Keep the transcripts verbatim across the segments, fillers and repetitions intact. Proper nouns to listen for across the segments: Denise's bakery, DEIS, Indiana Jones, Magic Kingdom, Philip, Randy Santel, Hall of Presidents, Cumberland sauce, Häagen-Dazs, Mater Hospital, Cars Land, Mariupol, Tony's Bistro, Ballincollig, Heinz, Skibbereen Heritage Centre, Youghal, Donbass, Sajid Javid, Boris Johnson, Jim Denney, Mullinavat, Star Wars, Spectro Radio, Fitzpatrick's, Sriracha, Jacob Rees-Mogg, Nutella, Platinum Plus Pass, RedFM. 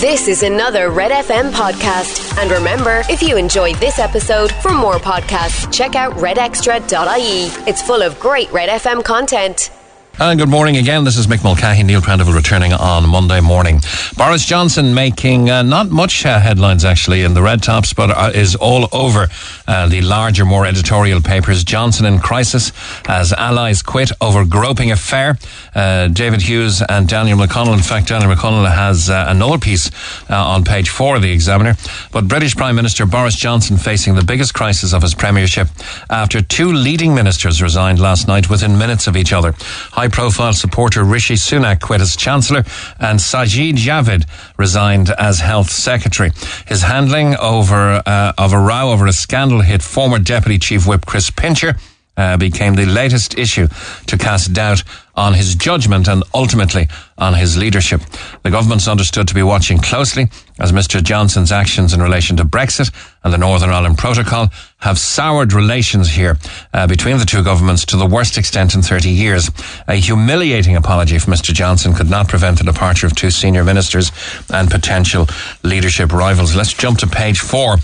This is another Red F M podcast. And remember, if you enjoyed this episode, for more podcasts, check out red extra dot I E. It's full of great Red F M content. And good morning again. This is Mick Mulcahy, Neil Prendeville returning on Monday morning. Boris Johnson making uh, not much uh, headlines actually in the red tops, but uh, is all over uh, the larger, more editorial papers. Johnson in crisis as allies quit over groping affair. Uh, David Hughes and Daniel McConnell. In fact, Daniel McConnell has uh, another piece uh, on page four of the Examiner. But British Prime Minister Boris Johnson facing the biggest crisis of his premiership after two leading ministers resigned last night within minutes of each other. High-profile supporter Rishi Sunak quit as Chancellor and Sajid Javid resigned as Health Secretary. His handling over uh, of a row over a scandal hit former Deputy Chief Whip Chris Pincher uh, became the latest issue to cast doubt on his judgment and ultimately on his leadership. The government's understood to be watching closely as Mister Johnson's actions in relation to Brexit and the Northern Ireland Protocol have soured relations here uh, between the two governments to the worst extent in thirty years. A humiliating apology for Mister Johnson could not prevent the departure of two senior ministers and potential leadership rivals. Let's jump to page four,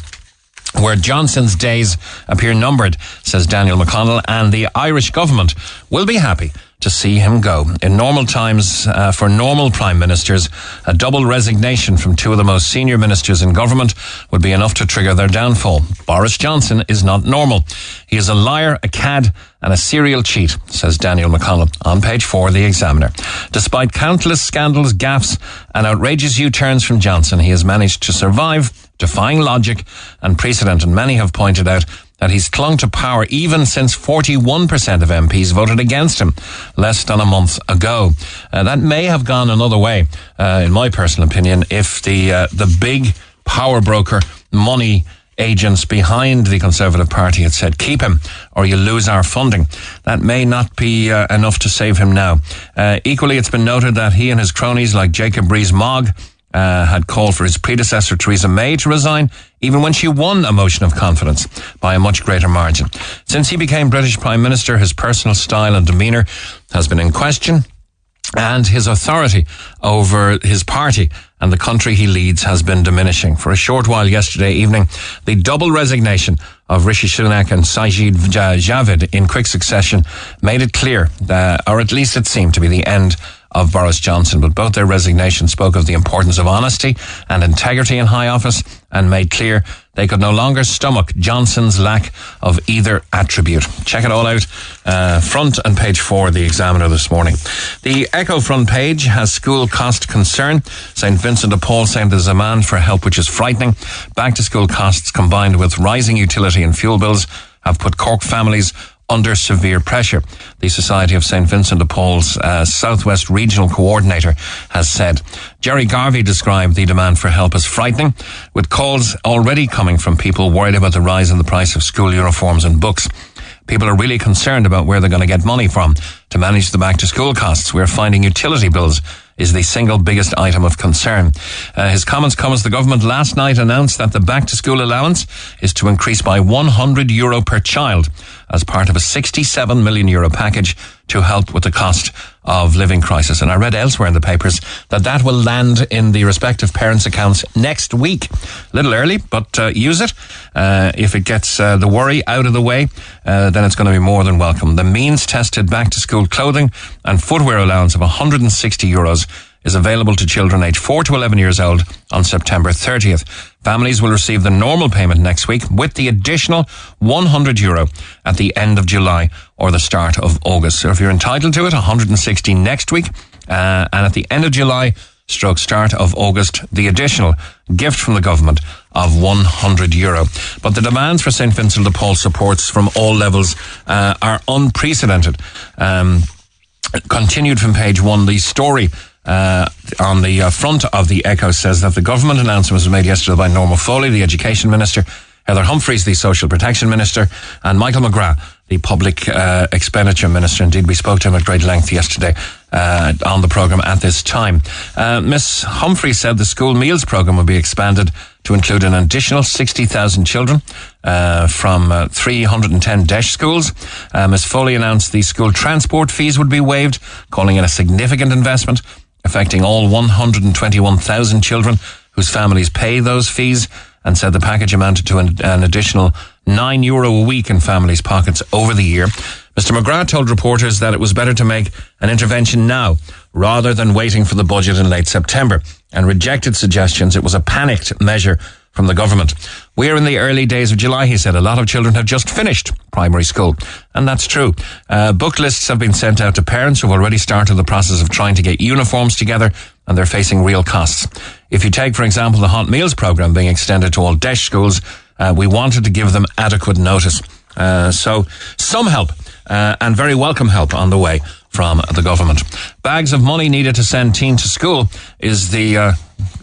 where Johnson's days appear numbered, says Daniel McConnell, and the Irish government will be happy to see him go. In normal times, uh, for normal prime ministers, a double resignation from two of the most senior ministers in government would be enough to trigger their downfall. Boris Johnson is not normal. He is a liar, a cad, and a serial cheat, says Daniel McConnell on page four of the Examiner. Despite countless scandals, gaffes, and outrageous U-turns from Johnson, he has managed to survive, defying logic and precedent, and many have pointed out that he's clung to power even since forty-one percent of M Ps voted against him less than a month ago. Uh, that may have gone another way, uh, in my personal opinion, if the uh, the big power broker money agents behind the Conservative Party had said, keep him or you lose our funding. That may not be uh, enough to save him now. Uh, equally, it's been noted that he and his cronies like Jacob Rees-Mogg Uh, had called for his predecessor Theresa May to resign, even when she won a motion of confidence by a much greater margin. Since he became British Prime Minister, his personal style and demeanour has been in question, and his authority over his party and the country he leads has been diminishing. For a short while yesterday evening, the double resignation of Rishi Sunak and Sajid Javid in quick succession made it clear, uh, or at least it seemed to be the end of Boris Johnson, but both their resignations spoke of the importance of honesty and integrity in high office and made clear they could no longer stomach Johnson's lack of either attribute. Check it all out, uh, front and page four of the Examiner this morning. The Echo front page has school cost concern. Saint Vincent de Paul saying there's a demand for help which is frightening. Back to school costs combined with rising utility and fuel bills have put Cork families under severe pressure. The Society of Saint Vincent de Paul's uh, Southwest Regional Coordinator has said. Jerry Garvey described the demand for help as frightening, with calls already coming from people worried about the rise in the price of school uniforms and books. People are really concerned about where they're going to get money from to manage the back-to-school costs. We're finding utility bills is the single biggest item of concern. Uh, his comments come as the government last night announced that the back-to-school allowance is to increase by one hundred euro per child as part of a sixty-seven million euro package to help with the cost of living crisis. And I read elsewhere in the papers that that will land in the respective parents' accounts next week. A little early, but uh, use it. Uh, if it gets uh, the worry out of the way, uh, then it's going to be more than welcome. The means-tested back-to-school clothing and footwear allowance of one hundred sixty euros is available to children aged four to eleven years old on September thirtieth. Families will receive the normal payment next week with the additional one hundred euro at the end of July or the start of August. So if you're entitled to it, one hundred sixty next week, uh, and at the end of July stroke start of August, the additional gift from the government of one hundred euro. But the demands for Saint Vincent de Paul supports from all levels uh, are unprecedented. Um, continued from page one, the story Uh, on the uh, front of the Echo says that the government announcement was made yesterday by Norma Foley, the Education Minister, Heather Humphries, the Social Protection Minister, and Michael McGrath, the Public uh, Expenditure Minister. Indeed, we spoke to him at great length yesterday uh, on the programme at this time. Uh, Miss Humphries said the school meals programme will be expanded to include an additional sixty thousand children uh, from uh, three hundred ten D E I S schools. Uh, Miss Foley announced the school transport fees would be waived, calling it a significant investment affecting all one hundred twenty-one thousand children whose families pay those fees, and said the package amounted to an, an additional nine euro a week in families' pockets over the year. Mister McGrath told reporters that it was better to make an intervention now rather than waiting for the budget in late September, and rejected suggestions it was a panicked measure from the government. We're in the early days of July, he said. A lot of children have just finished primary school. And that's true. Uh, book lists have been sent out to parents who've already started the process of trying to get uniforms together, and they're facing real costs. If you take, for example, the hot meals programme being extended to all DEIS schools, uh, we wanted to give them adequate notice. Uh, so some help, uh, and very welcome help on the way from the government. Bags of money needed to send teen to school is the uh,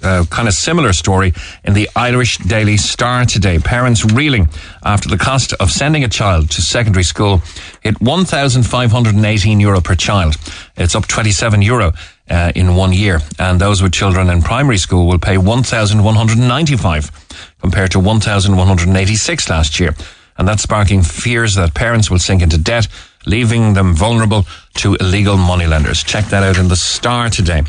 uh, kind of similar story in the Irish Daily Star today. Parents reeling after the cost of sending a child to secondary school hit one thousand five hundred eighteen euro per child. It's up twenty-seven euro uh, in one year. And those with children in primary school will pay one thousand one hundred ninety-five compared to one thousand one hundred eighty-six last year. And that's sparking fears that parents will sink into debt, leaving them vulnerable to illegal moneylenders. Check that out in the Star today.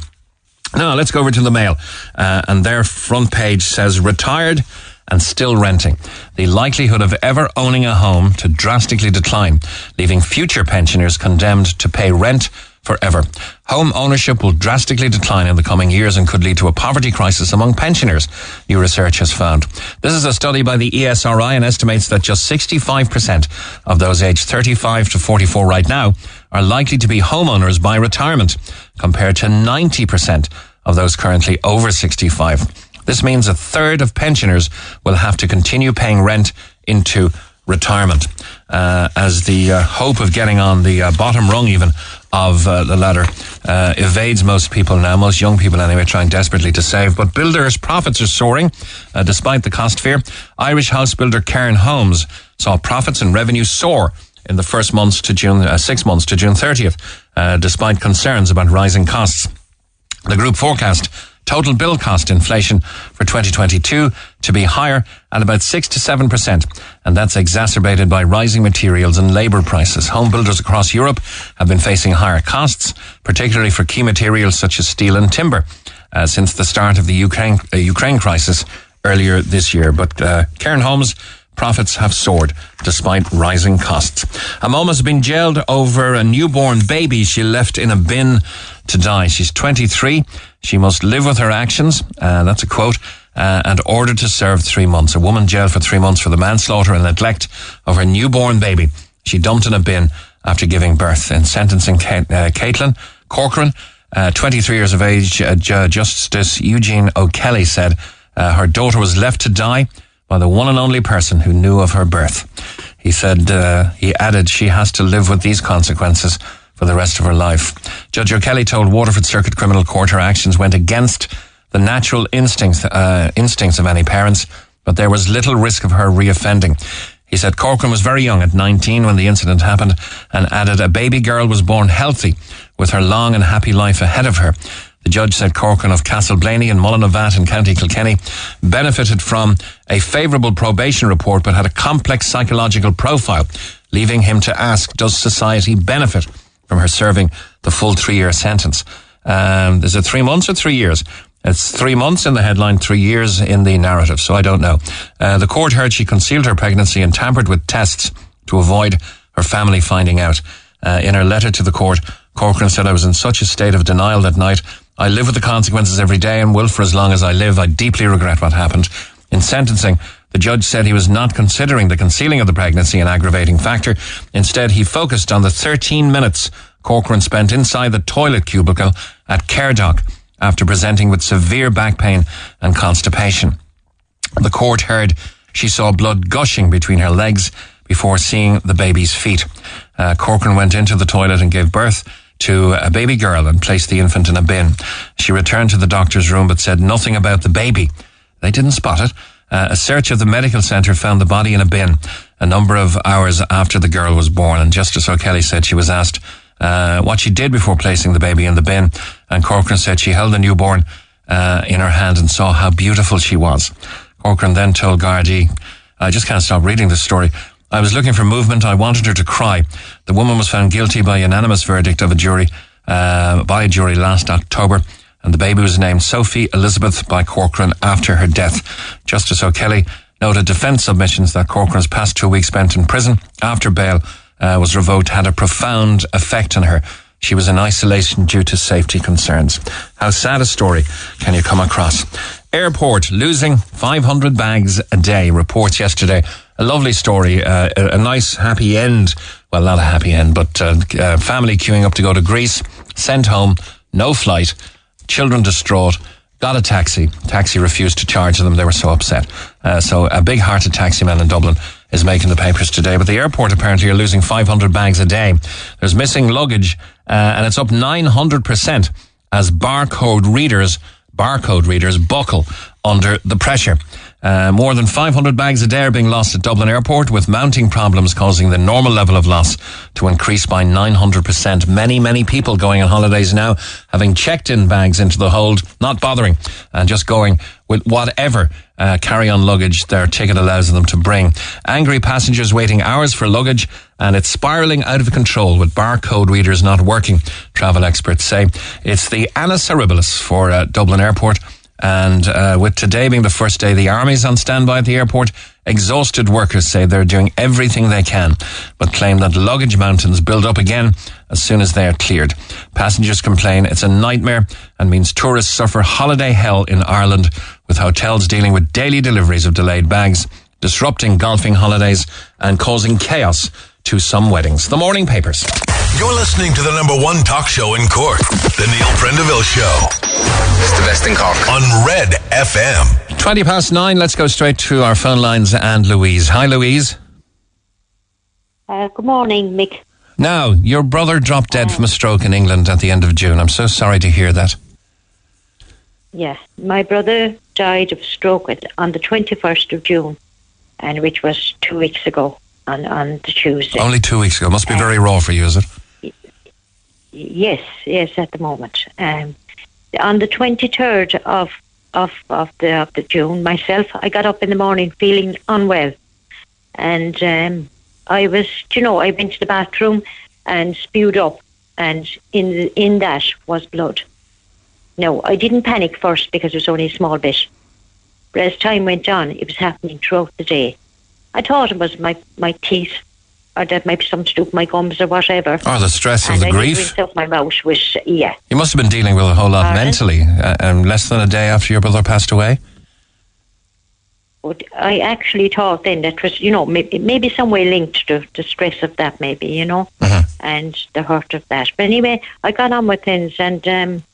Now, let's go over to the Mail. Uh, and their front page says, retired and still renting. The likelihood of ever owning a home to drastically decline, leaving future pensioners condemned to pay rent forever. Home ownership will drastically decline in the coming years and could lead to a poverty crisis among pensioners, new research has found. This is a study by the E S R I and estimates that just sixty-five percent of those aged thirty-five to forty-four right now are likely to be homeowners by retirement, compared to ninety percent of those currently over sixty-five. This means a third of pensioners will have to continue paying rent into retirement, uh, as the uh, hope of getting on the uh, bottom rung even of uh, the ladder uh, evades most people now, most young people anyway, trying desperately to save. But builders' profits are soaring uh, despite the cost fear. Irish house builder Cairn Homes saw profits and revenue soar in the first months to June, uh, six months to June thirtieth, uh, despite concerns about rising costs. The group forecast total bill cost inflation for twenty twenty-two to be higher at about six to seven percent, and that's exacerbated by rising materials and labour prices. Home builders across Europe have been facing higher costs, particularly for key materials such as steel and timber, uh, since the start of the Ukraine, uh, Ukraine crisis earlier this year. But uh, Cairn Homes profits have soared despite rising costs. A mom has been jailed over a newborn baby she left in a bin to die. She's twenty-three. She must live with her actions. Uh, that's a quote. Uh, and ordered to serve three months. A woman jailed for three months for the manslaughter and neglect of her newborn baby she dumped in a bin after giving birth. In sentencing, Kate, uh, Caitlin Corcoran, uh, twenty-three years of age, uh, Justice Eugene O'Kelly said uh, her daughter was left to die by the one and only person who knew of her birth. He said, uh, he added, she has to live with these consequences for the rest of her life. Judge O'Kelly told Waterford Circuit Criminal Court her actions went against the natural instincts, uh, instincts of any parents, but there was little risk of her reoffending. He said Corcoran was very young at nineteen when the incident happened, and added a baby girl was born healthy with her long and happy life ahead of her. The judge said Corcoran of Castleblaney and Mullinavat in County Kilkenny benefited from a favourable probation report but had a complex psychological profile, leaving him to ask, does society benefit from her serving the full three-year sentence? Um, is it three months or three years? It's three months in the headline, three years in the narrative, so I don't know. Uh, the court heard she concealed her pregnancy and tampered with tests to avoid her family finding out. Uh, in her letter to the court, Corcoran said, I was in such a state of denial that night. I live with the consequences every day and will for as long as I live. I deeply regret what happened. In sentencing, the judge said he was not considering the concealing of the pregnancy an aggravating factor. Instead, he focused on the thirteen minutes Corcoran spent inside the toilet cubicle at Cairdock after presenting with severe back pain and constipation. The court heard she saw blood gushing between her legs before seeing the baby's feet. Uh, Corcoran went into the toilet and gave birth to a baby girl and placed the infant in a bin. She returned to the doctor's room but said nothing about the baby. They didn't spot it. Uh, a search of the medical centre found the body in a bin a number of hours after the girl was born, and Justice O'Kelly said she was asked uh, what she did before placing the baby in the bin, and Corcoran said she held the newborn uh, in her hand and saw how beautiful she was. Corcoran then told Gardaí, I just can't stop reading this story, I was looking for movement. I wanted her to cry. The woman was found guilty by unanimous verdict of a jury, uh, by a jury last October. and the baby was named Sophie Elizabeth by Corcoran after her death. Justice O'Kelly noted defence submissions that Corcoran's past two weeks spent in prison after bail uh, was revoked had a profound effect on her. She was in isolation due to safety concerns. How sad a story can you come across? Airport losing five hundred bags a day, reports yesterday. A lovely story, uh, a, a nice happy end. Well, not a happy end, but uh, uh, family queuing up to go to Greece, sent home, no flight, children distraught, got a taxi. Taxi refused to charge them. They were so upset. Uh, so a big-hearted taxi man in Dublin is making the papers today. But the airport apparently are losing five hundred bags a day. There's missing luggage, uh, and it's up nine hundred percent as barcode readers, barcode readers buckle under the pressure. Uh, more than five hundred bags a day are being lost at Dublin Airport, with mounting problems causing the normal level of loss to increase by nine hundred percent. Many, many people going on holidays now, having checked in bags into the hold, not bothering, and just going with whatever uh, carry-on luggage their ticket allows them to bring. Angry passengers waiting hours for luggage, and it's spiralling out of control with barcode readers not working, travel experts say. It's the annus horribilis for uh, Dublin Airport. And uh, with today being the first day the army's on standby at the airport, exhausted workers say they're doing everything they can, but claim that luggage mountains build up again as soon as they are cleared. Passengers complain it's a nightmare and means tourists suffer holiday hell in Ireland, with hotels dealing with daily deliveries of delayed bags, disrupting golfing holidays and causing chaos to some weddings. The morning papers. You're listening to the number one talk show in Cork, The Neil Prendeville Show. It's the best in Cork. On Red F M. twenty past nine, let's go straight to our phone lines and Louise. Hi, Louise. Uh, good morning, Mick. Now, your brother dropped dead uh, from a stroke in England at the end of June. I'm so sorry to hear that. Yeah, my brother died of stroke on the twenty-first of June, and which was two weeks ago. On, on the Tuesday. Only two weeks ago. Must be very um, raw for you, is it? Yes, yes, at the moment. Um, on the twenty-third of of of the of the June, myself, I got up in the morning feeling unwell, and um, I was, you know, I went to the bathroom and spewed up, and in in that was blood. No, I didn't panic first because it was only a small bit. But as time went on, it was happening throughout the day. I thought it was my, my teeth, or that might be something to do with my gums or whatever. Oh, the stress and of the I grief. Up my mouth with, yeah. You must have been dealing with a whole lot Pardon? mentally, uh, um, less than a day after your brother passed away. But I actually thought then that was, you know, maybe, maybe some way linked to the stress of that, maybe, you know, uh-huh. and the hurt of that. But anyway, I got on with things, and um,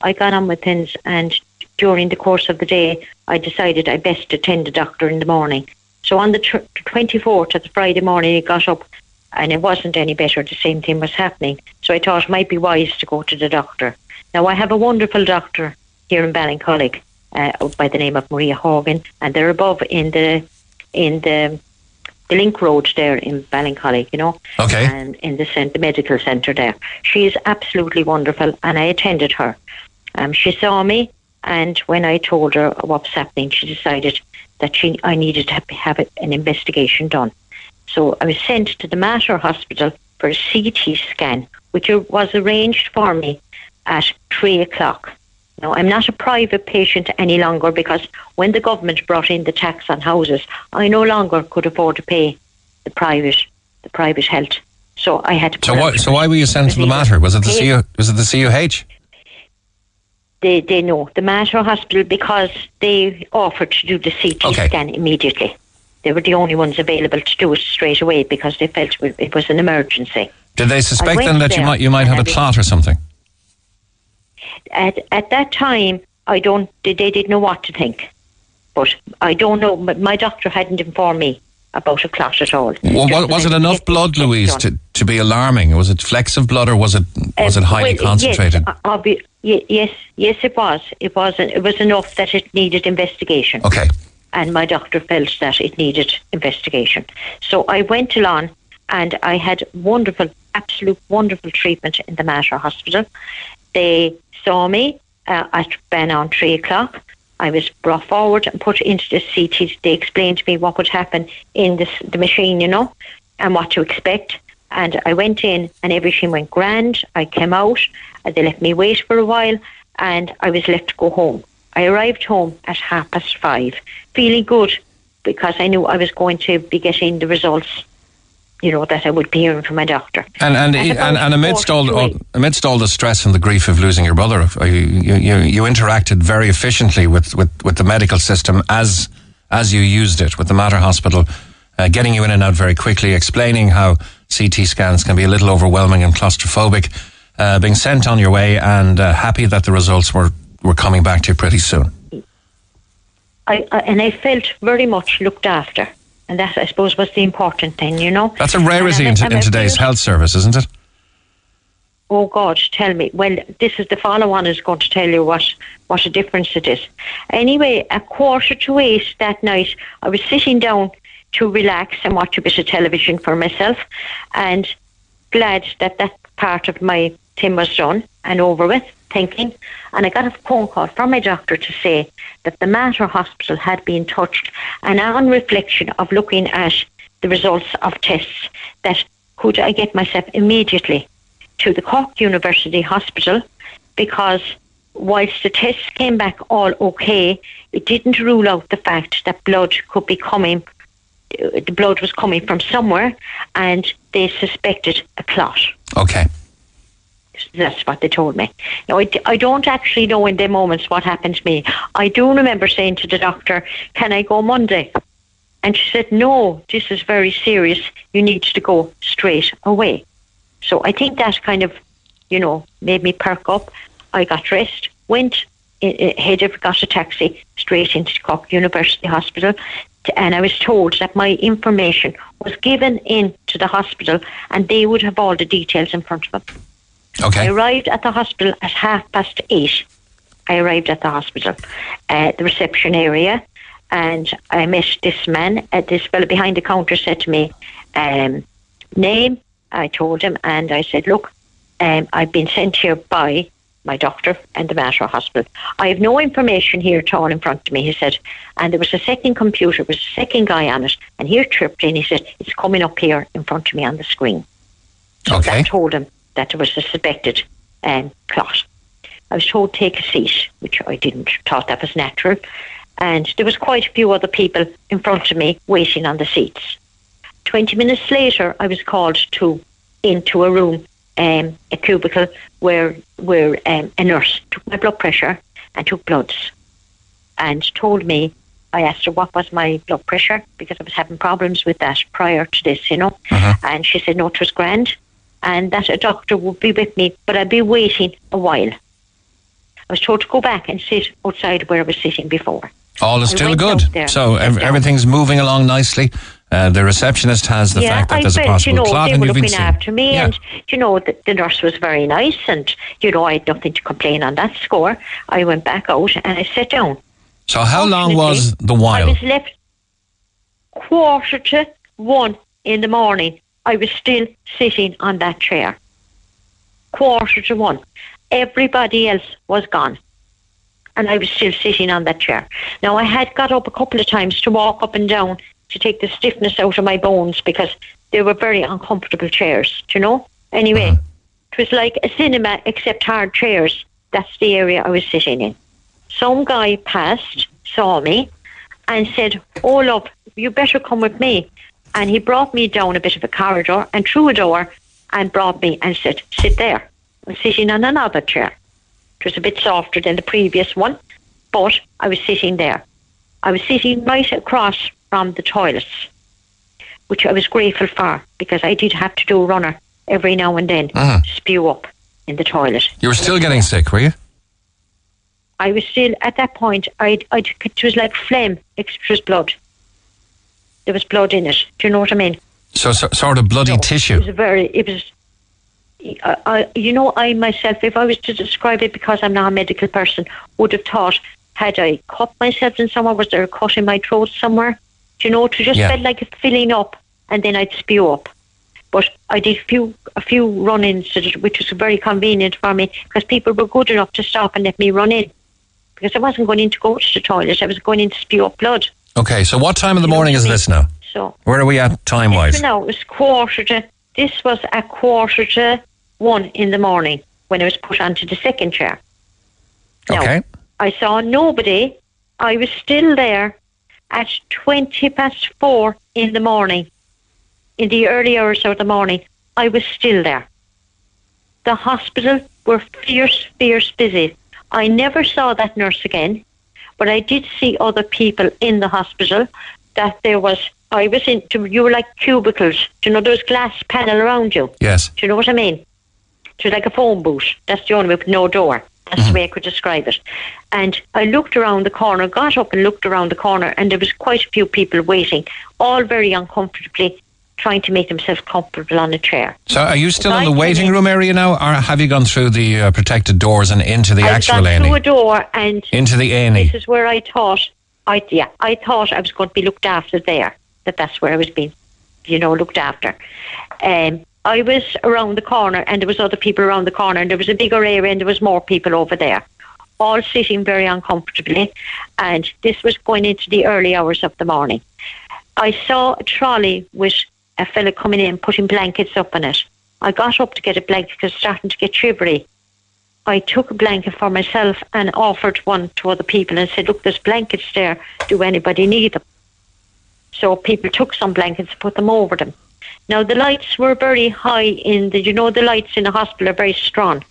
I got on with things, and during the course of the day, I decided I best attend the doctor in the morning. So on the twenty-fourth, at the Friday morning, I got up and it wasn't any better. The same thing was happening. So I thought it might be wise to go to the doctor. Now, I have a wonderful doctor here in Ballincollig uh, by the name of Maria Hogan, and they're above in the in the, the Link Road there in Ballincollig, you know, okay. and in the, cent- the medical centre there. She is absolutely wonderful, and I attended her. Um, she saw me, and when I told her what's happening, she decided that she, I needed to have an investigation done. So I was sent to the Mater Hospital for a C T scan, which was arranged for me at three o'clock. Now, I'm not a private patient any longer, because when the government brought in the tax on houses, I no longer could afford to pay the private the private health. So I had to... So, why, so why were you sent to the Mater? Was it the, C U, was it the C U H? They, they know the Mater Hospital, because they offered to do the C T okay. scan immediately. They were the only ones available to do it straight away because they felt it was an emergency. Did they suspect then that you might you might have a clot or something? At at that time, I don't. They, they didn't know what to think, but I don't know. My doctor hadn't informed me about a clot at all. Well, was, was it enough blood, Louise, to, to be alarming? Was it flecks of blood, or was it was um, it highly well, concentrated? Yes, I'll be, yes, yes, it was. It was. It was enough that it needed investigation. Okay. And my doctor felt that it needed investigation. So I went along, and I had wonderful, absolute wonderful treatment in the Mater Hospital. They saw me uh, at Ben on three o'clock. I was brought forward and put into the C T. They explained to me what would happen in this, the machine, you know, and what to expect. And I went in and everything went grand. I came out and they let me wait for a while. and I was let to go home. I arrived home at half past five, feeling good because I knew I was going to be getting the results, you know, that I would be hearing from my doctor. And and and, and amidst all the, amidst all the stress and the grief of losing your brother, you you, you interacted very efficiently with, with, with the medical system as as you used it, with the Mater Hospital, uh, getting you in and out very quickly, explaining how C T scans can be a little overwhelming and claustrophobic, uh, being sent on your way, and uh, happy that the results were. We're coming back to you pretty soon. I, I and I felt very much looked after, and that, I suppose, was the important thing, you know. That's a rarity in, in today's health service, isn't it? Oh God, tell me. Well, this is the follow-on is going to tell you what what a difference it is. Anyway, at quarter to eight that night, I was sitting down to relax and watch a bit of television for myself, and glad that that part of my thing was done and over with. Thinking, and I got a phone call from my doctor to say that the Mater Hospital had been touched, and on reflection of looking at the results of tests, that could I get myself immediately to the Cork University Hospital, because whilst the tests came back all okay, it didn't rule out the fact that blood could be coming, the blood was coming from somewhere, and they suspected a clot. Okay. That's what they told me. Now, I, I don't actually know in the moments what happened to me. I do remember saying to the doctor, can I go Monday? And she said, no, this is very serious. You need to go straight away. So I think that kind of, you know, made me perk up. I got dressed, went, headed, got a taxi straight into Cork University Hospital. And I was told that my information was given in to the hospital and they would have all the details in front of them. Okay. I arrived at the hospital at half past eight. I arrived at the hospital, at uh, the reception area, and I met this man. Uh, this fellow behind the counter said to me, um, name, I told him, and I said, look, um, I've been sent here by my doctor and the Mater Hospital. I have no information here at all in front of me, he said. And there was a second computer, there was a second guy on it, and he tripped in, he said, it's coming up here in front of me on the screen. So okay. I told him that there was a suspected um, clot. I was told take a seat, which I didn't, thought that was natural. And there was quite a few other people in front of me waiting on the seats. Twenty minutes later, I was called to into a room, um, a cubicle, where where um, a nurse took my blood pressure and took bloods, and told me. I asked her what was my blood pressure because I was having problems with that prior to this, you know. Uh-huh. And she said no, it was grand. And that a doctor would be with me, but I'd be waiting a while. I was told to go back and sit outside where I was sitting before. All is I still good. There, so ev- everything's moving along nicely. Uh, the receptionist has the yeah, fact that I there's felt, a possible you know, clot. They were looking after me yeah. and, you know, the, the nurse was very nice and, you know, I had nothing to complain on that score. I went back out and I sat down. So how long was the while? I was left quarter to one in the morning. I was still sitting on that chair. Quarter to one. Everybody else was gone. And I was still sitting on that chair. Now, I had got up a couple of times to walk up and down to take the stiffness out of my bones because they were very uncomfortable chairs, do you know? Anyway, uh-huh. It was like a cinema except hard chairs. That's the area I was sitting in. Some guy passed, saw me, and said, oh, love, you better come with me. And he brought me down a bit of a corridor and through a door and brought me and said, sit there. I was sitting on another chair. It was a bit softer than the previous one, but I was sitting there. I was sitting right across from the toilets, which I was grateful for because I did have to do a runner every now and then uh-huh. to spew up in the toilet. You were still getting sick, were you? I was still, at that point, I'd, I'd, it was like phlegm, it was blood. There was blood in it. Do you know what I mean? So, so sort of bloody no, tissue. It was a very. It was. I, I, you know, I myself, if I was to describe it, because I'm not a medical person, would have thought, had I cut myself in somewhere, was there a cut in my throat somewhere? Do you know? It just yeah. felt like a filling up, and then I'd spew up. But I did few a few run-ins, which was very convenient for me because people were good enough to stop and let me run in, because I wasn't going in to go to the toilet. I was going in to spew up blood. Okay, so what time of the morning is this now? So where are we at time-wise? No, it was quarter to. This was at quarter to one in the morning when I was put onto the second chair. No, okay. I saw nobody. I was still there at twenty past four in the morning. In the early hours of the morning, I was still there. The hospital were fierce, fierce busy. I never saw that nurse again, but I did see other people in the hospital that there was, I was in, you were like cubicles. Do you know, there was glass panel around you? Yes. Do you know what I mean? It was like a phone booth. That's the only way, with no door. That's mm-hmm. the way I could describe it. And I looked around the corner, got up and looked around the corner, and there was quite a few people waiting, all very uncomfortably, trying to make themselves comfortable on a chair. So are you still in the waiting room area now, or have you gone through the uh, protected doors and into the actual A and E? I got through a door and into the A and E. This is where I thought, I, yeah, I thought I was going to be looked after there, that that's where I was being, you know, looked after. Um, I was around the corner, and there was other people around the corner, and there was a bigger area, and there was more people over there, all sitting very uncomfortably, and this was going into the early hours of the morning. I saw a trolley with a fella coming in, putting blankets up on it. I got up to get a blanket because I was starting to get shivery. I took a blanket for myself and offered one to other people and said, look, there's blankets there. Do anybody need them? So people took some blankets and put them over them. Now, the lights were very high in the, you know, the lights in the hospital are very strong.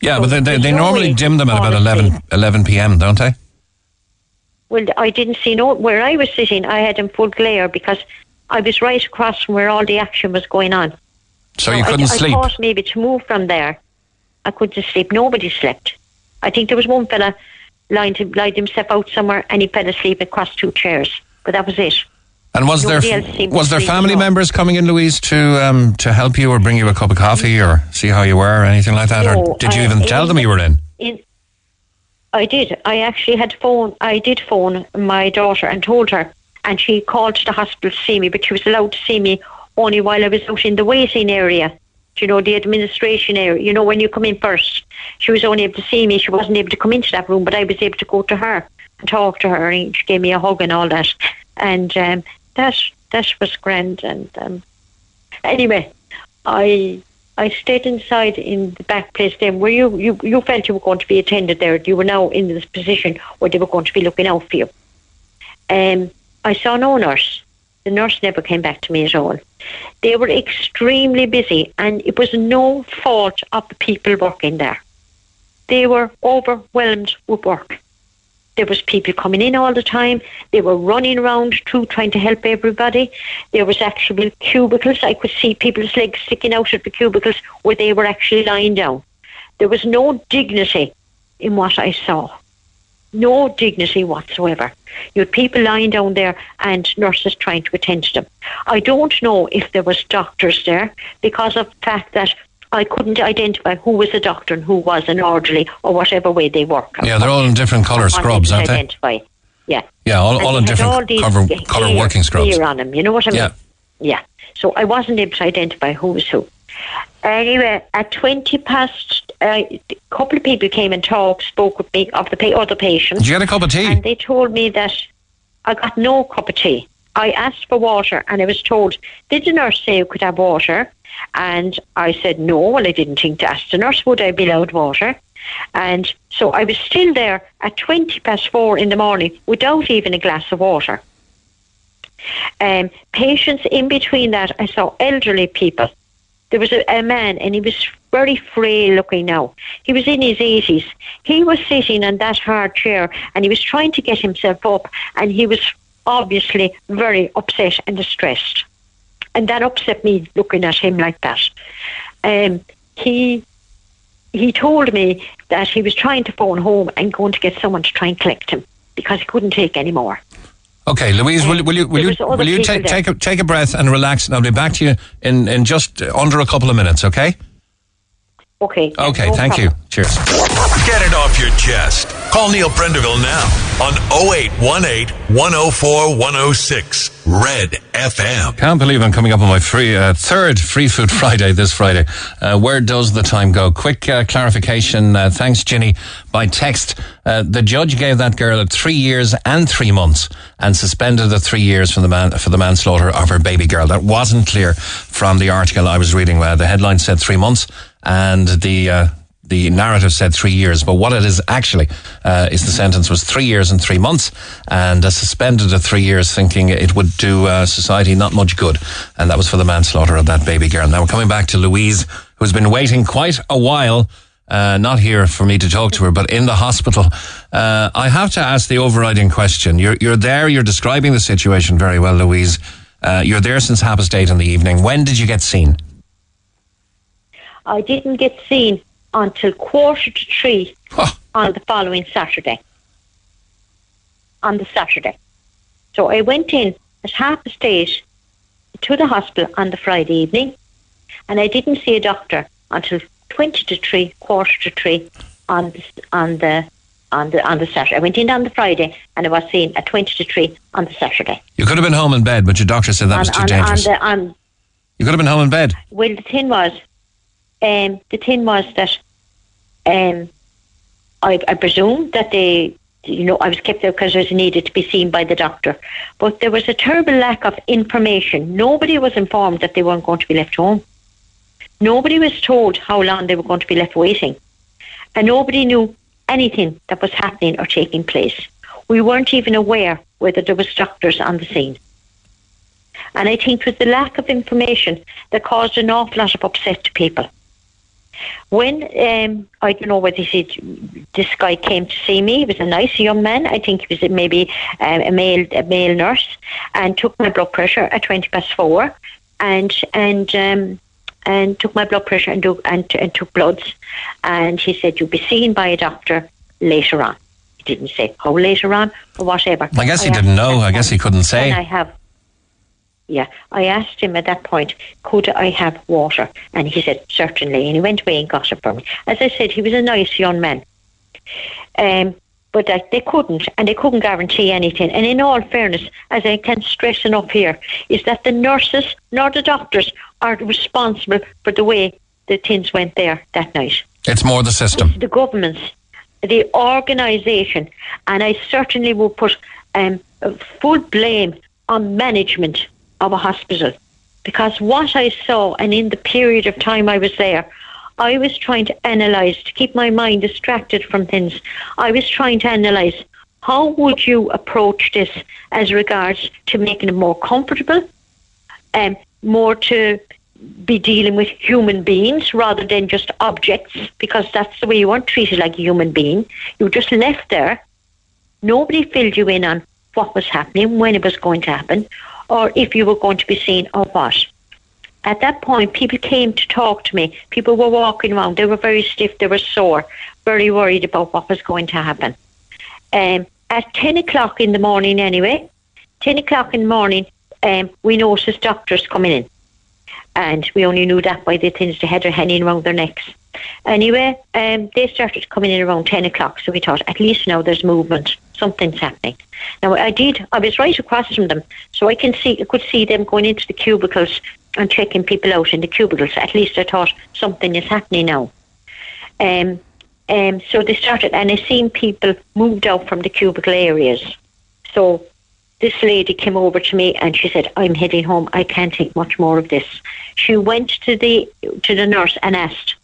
Yeah, so but they, they, they normally dim them at about eleven p.m., don't they? Well, I didn't see no, where I was sitting, I had in full glare because I was right across from where all the action was going on. So you couldn't I, I sleep? I thought maybe to move from there. I couldn't sleep. Nobody slept. I think there was one fella lined, lined himself out somewhere and he fell asleep across two chairs. But that was it. And was Nobody there was there family out. members coming in, Louise, to um, to help you or bring you a cup of coffee or see how you were or anything like that? No, or did you I, even tell in, them you were in? in? I did. I actually had phone. I did phone my daughter and told her. And she called to the hospital to see me, but she was allowed to see me only while I was out in the waiting area, you know, the administration area, you know, when you come in first. She was only able to see me. She wasn't able to come into that room, but I was able to go to her and talk to her, and she gave me a hug and all that. And um, that, that was grand. And um, anyway, I I stayed inside in the back place then where you, you, you felt you were going to be attended there. You were now in this position where they were going to be looking out for you. Um. I saw no nurse. The nurse never came back to me at all. They were extremely busy, and it was no fault of the people working there. They were overwhelmed with work. There was people coming in all the time. They were running around too, trying to help everybody. There was actually cubicles. I could see people's legs sticking out of the cubicles where they were actually lying down. There was no dignity in what I saw. No dignity whatsoever. You had people lying down there and nurses trying to attend to them. I don't know if there was doctors there because of the fact that I couldn't identify who was a doctor and who was an orderly or whatever way they work. Yeah, they're all in different colour scrubs, aren't they? Identify. Yeah. Yeah, all, all in different colour working scrubs. On them, you know what I mean? Yeah. Yeah. So I wasn't able to identify who was who. Anyway, at twenty past, uh, a couple of people came and talked, spoke with me of the other patients. Did you get a cup of tea? And they told me that I got no cup of tea. I asked for water and I was told, did the nurse say you could have water? And I said, no, well, I didn't think to ask the nurse, would I be allowed water? And so I was still there at twenty past four in the morning without even a glass of water. Um, patients in between that, I saw elderly people. There was a, a man, and he was very frail looking now. He was in his eighties. He was sitting on that hard chair, and he was trying to get himself up, and he was obviously very upset and distressed. And that upset me, looking at him like that. Um, he he told me that he was trying to phone home and going to get someone to try and collect him because he couldn't take any more. Okay, Louise, will, will you will you will you take take a, take a breath and relax, and I'll be back to you in, in just under a couple of minutes, okay? Okay. Okay, no thank problem. you. Cheers. Get it off your chest. Call Neil Prenderville now on oh eight one eight, one oh four, one oh six Red F M. Can't believe I'm coming up on my free uh, third Free Food Friday this Friday. Uh, where does the time go? Quick uh, clarification. Uh, thanks, Ginny. By text, uh, the judge gave that girl three years and three months and suspended the three years for the man, for the manslaughter of her baby girl. That wasn't clear from the article I was reading. Uh, the headline said three months. And the uh, the narrative said three years, but what it is actually uh, is the sentence was three years and three months, and uh, suspended at three years, thinking it would do uh, society not much good. And that was for the manslaughter of that baby girl. Now we're coming back to Louise, who's been waiting quite a while, uh, not here for me to talk to her, but in the hospital. Uh, I have to ask the overriding question. You're, you're there, you're describing the situation very well, Louise. Uh, you're there since half past eight in the evening. When did you get seen? I didn't get seen until quarter to three huh. on the following Saturday. On the Saturday. So I went in at half past eight to the hospital on the Friday evening, and I didn't see a doctor until twenty to three, quarter to three on the, on the on the on the Saturday. I went in on the Friday and I was seen at twenty to three on the Saturday. You could have been home in bed, but your doctor said that on, was too on, dangerous. On the, on you could have been home in bed. Well, the thing was, um, the thing was that. Um, I, I presume that they, you know, I was kept there because I was needed to be seen by the doctor. But there was a terrible lack of information. Nobody was informed that they weren't going to be left home. Nobody was told how long they were going to be left waiting. And nobody knew anything that was happening or taking place. We weren't even aware whether there was doctors on the scene. And I think it was the lack of information that caused an awful lot of upset to people. When, um, I don't know whether he said, this guy came to see me, he was a nice young man, I think he was maybe um, a male a male nurse, and took my blood pressure at twenty past four, and and um, and took my blood pressure and, do, and, and took bloods, and he said, you'll be seen by a doctor later on. He didn't say how later on, or whatever. I guess he I didn't know, I guess he couldn't say. I have. Yeah, I asked him at that point, could I have water? And he said, certainly. And he went away and got it for me. As I said, he was a nice young man. Um, but that they couldn't, and they couldn't guarantee anything. And in all fairness, as I can stress enough here, is that the nurses nor the doctors are responsible for the way the things went there that night. It's more the system. It's the government's, the organisation. And I certainly would put um, full blame on management of a hospital, because what I saw, and in the period of time I was there, I was trying to analyse to keep my mind distracted from things. I was trying to analyse how would you approach this as regards to making it more comfortable and um, more to be dealing with human beings rather than just objects, because that's the way you weren't treated like a human being. You were just left there. Nobody filled you in on what was happening, when it was going to happen, or if you were going to be seen or what. At that point, people came to talk to me. People were walking around. They were very stiff. They were sore, very worried about what was going to happen. Um, at ten o'clock in the morning anyway, ten o'clock in the morning, um, we noticed doctors coming in. And we only knew that by the things they had their hanging around their necks. Anyway, um, they started coming in around ten o'clock. So we thought, at least now there's movement. Something's happening. Now I did, I was right across from them, so I can see, I could see them going into the cubicles and checking people out in the cubicles. At least I thought something is happening now. Um, um, so they started, and I seen people moved out from the cubicle areas. So this lady came over to me and she said, I'm heading home, I can't take much more of this. She went to the to the nurse and asked,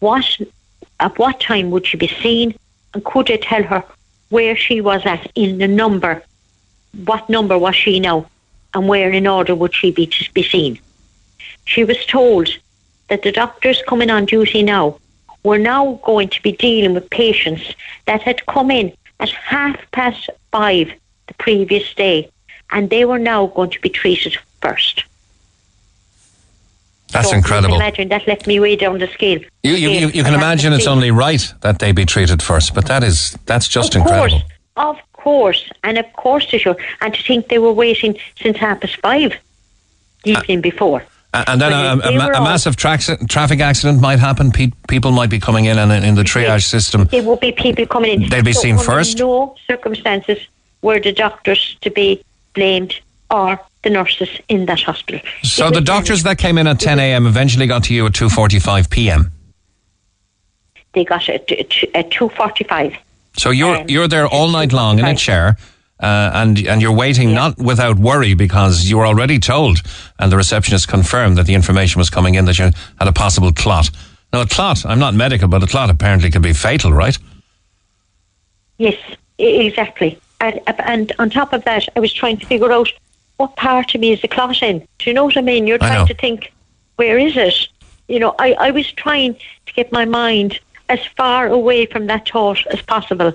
what, at what time would she be seen, and could I tell her where she was at in the number, what number was she now, and where in order would she be to be seen. She was told that the doctors coming on duty now were now going to be dealing with patients that had come in at half past five the previous day, and they were now going to be treated first. That's so incredible. You can imagine that left me way down the scale. You, you, you, you can imagine it's only right that they be treated first, but that is that's just of incredible. Course, of course, and of course they should. And to think they were waiting since half past five the evening uh, before. And then a, a, a, a massive tra- traffic accident might happen. Pe- people might be coming in, and in the triage system, there will be people coming in. They'll be so seen first. No circumstances were the doctors to be blamed or the nurses in that hospital. So the doctors that came in at ten a.m. eventually got to you at two forty-five p.m. They got it at two forty-five. So you're um, you're there all night long in a chair, uh, and and you're waiting, yeah. Not without worry, because you were already told, and the receptionist confirmed that the information was coming in that you had a possible clot, Now, a clot, I'm not medical, but a clot apparently can be fatal, right? Yes, exactly. And, and on top of that, I was trying to figure out what part of me is the clot in. Do you know what I mean? You're trying to think, where is it? You know, I, I was trying to get my mind as far away from that thought as possible.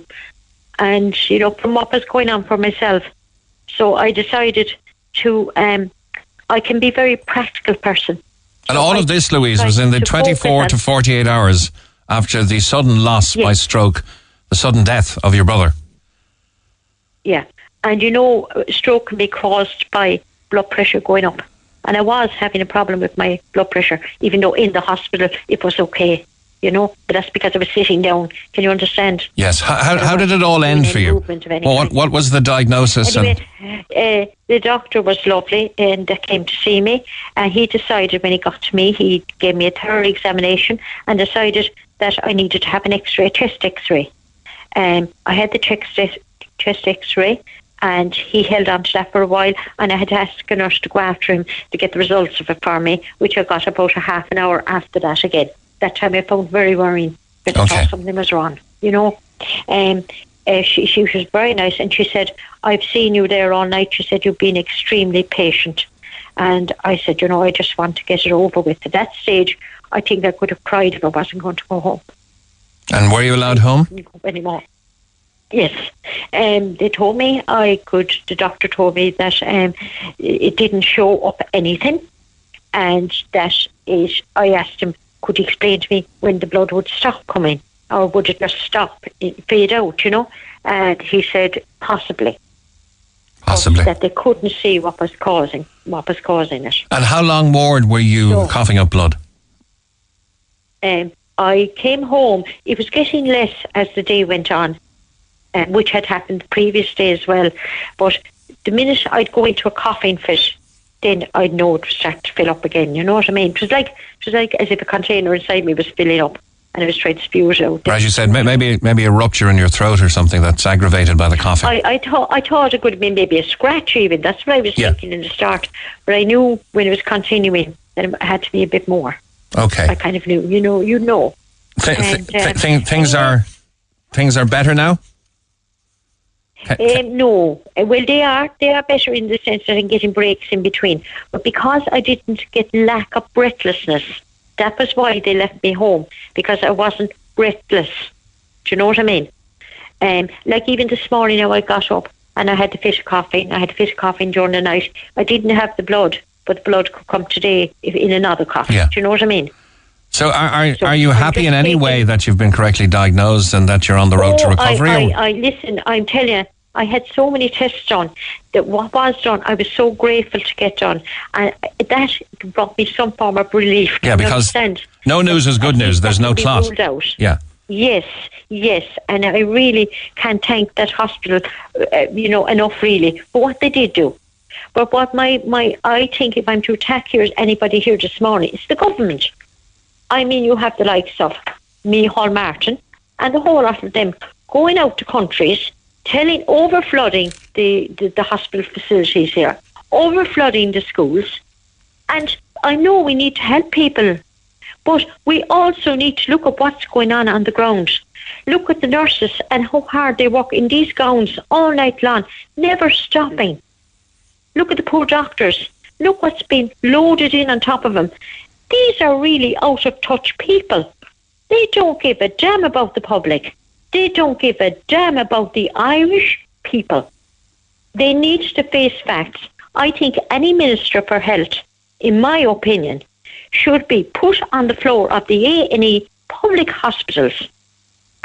And, you know, from what was going on for myself. So I decided to, um, I can be a very practical person. And so all I of this, Louise, was in the to twenty-four to forty-eight hours after the sudden loss yes. by stroke, the sudden death of your brother. Yeah. And, you know, stroke can be caused by blood pressure going up. And I was having a problem with my blood pressure, even though in the hospital it was okay, you know. But that's because I was sitting down. Can you understand? Yes. How, how, how did it all end for you? Well, what, what was the diagnosis? Anyway, and- uh, the doctor was lovely and uh, came to see me. And he decided when he got to me, he gave me a thorough examination and decided that I needed to have an x-ray, a chest x-ray. Um, I had the chest, chest x-ray. And he held on to that for a while, and I had to ask a nurse to go after him to get the results of it for me, which I got about a half an hour after that again. That time I found very worrying because okay. I thought something was wrong, you know. Um, uh, she, she was very nice, and she said, I've seen you there all night. She said, you've been extremely patient. And I said, you know, I just want to get it over with. At that stage, I think I could have cried if I wasn't going to go home. And were you allowed home? I couldn't go anymore. Yes, um, they told me I could, the doctor told me that um, it didn't show up anything, and that is, I asked him, could he explain to me when the blood would stop coming, or would it just stop, fade out, you know, and he said possibly. Possibly. That they couldn't see what was causing, what was causing it. And how long more were you so, coughing up blood? Um, I came home, it was getting less as the day went on. Um, which had happened the previous day as well. But the minute I'd go into a coughing fit, then I'd know it was starting to fill up again. You know what I mean? It was like it was like as if a container inside me was filling up and I was trying to spew it out. As you said, maybe maybe a rupture in your throat or something that's aggravated by the coughing. I, I, thought, I thought it could have been maybe a scratch even. That's what I was yeah. thinking in the start. But I knew when it was continuing that it had to be a bit more. Okay. I kind of knew. You know. You know. Th- and, th- uh, th- things are Things are better now? Um, no, well they are they are better in the sense that I'm getting breaks in between, but because I didn't get lack of breathlessness, that was why they left me home, because I wasn't breathless. Do you know what I mean? Um, like even this morning now I got up and I had the fit of coughing I had the fit of coughing during the night. I didn't have the blood, but the blood could come today in another cough. yeah. Do you know what I mean? So are are, so are you happy in any taking, way that you've been correctly diagnosed and that you're on the road oh, to recovery? I, I, I listen, I'm telling you, I had so many tests done that what was done, I was so grateful to get done. And that brought me some form of relief. Yeah, because no news is good news. There's no clot. Yeah. Yes, yes. And I really can't thank that hospital, uh, you know, enough really for what they did do. But what my, my I think, if I'm to attack here, anybody here this morning, it's the government. I mean, you have the likes of Micheál Martin and the whole lot of them going out to countries telling, overflooding the, the, the hospital facilities here, overflooding the schools. And I know we need to help people, but we also need to look at what's going on on the ground. Look at the nurses and how hard they work in these gowns all night long, never stopping. Look at the poor doctors. Look what's been loaded in on top of them. These are really out-of-touch people. They don't give a damn about the public. They don't give a damn about the Irish people. They need to face facts. I think any Minister for Health, in my opinion, should be put on the floor of the A and E public hospitals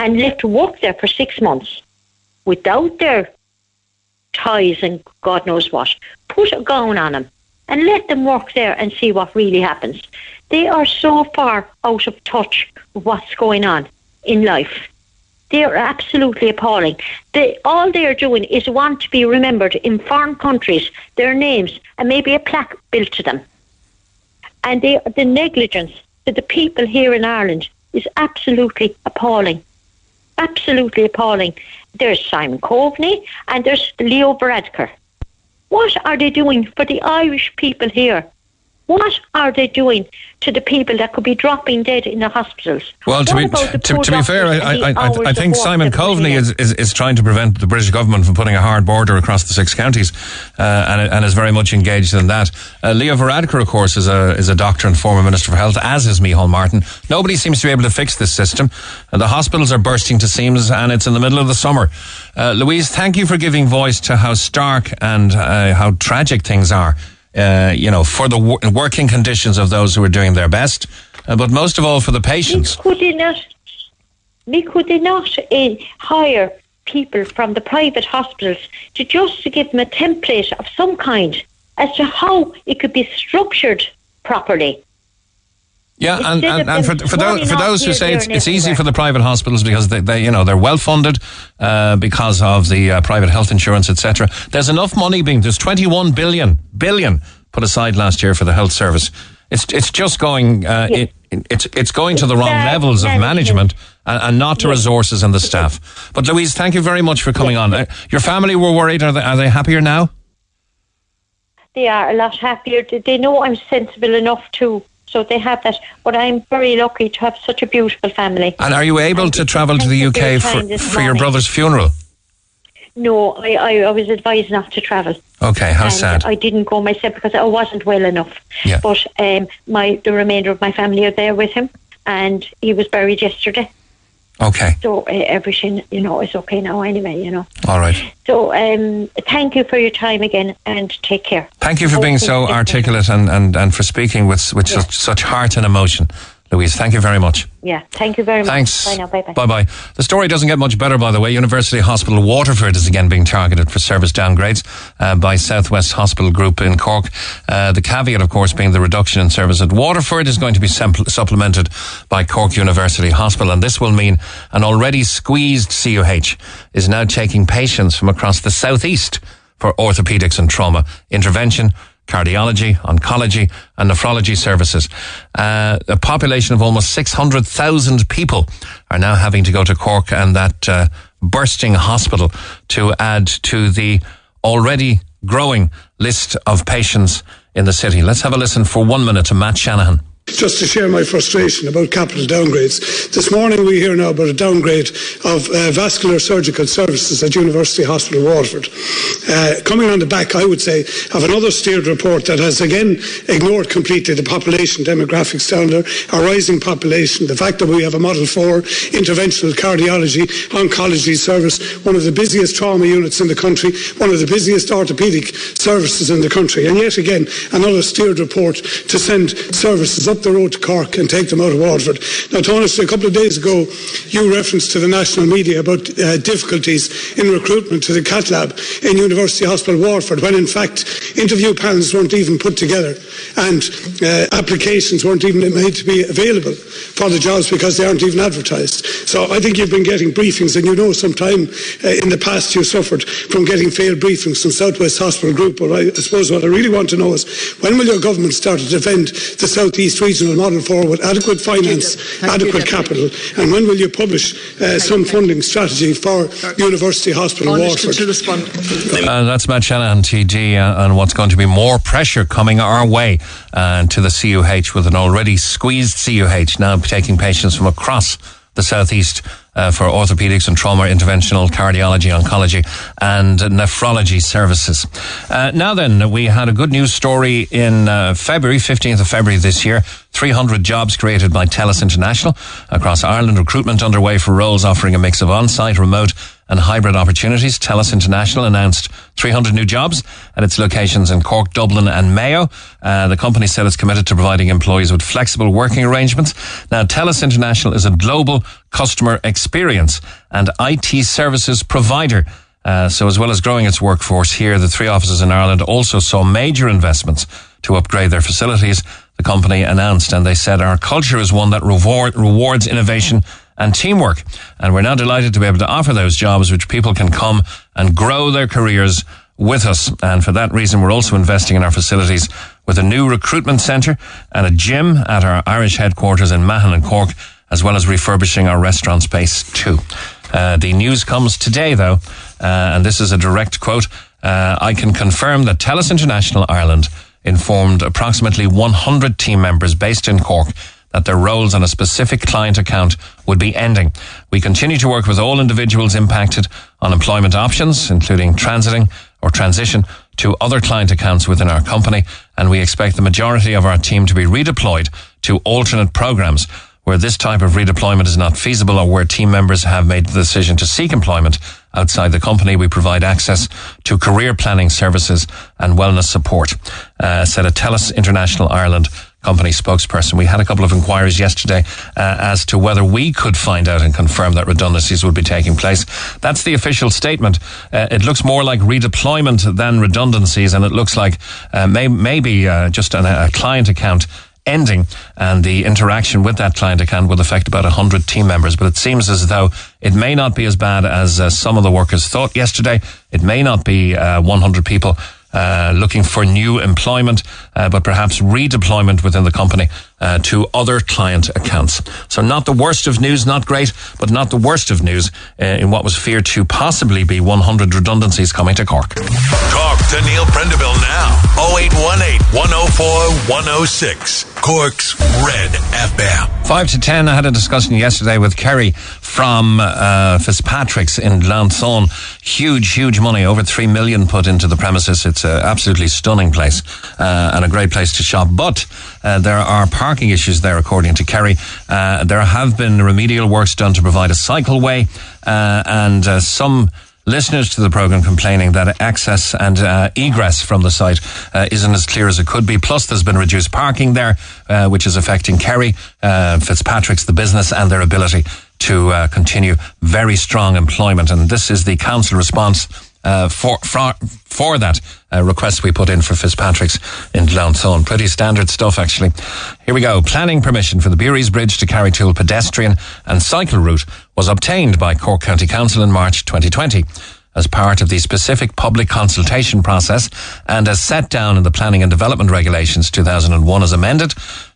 and left to work there for six months without their ties and God knows what. Put a gown on them and let them work there and see what really happens. They are so far out of touch with what's going on in life. They are absolutely appalling. They, all they are doing is want to be remembered in foreign countries, their names, and maybe a plaque built to them. And they, the negligence to the people here in Ireland is absolutely appalling. Absolutely appalling. There's Simon Coveney and there's Leo Varadkar. What are they doing for the Irish people here? What are they doing to the people that could be dropping dead in the hospitals? Well, to be, to, to be fair, I, I, I, I think Simon Coveney is, is, is trying to prevent the British government from putting a hard border across the six counties, uh, and, and is very much engaged in that. Uh, Leo Varadkar, of course, is a is a doctor and former Minister for Health, as is Micheál Martin. Nobody seems to be able to fix this system. Uh, the hospitals are bursting to seams, and it's in the middle of the summer. Uh, Louise, thank you for giving voice to how stark and uh, how tragic things are. Uh, you know, for the wor- working conditions of those who are doing their best, uh, but most of all for the patients. We could they not, we could they not uh, hire people from the private hospitals to just to give them a template of some kind as to how it could be structured properly? Yeah, and, and, and for, for those, for those who say it's, it's easy for the private hospitals because they, they you know, they're well funded uh, because of the uh, private health insurance, et cetera. There's enough money being there's twenty-one billion billion put aside last year for the health service. It's it's just going uh, yes. it, it's it's going it's to the wrong levels of management and, and not to yes. resources and the staff. But Louise, thank you very much for coming yes. on. Uh, your family were worried. Are they, are they happier now? They are a lot happier. They know I'm sensible enough to. So they have that, but I'm very lucky to have such a beautiful family. And are you able and to travel to the U K for, for your brother's funeral? No, I, I, I was advised not to travel. Okay, how and sad. I didn't go myself because I wasn't well enough. Yeah. But um, my the remainder of my family are there with him, and he was buried yesterday. Okay. So uh, everything, you know, is okay now anyway, you know. All right. So um, thank you for your time again and take care. Thank you for being so articulate and, and, and for speaking with, with yeah. such, such heart and emotion. Louise, thank you very much. Yeah, thank you very much. Thanks. Bye now, bye-bye. Bye-bye. The story doesn't get much better, by the way. University Hospital Waterford is again being targeted for service downgrades uh, by Southwest Hospital Group in Cork. Uh, the caveat, of course, being the reduction in service at Waterford is going to be sempl- supplemented by Cork University Hospital, and this will mean an already squeezed C U H is now taking patients from across the southeast for orthopedics and trauma intervention, cardiology, oncology and nephrology services. Uh, a population of almost six hundred thousand people are now having to go to Cork and that uh, bursting hospital to add to the already growing list of patients in the city. Let's have a listen for one minute to Matt Shanahan. Just to share my frustration about capital downgrades. This morning we hear now about a downgrade of uh, vascular surgical services at University Hospital Waterford. Uh, coming on the back, I would say, of another steered report that has again ignored completely the population demographics down there, a rising population, the fact that we have a Model four interventional cardiology, oncology service, one of the busiest trauma units in the country, one of the busiest orthopaedic services in the country. And yet again, another steered report to send services up the road to Cork and take them out of Waterford. Now, Tony's, a couple of days ago, you referenced to the national media about uh, difficulties in recruitment to the cath lab in University Hospital Waterford, when in fact interview panels weren't even put together and uh, applications weren't even made to be available for the jobs because they aren't even advertised. So I think you've been getting briefings, and you know sometime uh, in the past you suffered from getting failed briefings from Southwest Hospital Group. But I, I suppose what I really want to know is, when will your government start to defend the South East Regional Model four with adequate finance, adequate capital, and when will you publish uh, some funding strategy for University Hospital Waterford? Uh, that's Matt Shanahan, T D, uh, on what's going to be more pressure coming our way uh, to the C U H, with an already squeezed C U H now taking patients from across the southeast uh, for orthopedics and trauma, interventional cardiology, oncology and nephrology services. Uh, now then, we had a good news story in uh, February, fifteenth of February this year. three hundred jobs created by TELUS International across Ireland. Recruitment underway for roles offering a mix of on-site, remote and hybrid opportunities. TELUS International announced three hundred new jobs at its locations in Cork, Dublin and Mayo. Uh, the company said it's committed to providing employees with flexible working arrangements. Now, TELUS International is a global customer experience and I T services provider. Uh, so as well as growing its workforce here, the three offices in Ireland also saw major investments to upgrade their facilities, the company announced. And they said, our culture is one that reward, rewards innovation and teamwork. And we're now delighted to be able to offer those jobs which people can come and grow their careers with us. And for that reason, we're also investing in our facilities with a new recruitment centre and a gym at our Irish headquarters in Mahon and Cork, as well as refurbishing our restaurant space too. Uh, the news comes today, though, uh, and this is a direct quote. Uh, I can confirm that TELUS International Ireland informed approximately one hundred team members based in Cork that their roles on a specific client account would be ending. We continue to work with all individuals impacted on employment options, including transiting or transition to other client accounts within our company, and we expect the majority of our team to be redeployed to alternate programs where this type of redeployment is not feasible or where team members have made the decision to seek employment outside the company. We provide access to career planning services and wellness support, uh, said a TELUS International Ireland company spokesperson. We had a couple of inquiries yesterday uh, as to whether we could find out and confirm that redundancies would be taking place. That's the official statement. Uh, it looks more like redeployment than redundancies, and it looks like uh, may, maybe uh, just an, a client account ending, and the interaction with that client account will affect about one hundred team members. But it seems as though it may not be as bad as uh, some of the workers thought yesterday. It may not be uh, one hundred people Uh, looking for new employment, uh, but perhaps redeployment within the company uh, to other client accounts. So not the worst of news, not great, but not the worst of news uh, in what was feared to possibly be one hundred redundancies coming to Cork. Talk to Neil Prendeville now, oh eight one eight, one oh four, one oh six, Cork's Red F M. five to ten, I had a discussion yesterday with Kerry from uh, Fitzpatrick's in Lanson. Huge, huge money, over three million put into the premises. It's an absolutely stunning place uh, and a great place to shop. But uh, there are parking issues there, according to Kerry. Uh, there have been remedial works done to provide a cycleway uh, and uh, some listeners to the programme complaining that access and uh, egress from the site uh, isn't as clear as it could be. Plus, there's been reduced parking there, uh, which is affecting Kerry, uh, Fitzpatrick's, the business, and their ability to uh, continue very strong employment. And this is the council response uh, for, for for that uh, request we put in for Fitzpatrick's in Glanson. Pretty standard stuff, actually. Here we go. Planning permission for the Bearies Bridge to Carrytool pedestrian and cycle route was obtained by Cork County Council in March twenty twenty as part of the specific public consultation process, and as set down in the Planning and Development Regulations two thousand one as amended.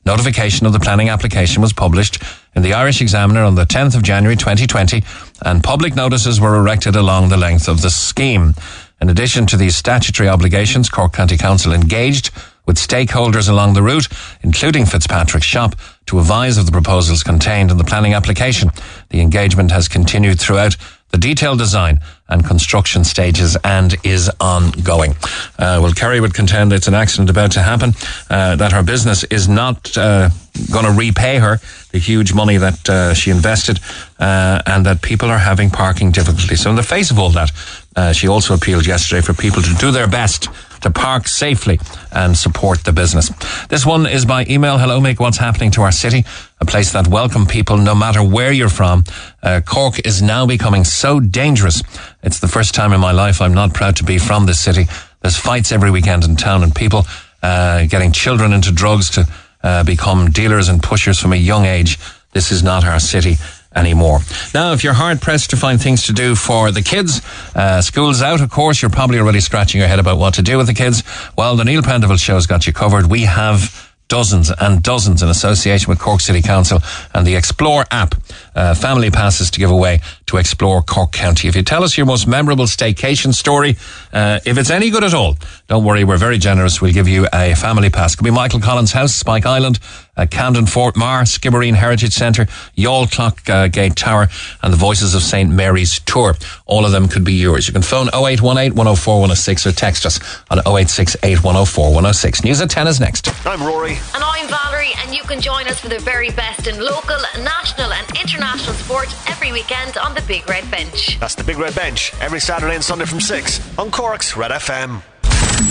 Notification of the planning application was published in the Irish Examiner on the tenth of January twenty twenty, and public notices were erected along the length of the scheme. In addition to these statutory obligations, Cork County Council engaged with stakeholders along the route, including Fitzpatrick's shop, to advise of the proposals contained in the planning application. The engagement has continued throughout the detailed design and construction stages and is ongoing. Uh, well, Kerry would contend it's an accident about to happen, uh, that her business is not uh, going to repay her the huge money that uh, she invested, uh, and that people are having parking difficulties. So in the face of all that, uh, she also appealed yesterday for people to do their best to park safely and support the business. This one is by email. Hello, Mick. What's happening to our city? A place that welcomes people no matter where you're from. Uh, Cork is now becoming so dangerous. It's the first time in my life I'm not proud to be from this city. There's fights every weekend in town, and people uh, getting children into drugs to uh, become dealers and pushers from a young age. This is not our city anymore. Now, if you're hard-pressed to find things to do for the kids, uh, school's out, of course. You're probably already scratching your head about what to do with the kids. Well, the Neil Prendeville Show's got you covered. We have dozens and dozens in association with Cork City Council and the Explore app. Uh, family passes to give away to Explore Cork County. If you tell us your most memorable staycation story, uh, if it's any good at all, don't worry, we're very generous. We'll give you a family pass. Could be Michael Collins House, Spike Island, uh, Camden Fort Mar, Skibbereen Heritage Centre, Youghal Clock uh, Gate Tower, and the Voices of Saint Mary's Tour. All of them could be yours. You can phone oh eight one eight, one oh four, one oh six or text us on oh eight six eight, one oh four, one oh six. News at ten is next. I'm Rory. And I'm Valerie, and you can join us for the very best in local, national and international sport every weekend on the Big Red Bench. That's the Big Red Bench, every Saturday and Sunday from six on Cork's Red F M.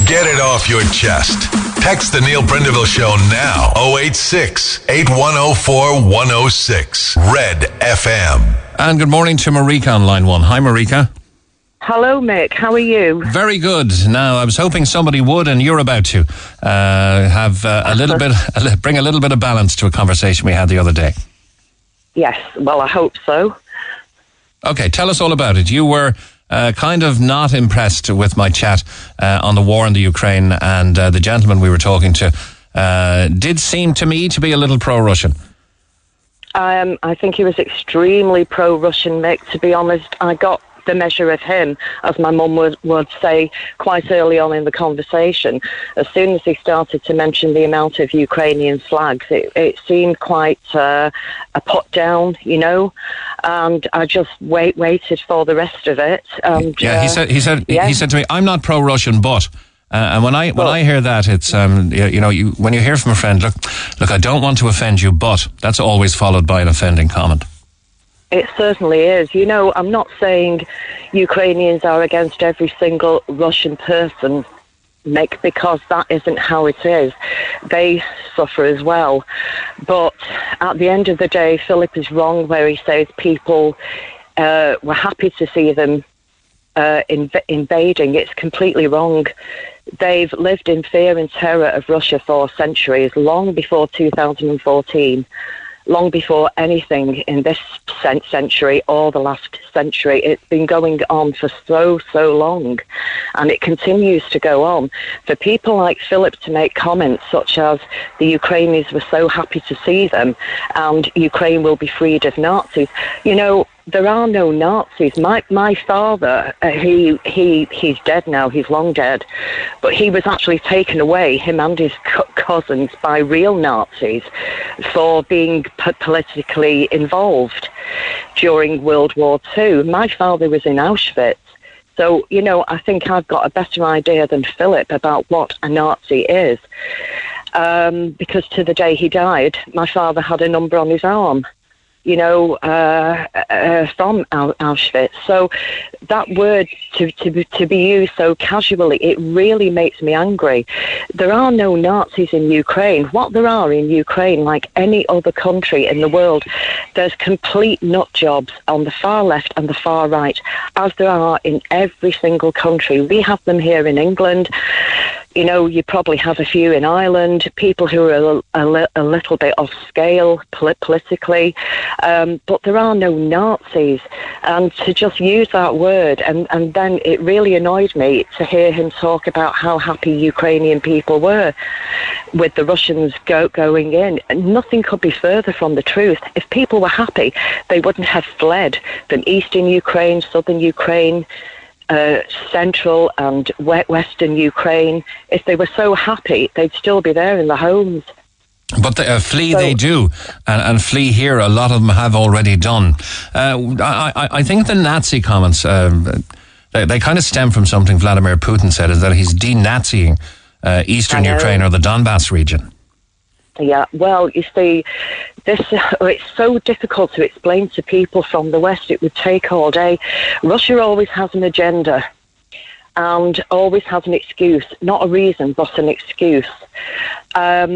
Get it off your chest. Text the Neil Prendeville Show now, oh eight six, eight one oh four, one oh six, Red F M. And good morning to Marika on line one. Hi, Marika. Hello, Mick. How are you? Very good. Now, I was hoping somebody would, and you're about to uh, have uh, a little bit, a li- bring a little bit of balance to a conversation we had the other day. Yes. Well, I hope so. Okay, tell us all about it. You were uh, kind of not impressed with my chat uh, on the war in the Ukraine, and uh, the gentleman we were talking to uh, did seem to me to be a little pro-Russian. Um, I think he was extremely pro-Russian, Mick. To be honest, I got the measure of him, as my mum would, would say quite early on in the conversation. As soon as he started to mention the amount of Ukrainian slags, it, it seemed quite uh, a pot down, you know, and I just wait, waited for the rest of it. And, yeah, uh, he said, he said, yeah. he said to me, "I'm not pro-Russian, but." Uh, and when I when I hear that, it's um you, you know you when you hear from a friend, look, look, I don't want to offend you, but that's always followed by an offending comment. It certainly is. You know, I'm not saying Ukrainians are against every single Russian person, Mick, because that isn't how it is. They suffer as well. But at the end of the day, Philip is wrong where he says people uh, were happy to see them uh, inv- invading. It's completely wrong. They've lived in fear and terror of Russia for centuries, long before two thousand fourteen, long before anything in this century or the last century. It's been going on for so, so long, and it continues to go on. For people like Philip to make comments such as the Ukrainians were so happy to see them and Ukraine will be freed of Nazis, you know, there are no Nazis. My my father, uh, he he he's dead now. He's long dead, but he was actually taken away, him and his co- cousins, by real Nazis for being p- politically involved during World War Two. My father was in Auschwitz, so you know I think I've got a better idea than Philip about what a Nazi is, um, because to the day he died, my father had a number on his arm, you know, uh, uh, from Auschwitz. So that word to, to, to be used so casually, it really makes me angry. There are no Nazis in Ukraine. What there are in Ukraine, like any other country in the world, there's complete nut jobs on the far left and the far right, as there are in every single country. We have them here in England. You know, you probably have a few in Ireland, people who are a, a, a little bit off scale polit- politically, um, but there are no Nazis. And to just use that word, and, and then it really annoyed me to hear him talk about how happy Ukrainian people were with the Russians go, going in. And nothing could be further from the truth. If people were happy, they wouldn't have fled from eastern Ukraine, southern Ukraine, Uh, central and western Ukraine. If they were so happy, they'd still be there in their homes. But they, uh, flee so, they do, and, and flee here. A lot of them have already done. Uh, I, I, I think the Nazi comments, uh, they, they kind of stem from something Vladimir Putin said, is that he's denaziing uh, eastern Ukraine or the Donbass region. Yeah, well, you see, this uh, it's so difficult to explain to people from the West. It would take all day. Russia always has an agenda and always has an excuse, not a reason, but an excuse. Um,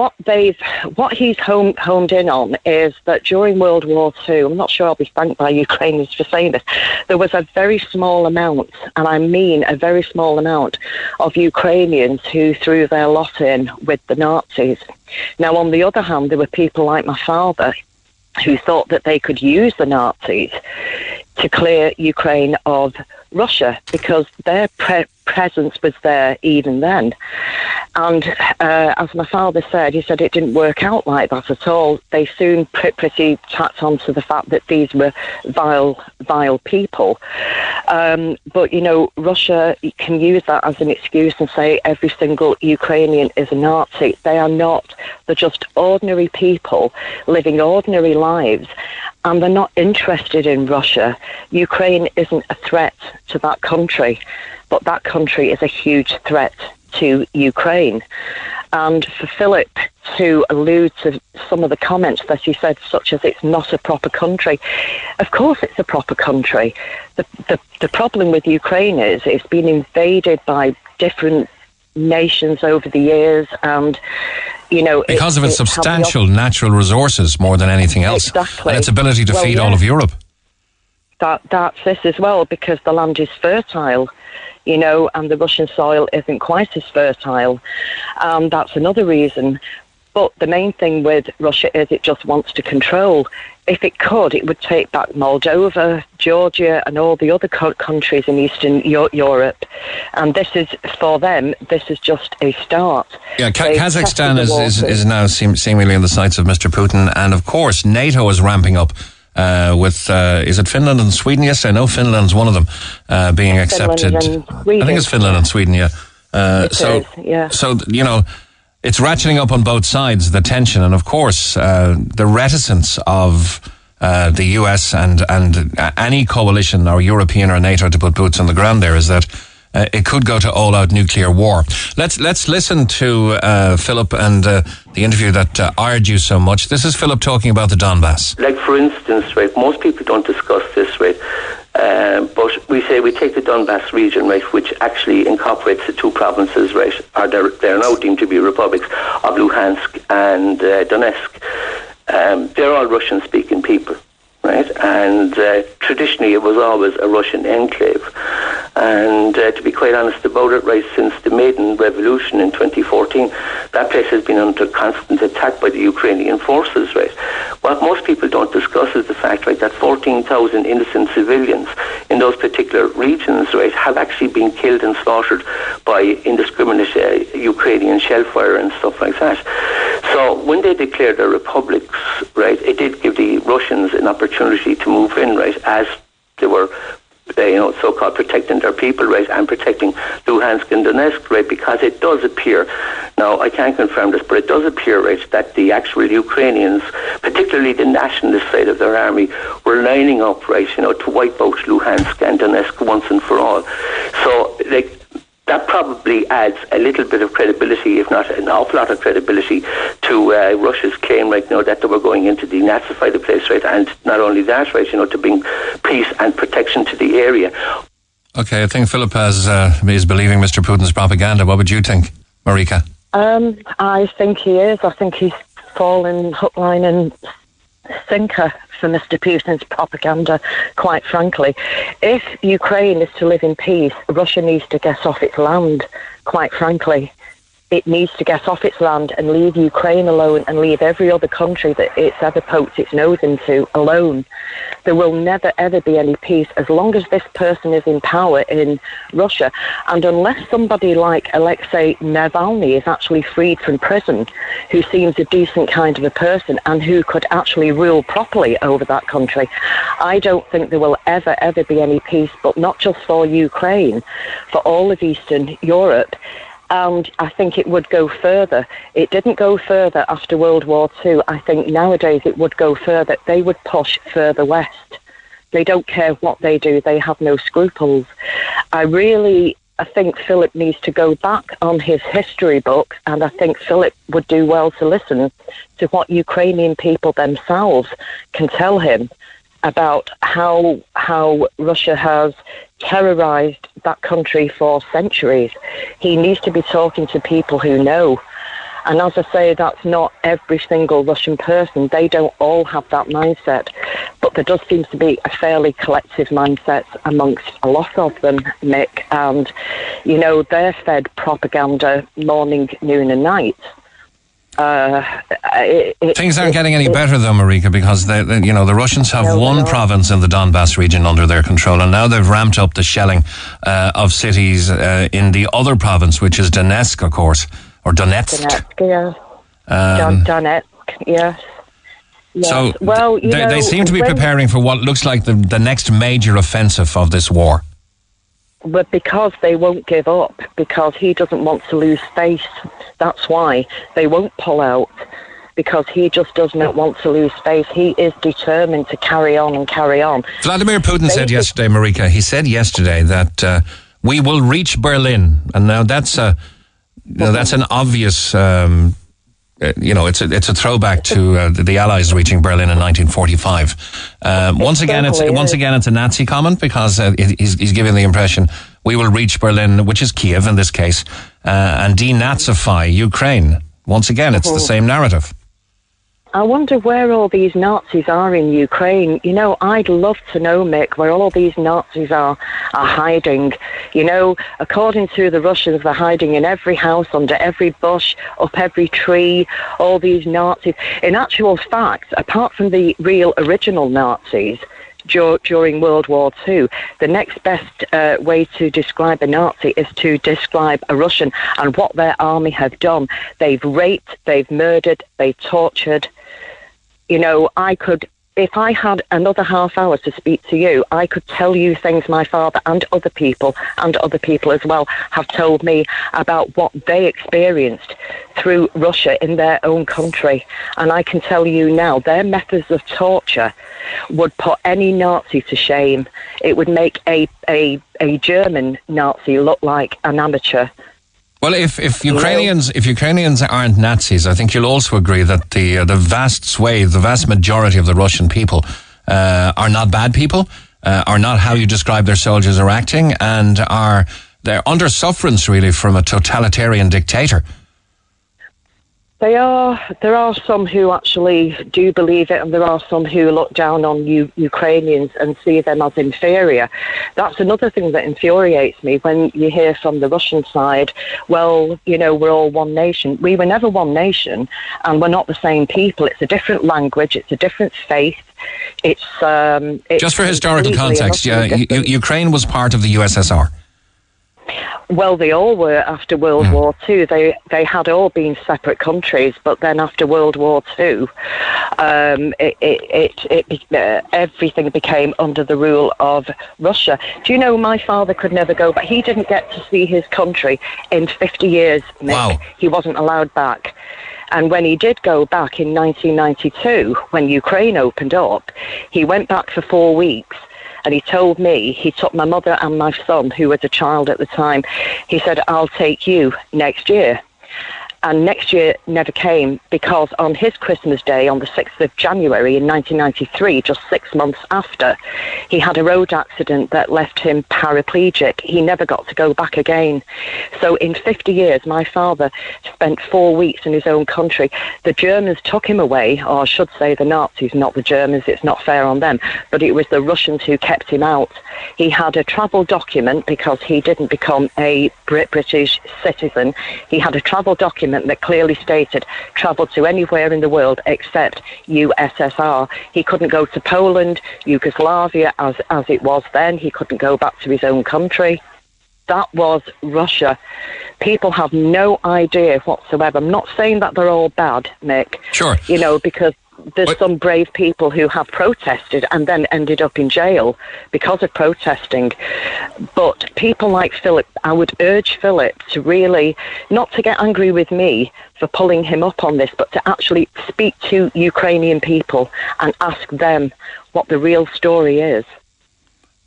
what they've, what he's home, homed in on is that during World War Two, I'm not sure I'll be thanked by Ukrainians for saying this, there was a very small amount, and I mean a very small amount, of Ukrainians who threw their lot in with the Nazis. Now, on the other hand, there were people like my father who thought that they could use the Nazis to clear Ukraine of Russia, because their pre- presence was there even then. And uh, as my father said, he said it didn't work out like that at all. They soon pretty, pretty tacked on to the fact that these were vile, vile people. Um, but, you know, Russia can use that as an excuse and say every single Ukrainian is a Nazi. They are not. They're just ordinary people living ordinary lives. And they're not interested in Russia. Ukraine isn't a threat to that country, but that country is a huge threat to Ukraine. And for Philip to allude to some of the comments that he said, such as it's not a proper country, of course it's a proper country. The, the, the problem with Ukraine is it's been invaded by different nations over the years, and you know, because it, of its it substantial natural resources more than anything else, exactly. And its ability to well, feed yeah. all of Europe. That that's this as well, because the land is fertile, you know, and the Russian soil isn't quite as fertile. Um, that's another reason. But the main thing with Russia is it just wants to control. If it could, it would take back Moldova, Georgia, and all the other co- countries in Eastern Euro- Europe. And this is, for them, this is just a start. Yeah, Ka- Kazakhstan is, is, is now seem, seemingly on the sights of Mister Putin. And, of course, NATO is ramping up uh, with, uh, is it Finland and Sweden yesterday? I know Finland's one of them uh, being accepted. I think it's Finland and Sweden, yeah. Uh, so, is, yeah. So, you know, it's ratcheting up on both sides, the tension, and of course, uh, the reticence of uh, the U S and, and any coalition or European or NATO to put boots on the ground there is that Uh, it could go to all-out nuclear war. Let's let's listen to uh, Philip and uh, the interview that uh, irred you so much. This is Philip talking about the Donbass. Like, for instance, right, most people don't discuss this, right, uh, but we say we take the Donbass region, right, which actually incorporates the two provinces, right, are they're, they're now deemed to be republics of Luhansk and uh, Donetsk. Um, they're all Russian-speaking people. Right, and uh, traditionally it was always a Russian enclave, and uh, to be quite honest about it, right, since the Maidan Revolution in twenty fourteen, that place has been under constant attack by the Ukrainian forces, right. What most people don't discuss is the fact, right, that fourteen thousand innocent civilians in those particular regions, right, have actually been killed and slaughtered by indiscriminate uh, Ukrainian shellfire and stuff like that. So when they declared their republics, right, it did give the Russians an opportunity to move in, right, as they were, you know, so-called protecting their people, right, and protecting Luhansk and Donetsk, right, because it does appear, now I can't confirm this, but it does appear, right, that the actual Ukrainians, particularly the nationalist side of their army, were lining up, right, you know, to wipe out Luhansk and Donetsk once and for all. So, like, that probably adds a little bit of credibility, if not an awful lot of credibility, to uh, Russia's claim right now that they were going in to denazify the place, right? And not only that, right, you know, to bring peace and protection to the area. Okay, I think Philip has, uh, is believing Mister Putin's propaganda. What would you think, Marika? Um, I think he is. I think he's fallen hook, line and sinker for Mister Putin's propaganda, quite frankly. If Ukraine is to live in peace, Russia needs to get off its land, quite frankly. It needs to get off its land and leave Ukraine alone and leave every other country that it's ever poked its nose into alone. There will never, ever be any peace as long as this person is in power in Russia. And unless somebody like Alexei Navalny is actually freed from prison, who seems a decent kind of a person and who could actually rule properly over that country, I don't think there will ever, ever be any peace, but not just for Ukraine, for all of Eastern Europe. And I think it would go further. It didn't go further after World War Two. I think nowadays it would go further. They would push further west. They don't care what they do. They have no scruples. I really, I think Philip needs to go back on his history book, and I think Philip would do well to listen to what Ukrainian people themselves can tell him about how how Russia has terrorised that country for centuries. He needs to be talking to people who know. And as I say, that's not every single Russian person. They don't all have that mindset. But there does seem to be a fairly collective mindset amongst a lot of them, Mick. And, you know, they're fed propaganda morning, noon and night. Uh, it, it, Things aren't it, getting any it, better though, Marika, because they, they, you know, the Russians have no, one province in the Donbass region under their control, and now they've ramped up the shelling uh, of cities uh, in the other province, which is Donetsk, of course, or Donetsk. Donetsk, yeah. Um, Donetsk, yes. yes. So well, you they, know, they seem to be when, preparing for what looks like the, the next major offensive of this war. But because they won't give up, because he doesn't want to lose face, that's why they won't pull out, because he just does not want to lose face. He is determined to carry on and carry on. Vladimir Putin said yesterday, Marika, he said yesterday that uh, we will reach Berlin. And now that's a, you know, that's an obvious, um, you know, it's a, it's a throwback to uh, the Allies reaching Berlin in nineteen forty-five. Uh, once again, it's once again it's a Nazi comment, because uh, he's, he's giving the impression we will reach Berlin, which is Kiev in this case, uh, and denazify Ukraine. Once again, it's the same narrative. I wonder where all these Nazis are in Ukraine. You know, I'd love to know, Mick, where all these Nazis are, are hiding. You know, according to the Russians, they're hiding in every house, under every bush, up every tree, all these Nazis. In actual fact, apart from the real original Nazis dur- during World War Two, the next best uh, way to describe a Nazi is to describe a Russian and what their army have done. They've raped, they've murdered, they've tortured. You know, I could if I had another half hour to speak to you, I could tell you things my father and other people, and other people as well, have told me about what they experienced through Russia in their own country. And I can tell you now, their methods of torture would put any Nazi to shame. It would make a, a, a German Nazi look like an amateur. Well, if, if Ukrainians if Ukrainians aren't Nazis, I think you'll also agree that the uh, the vast swathe, the vast majority of the Russian people uh, are not bad people, uh, are not how you describe their soldiers are acting, and are they're under sufferance really from a totalitarian dictator. They are. There are some who actually do believe it, and there are some who look down on U- Ukrainians and see them as inferior. That's another thing that infuriates me when you hear from the Russian side, well, you know, we're all one nation. We were never one nation, and we're not the same people. It's a different language. It's a different faith. It's, um, it's just for historical context. Yeah, U- Ukraine was part of the U S S R. Well, they all were after World mm. War Two. They they had all been separate countries, but then after World War Two, um, it, it, it, it, uh, everything became under the rule of Russia. Do you know, my father could never go back. He didn't get to see his country in fifty years, Mick. Wow. He wasn't allowed back. And when he did go back in nineteen ninety-two, when Ukraine opened up, he went back for four weeks. And he told me, he took my mother and my son, who was a child at the time, he said, I'll take you next year. And next year never came, because on his Christmas day, on the sixth of January in nineteen ninety-three, just six months after, he had a road accident that left him paraplegic. He never got to go back again. So in fifty years, my father spent four weeks in his own country. The Germans took him away, or I should say the Nazis, not the Germans. It's not fair on them. But it was the Russians who kept him out. He had a travel document, because he didn't become a British citizen. He had a travel document that clearly stated travel to anywhere in the world except U S S R. He couldn't go to Poland, Yugoslavia as, as it was then. He couldn't go back to his own country. That was Russia. People have no idea whatsoever. I'm not saying that they're all bad, Mick. Sure. You know, because there's what? some brave people who have protested and then ended up in jail because of protesting. But people like Philip, I would urge Philip to really, not to get angry with me for pulling him up on this, but to actually speak to Ukrainian people and ask them what the real story is.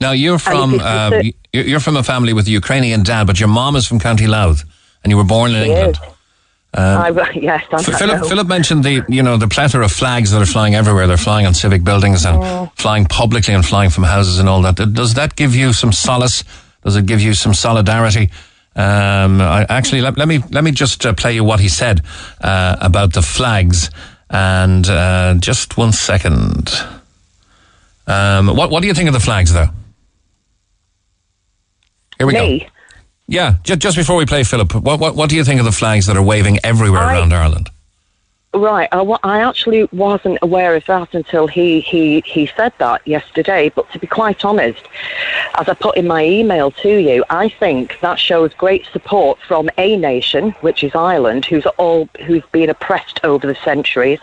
Now, you're from uh, you're from a family with a Ukrainian dad, but your mom is from County Louth, and you were born in she England. Is. Um, I, yes, Philip, Philip mentioned the you know the plethora of flags that are flying everywhere. They're flying on civic buildings and oh. flying publicly and flying from houses and all that. Does that give you some solace? Does it give you some solidarity? Um, I, actually, let, let me let me just uh, play you what he said uh, about the flags. And uh, just one second. Um, what what do you think of the flags, though? Here we me? go. Yeah, just before we play, Philip, what, what what do you think of the flags that are waving everywhere I, around Ireland? Right, I, I actually wasn't aware of that until he, he, he said that yesterday. But to be quite honest, as I put in my email to you, I think that shows great support from a nation, which is Ireland, who's all who's been oppressed over the centuries.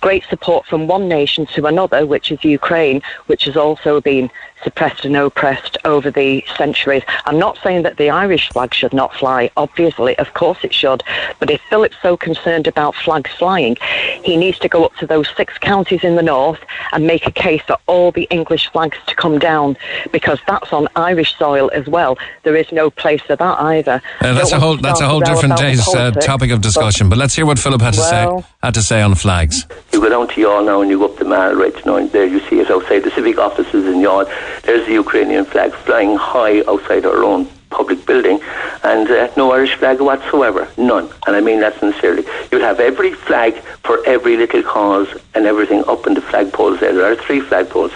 Great support from one nation to another, which is Ukraine, which has also been suppressed and oppressed over the centuries. I'm not saying that the Irish flag should not fly, obviously, of course it should, but if Philip's so concerned about flags flying, he needs to go up to those six counties in the north and make a case for all the English flags to come down, because that's on Irish soil as well. There is no place for that either. Uh, that's, a whole, that's a whole different day's uh, topic of discussion, but, but let's hear what Philip had to well, say had to say on flags. You go down to Youghal now and you go up the Mall right now, and there you see it outside the civic offices in Youghal. There's the Ukrainian flag flying high outside our own public building, and uh, no Irish flag whatsoever, none. And I mean that sincerely. You'll have every flag for every little cause and everything up in the flagpoles there. There are three flagpoles,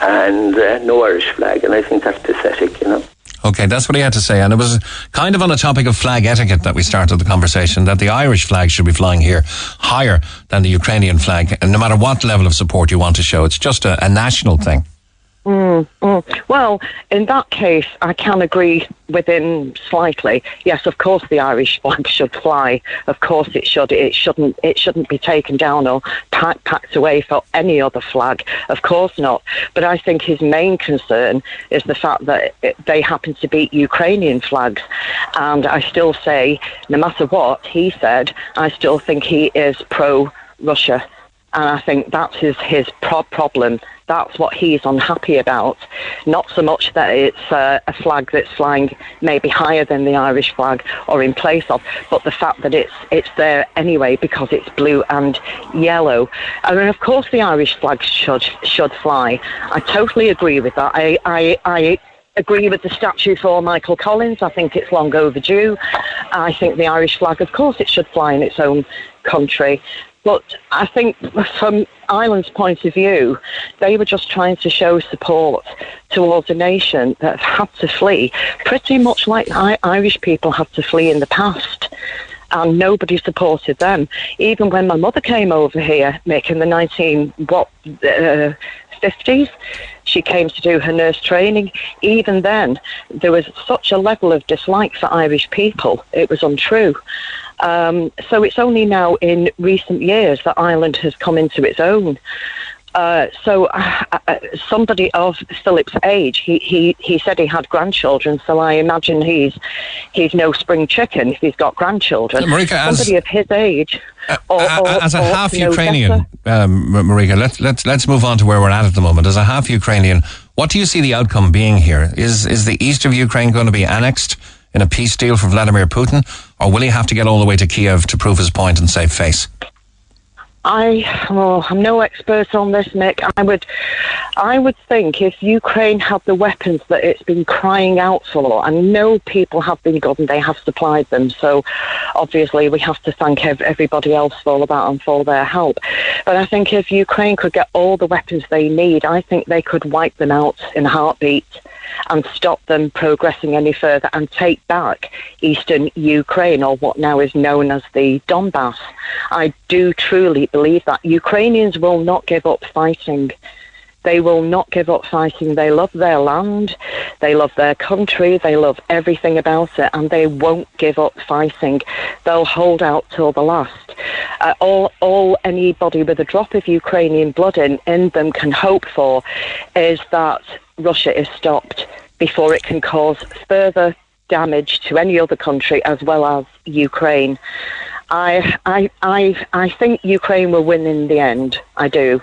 and uh, no Irish flag, and I think that's pathetic, you know. Okay, that's what he had to say, and it was kind of on a topic of flag etiquette that we started the conversation, that the Irish flag should be flying here higher than the Ukrainian flag, and no matter what level of support you want to show, it's just a, a national thing. Mm, mm. Well, in that case, I can agree with him slightly. Yes, of course, the Irish flag should fly. Of course, it should. It shouldn't. It shouldn't be taken down or pack, packed away for any other flag. Of course not. But I think his main concern is the fact that it, they happen to be Ukrainian flags. And I still say, no matter what he said, I still think he is pro-Russia. And I think that is his pro- problem. That's what he's unhappy about. Not so much that it's uh, a flag that's flying maybe higher than the Irish flag or in place of, but the fact that it's it's there anyway because it's blue and yellow. And then of course the Irish flag should should fly. I totally agree with that. I I, I agree with the statue for Michael Collins. I think it's long overdue. I think the Irish flag, of course, it should fly in its own country. But I think from Ireland's point of view, they were just trying to show support towards a nation that had to flee, pretty much like Irish people had to flee in the past. And nobody supported them. Even when my mother came over here, Mick, in the nineteen fifties, she came to do her nurse training. Even then, there was such a level of dislike for Irish people. It was untrue. Um, so it's only now in recent years that Ireland has come into its own. Uh, so uh, somebody of Philip's age, he, he, he said he had grandchildren, so I imagine he's he's no spring chicken if he's got grandchildren. So Marika, somebody as, of his age. Or, uh, or, as a half Ukrainian, um, Marika, let's, let's, let's move on to where we're at at the moment. As a half Ukrainian, what do you see the outcome being here? Is, is the east of Ukraine going to be annexed in a peace deal for Vladimir Putin, or will he have to get all the way to Kiev to prove his point and save face? I, well, I'm no expert on this, Mick. I would, I would think if Ukraine had the weapons that it's been crying out for, and no people have been gotten, they have supplied them. So obviously we have to thank ev- everybody else for that and for their help. But I think if Ukraine could get all the weapons they need, I think they could wipe them out in a heartbeat and stop them progressing any further and take back eastern Ukraine, or what now is known as the Donbass. I do truly believe that Ukrainians will not give up fighting. They will not give up fighting. They love their land, they love their country, they love everything about it, and they won't give up fighting. They'll hold out till the last. Uh, all, all anybody with a drop of Ukrainian blood in, in them can hope for is that Russia is stopped before it can cause further damage to any other country as well as Ukraine. I, I, I, I think Ukraine will win in the end. I do.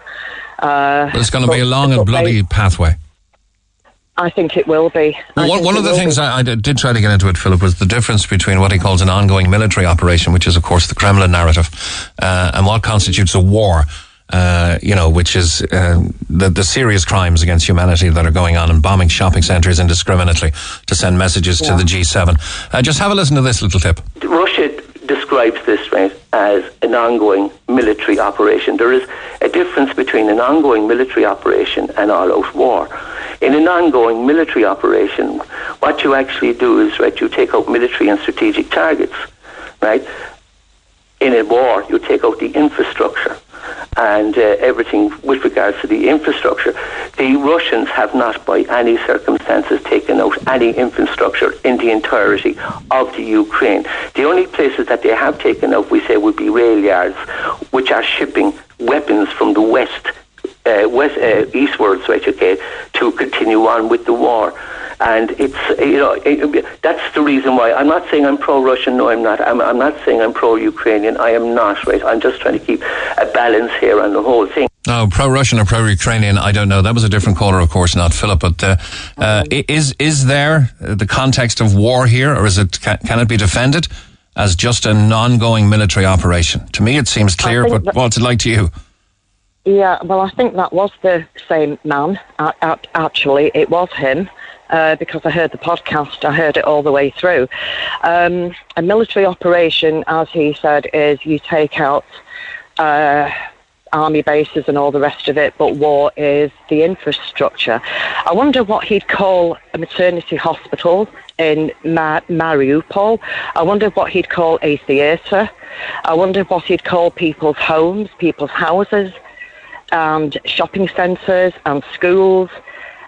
Uh, but it's going to be a long and bloody they, pathway. I think it will be. Well, one one of the things I, I did try to get into it, Philip, was the difference between what he calls an ongoing military operation, which is, of course, the Kremlin narrative, uh, and what constitutes a war, uh, you know, which is uh, the, the serious crimes against humanity that are going on and bombing shopping centres indiscriminately to send messages yeah. to the G seven. Uh, just have a listen to this little tip. Russia describes this, right, as an ongoing military operation. There is a difference between an ongoing military operation and all-out war. In an ongoing military operation, what you actually do is, right, you take out military and strategic targets, right? In a war, you take out the infrastructure and uh, everything with regards to the infrastructure. The Russians have not by any circumstances taken out any infrastructure in the entirety of the Ukraine. The only places that they have taken out, we say, would be rail yards, which are shipping weapons from the west, uh, west uh, eastwards, right, okay, to continue on with the war. And it's, you know, it, that's the reason why. I'm not saying I'm pro-Russian. No, I'm not. I'm, I'm not saying I'm pro-Ukrainian. I am not, right? I'm just trying to keep a balance here on the whole thing. No, pro-Russian or pro-Ukrainian, I don't know. That was a different caller, of course, not Philip. But uh, uh, is is there the context of war here, or is it can, can it be defended as just an ongoing military operation? To me, it seems clear, but that- what's it like to you? Yeah, well, I think that was the same man. Actually, it was him. Uh, because I heard the podcast, I heard it all the way through. Um, a military operation, as he said, is you take out uh, army bases and all the rest of it, but war is the infrastructure. I wonder what he'd call a maternity hospital in Ma- Mariupol. I wonder what he'd call a theatre. I wonder what he'd call people's homes, people's houses, and shopping centres and schools.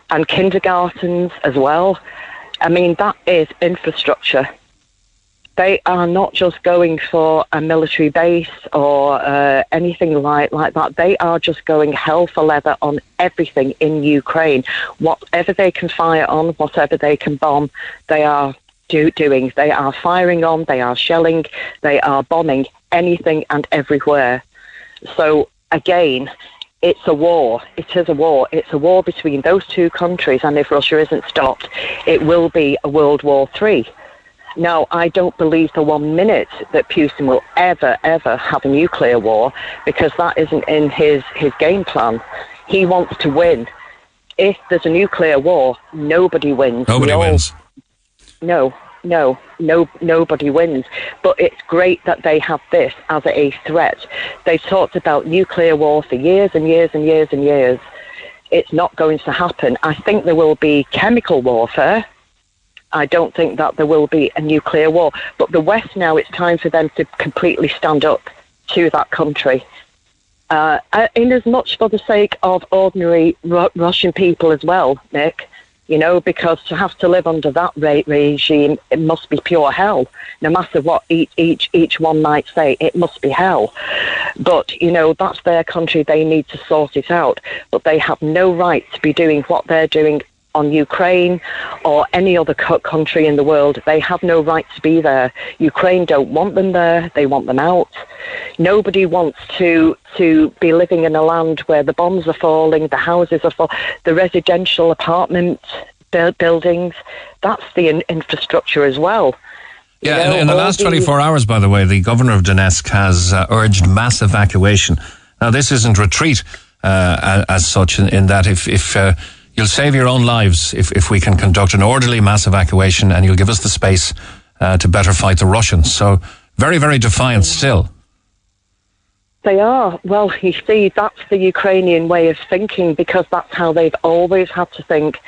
and kindergartens as well. I mean, that is infrastructure. They are not just going for a military base or uh, anything like, like that. They are just going hell for leather on everything in Ukraine. Whatever they can fire on, whatever they can bomb, they are do, doing. They are firing on, they are shelling, they are bombing anything and everywhere. So, again, it's a war. It is a war. It's a war between those two countries, and if Russia isn't stopped, it will be a World War Three. Now, I don't believe for one minute that Putin will ever, ever have a nuclear war, because that isn't in his, his game plan. He wants to win. If there's a nuclear war, nobody wins. Nobody all, wins. No, no, no, nobody wins. But it's great that they have this as a threat. They've talked about nuclear war for years and years and years and years. It's not going to happen. I think there will be chemical warfare. I don't think that there will be a nuclear war. But the West now, it's time for them to completely stand up to that country. Uh, in as much for the sake of ordinary Ru- Russian people as well, Nick, you know, because to have to live under that re- regime, it must be pure hell. No matter what each, each, each one might say, it must be hell. But, you know, that's their country. They need to sort it out. But they have no right to be doing what they're doing on Ukraine or any other co- country in the world. They have no right to be there. Ukraine don't want them there. They want them out. Nobody wants to to be living in a land where the bombs are falling, the houses are falling, the residential apartment bu- buildings. That's the in- infrastructure as well. Yeah, you know, in, in the last twenty-four hours, by the way, the governor of Donetsk has uh, urged mass evacuation. Now, this isn't retreat uh, as such, in, in that if... if uh, you'll save your own lives if, if we can conduct an orderly mass evacuation, and you'll give us the space uh, to better fight the Russians. So very, very defiant still. They are. Well, you see, that's the Ukrainian way of thinking, because that's how they've always had to think.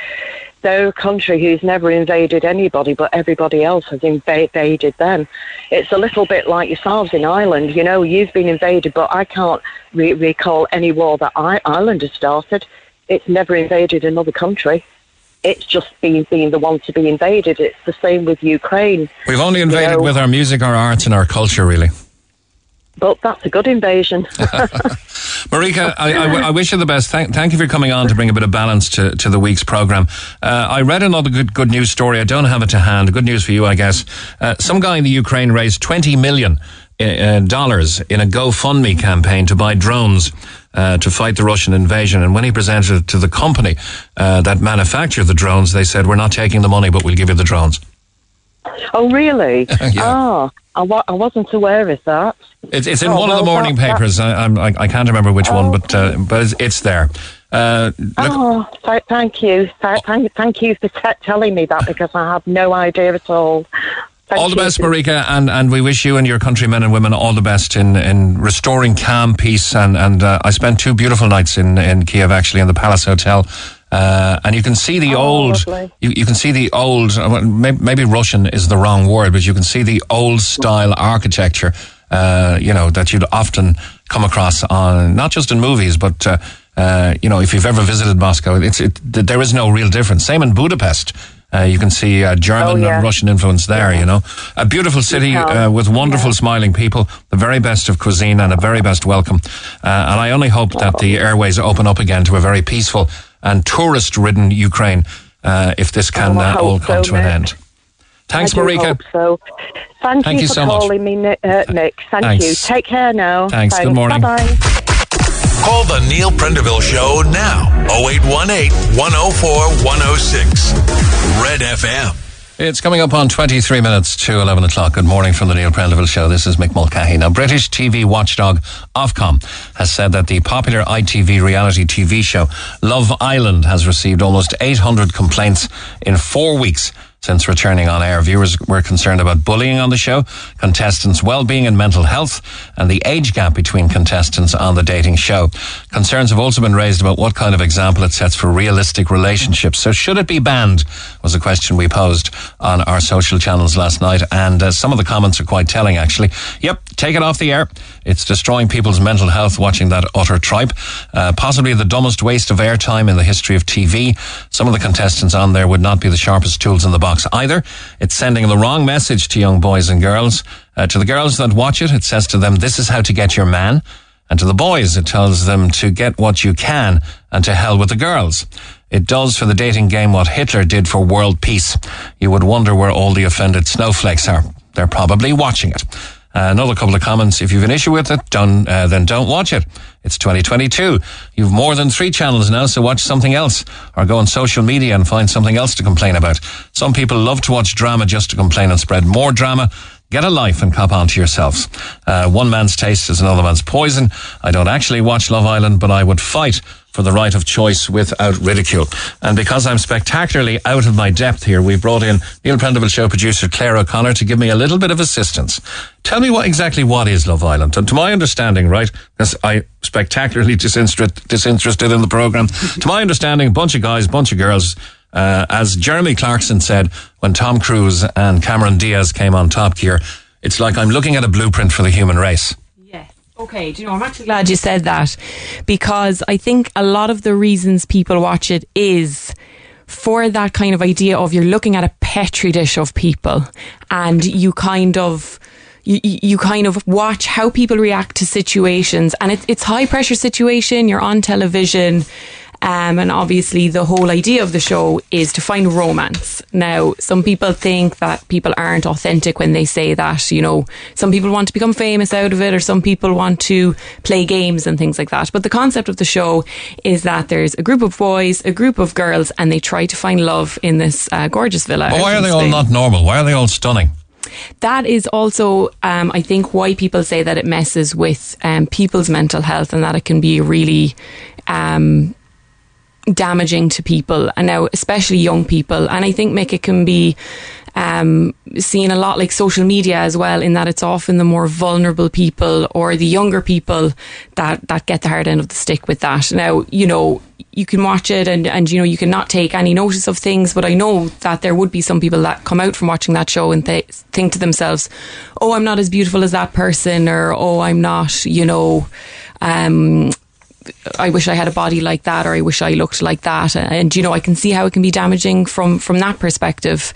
They're a country who's never invaded anybody, but everybody else has inv- invaded them. It's a little bit like yourselves in Ireland. You know, you've been invaded, but I can't re- recall any war that I- Ireland has started. It's never invaded another country. It's just been being the one to be invaded. It's the same with Ukraine. We've only invaded you know. with our music, our arts and our culture, really. But that's a good invasion. Marika, I, I, I wish you the best. Thank, thank you for coming on to bring a bit of balance to, to the week's programme. Uh, I read another good, good news story. I don't have it to hand. Good news for you, I guess. Uh, some guy in the Ukraine raised twenty million dollars in a GoFundMe campaign to buy drones uh, to fight the Russian invasion. And when he presented it to the company uh, that manufactured the drones, they said, "We're not taking the money, but we'll give you the drones." Oh, really? yeah. Ah, I, wa- I wasn't aware of that. It's, it's in oh, one well, of the morning that, papers. I, I'm, I I can't remember which oh. one, but uh, but it's, it's there. Uh, look, oh, th- thank you. Th- thank, thank you for t- telling me that, because I have no idea at all. Thank all the you. best, Marika, and, and we wish you and your countrymen and women all the best in, in restoring calm, peace, and, and uh, I spent two beautiful nights in, in Kiev, actually, in the Palace Hotel, uh, and you can see the oh, old, you, you can see the old, maybe Russian is the wrong word, but you can see the old-style architecture, uh, you know, that you'd often come across on, not just in movies, but, uh, uh, you know, if you've ever visited Moscow, it's it, there is no real difference. Same in Budapest. Uh, you can see uh, German oh, yeah. and Russian influence there, yeah. you know. A beautiful city uh, with wonderful, yeah. smiling people, the very best of cuisine and a very best welcome. Uh, and I only hope that the airways open up again to a very peaceful and tourist-ridden Ukraine uh, if this can uh, all come so, to an Nick. end. Thanks, I Marika. Hope so. Thank, Thank you, you for so calling much. me, Nick. Uh, Nick. Thank Thanks. you. Take care now. Thanks. Thanks. Good morning. Bye-bye. Call the Neil Prendeville Show now, oh eight one eight, one oh four, one oh six, Red F M. It's coming up on twenty-three minutes to eleven o'clock. Good morning from the Neil Prendeville Show. This is Mick Mulcahy. Now, British T V watchdog Ofcom has said that the popular I T V reality T V show Love Island has received almost eight hundred complaints in four weeks since returning on air. Viewers were concerned about bullying on the show, contestants' well-being and mental health, and the age gap between contestants on the dating show. Concerns have also been raised about what kind of example it sets for realistic relationships. So should it be banned, was a question we posed on our social channels last night, and uh, some of the comments are quite telling, actually. Yep, take it off the air. It's destroying people's mental health watching that utter tripe. Uh, possibly the dumbest waste of airtime in the history of T V. Some of the contestants on there would not be the sharpest tools in the box either. It's sending the wrong message to young boys and girls. Uh, to the girls that watch it, it says to them, this is how to get your man. And to the boys, it tells them to get what you can and to hell with the girls. It does for the dating game what Hitler did for world peace. You would wonder where all the offended snowflakes are. They're probably watching it. Uh, another couple of comments. If you've an issue with it, don't, uh, then don't watch it. It's twenty twenty-two. You've more than three channels now, so watch something else. Or go on social media and find something else to complain about. Some people love to watch drama just to complain and spread more drama. Get a life and cop on to yourselves. Uh, one man's taste is another man's poison. I don't actually watch Love Island, but I would fight for the right of choice without ridicule. And because I'm spectacularly out of my depth here, we brought in Neil Prendeville Show producer Claire O'Connor to give me a little bit of assistance. Tell me what exactly what is Love Island? And to my understanding, right, because I'm spectacularly disinterest, disinterested in the programme, to my understanding, a bunch of guys, bunch of girls, uh, as Jeremy Clarkson said when Tom Cruise and Cameron Diaz came on Top Gear, it's like I'm looking at a blueprint for the human race. Okay, do you know, I'm actually glad you said that, because I think a lot of the reasons people watch it is for that kind of idea of you're looking at a petri dish of people, and you kind of you, you kind of watch how people react to situations, and it, it's high pressure situation, you're on television, um, and obviously the whole idea of the show is to find romance. Now, some people think that people aren't authentic when they say that, you know, some people want to become famous out of it, or some people want to play games and things like that. But the concept of the show is that there's a group of boys, a group of girls, and they try to find love in this uh, gorgeous villa. But why are they all not normal? Why are they all stunning? That is also, um, I think, why people say that it messes with um, people's mental health, and that it can be really... Um, damaging to people, and now especially young people. And I think, Mick, it can be um, seen a lot like social media as well, in that it's often the more vulnerable people or the younger people that, that get the hard end of the stick with that. Now, you know, you can watch it and, and, you know, you cannot take any notice of things, but I know that there would be some people that come out from watching that show and they think to themselves, oh, I'm not as beautiful as that person, or oh, I'm not, you know... um I wish I had a body like that, or I wish I looked like that. And, and you know, I can see how it can be damaging from, from that perspective.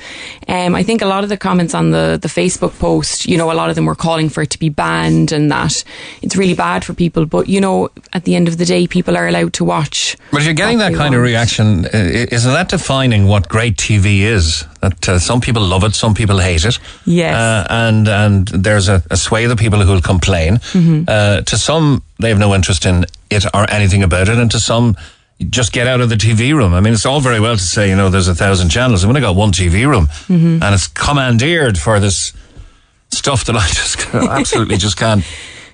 Um, I think a lot of the comments on the, the Facebook post, you know, a lot of them were calling for it to be banned and that it's really bad for people. But, you know, at the end of the day, people are allowed to watch. But if you're getting that kind of reaction, isn't that defining what great T V is? That uh, some people love it, some people hate it. Yes. Uh, and, and there's a, a swathe of people who will complain. Mm-hmm. Uh, to some, they have no interest in it or anything about it, and to some, just get out of the T V room. I mean, it's all very well to say, you know, there's a thousand channels. I've only got one T V room, mm-hmm. and it's commandeered for this stuff that I just absolutely just can't,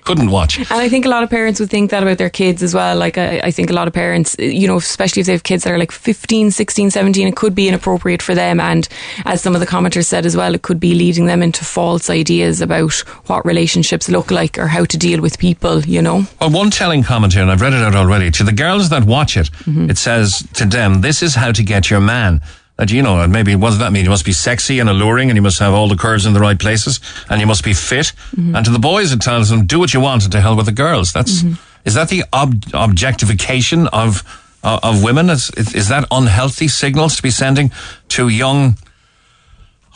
couldn't watch. And I think a lot of parents would think that about their kids as well. Like, I, I think a lot of parents, you know, especially if they have kids that are like fifteen, sixteen, seventeen, it could be inappropriate for them. And as some of the commenters said as well, it could be leading them into false ideas about what relationships look like or how to deal with people, you know. Well, one telling comment here, and I've read it out already, to the girls that watch it, mm-hmm. it says to them, this is how to get your man. That, you know, maybe what does that mean? You must be sexy and alluring, and you must have all the curves in the right places, and you must be fit. Mm-hmm. And to the boys, it tells them, do what you want, and to hell with the girls. That's mm-hmm. Is that the ob- objectification of uh, of women? Is, is that unhealthy signals to be sending to young,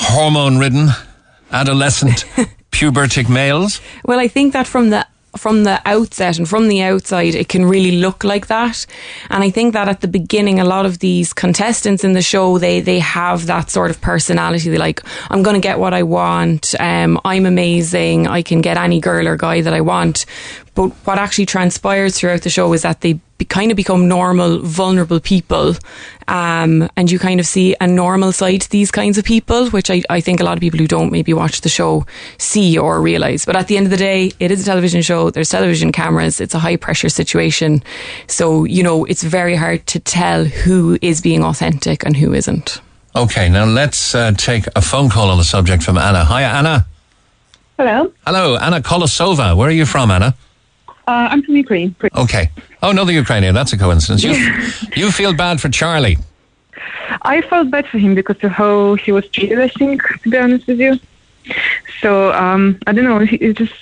hormone-ridden, adolescent, pubertic males? Well, I think that from the from the outset and from the outside, it can really look like that. And I think that at the beginning, a lot of these contestants in the show, they they have that sort of personality. They're like, I'm going to get what I want. Um, I'm amazing. I can get any girl or guy that I want. But what actually transpires throughout the show is that they be, kind of become normal, vulnerable people. Um, and you kind of see a normal side to these kinds of people, which I, I think a lot of people who don't maybe watch the show see or realise. But at the end of the day, it is a television show. There's television cameras. It's a high pressure situation. So, you know, it's very hard to tell who is being authentic and who isn't. Okay, now let's uh, take a phone call on the subject from Anna. Hi, Anna. Hello. Hello, Anna Kolosova. Where are you from, Anna? Uh, I'm from Ukraine. Okay. Oh, another Ukrainian. That's a coincidence. You, you feel bad for Charlie. I felt bad for him because of how he was treated, I think, to be honest with you. So, um, I don't know, he, it just,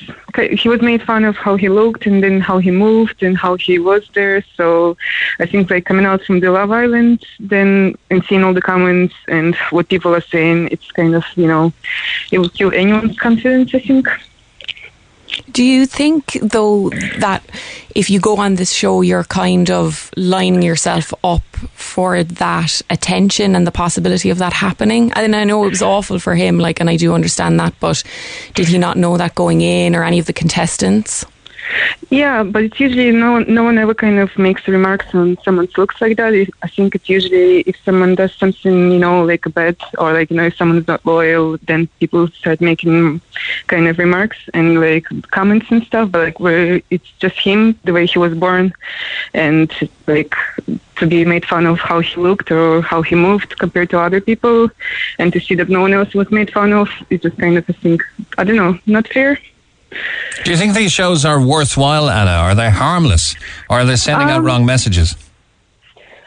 he was made fun of how he looked and then how he moved and how he was there. So I think like coming out from the Love Island then and seeing all the comments and what people are saying, it's kind of, you know, it will kill anyone's confidence, I think. Do you think, though, that if you go on this show, you're kind of lining yourself up for that attention and the possibility of that happening? And I know it was awful for him, like, and I do understand that, but did he not know that going in or any of the contestants? Yeah, but it's usually no, no one ever kind of makes remarks on someone's looks like that. I think it's usually if someone does something, you know, like a bad or like, you know, if someone's not loyal, then people start making kind of remarks and like comments and stuff. But like where it's just him, the way he was born, and like to be made fun of how he looked or how he moved compared to other people, and to see that no one else was made fun of, it's just kind of a thing, I don't know, not fair. Do you think these shows are worthwhile, Anna? Are they harmless? Or are they sending um, out wrong messages?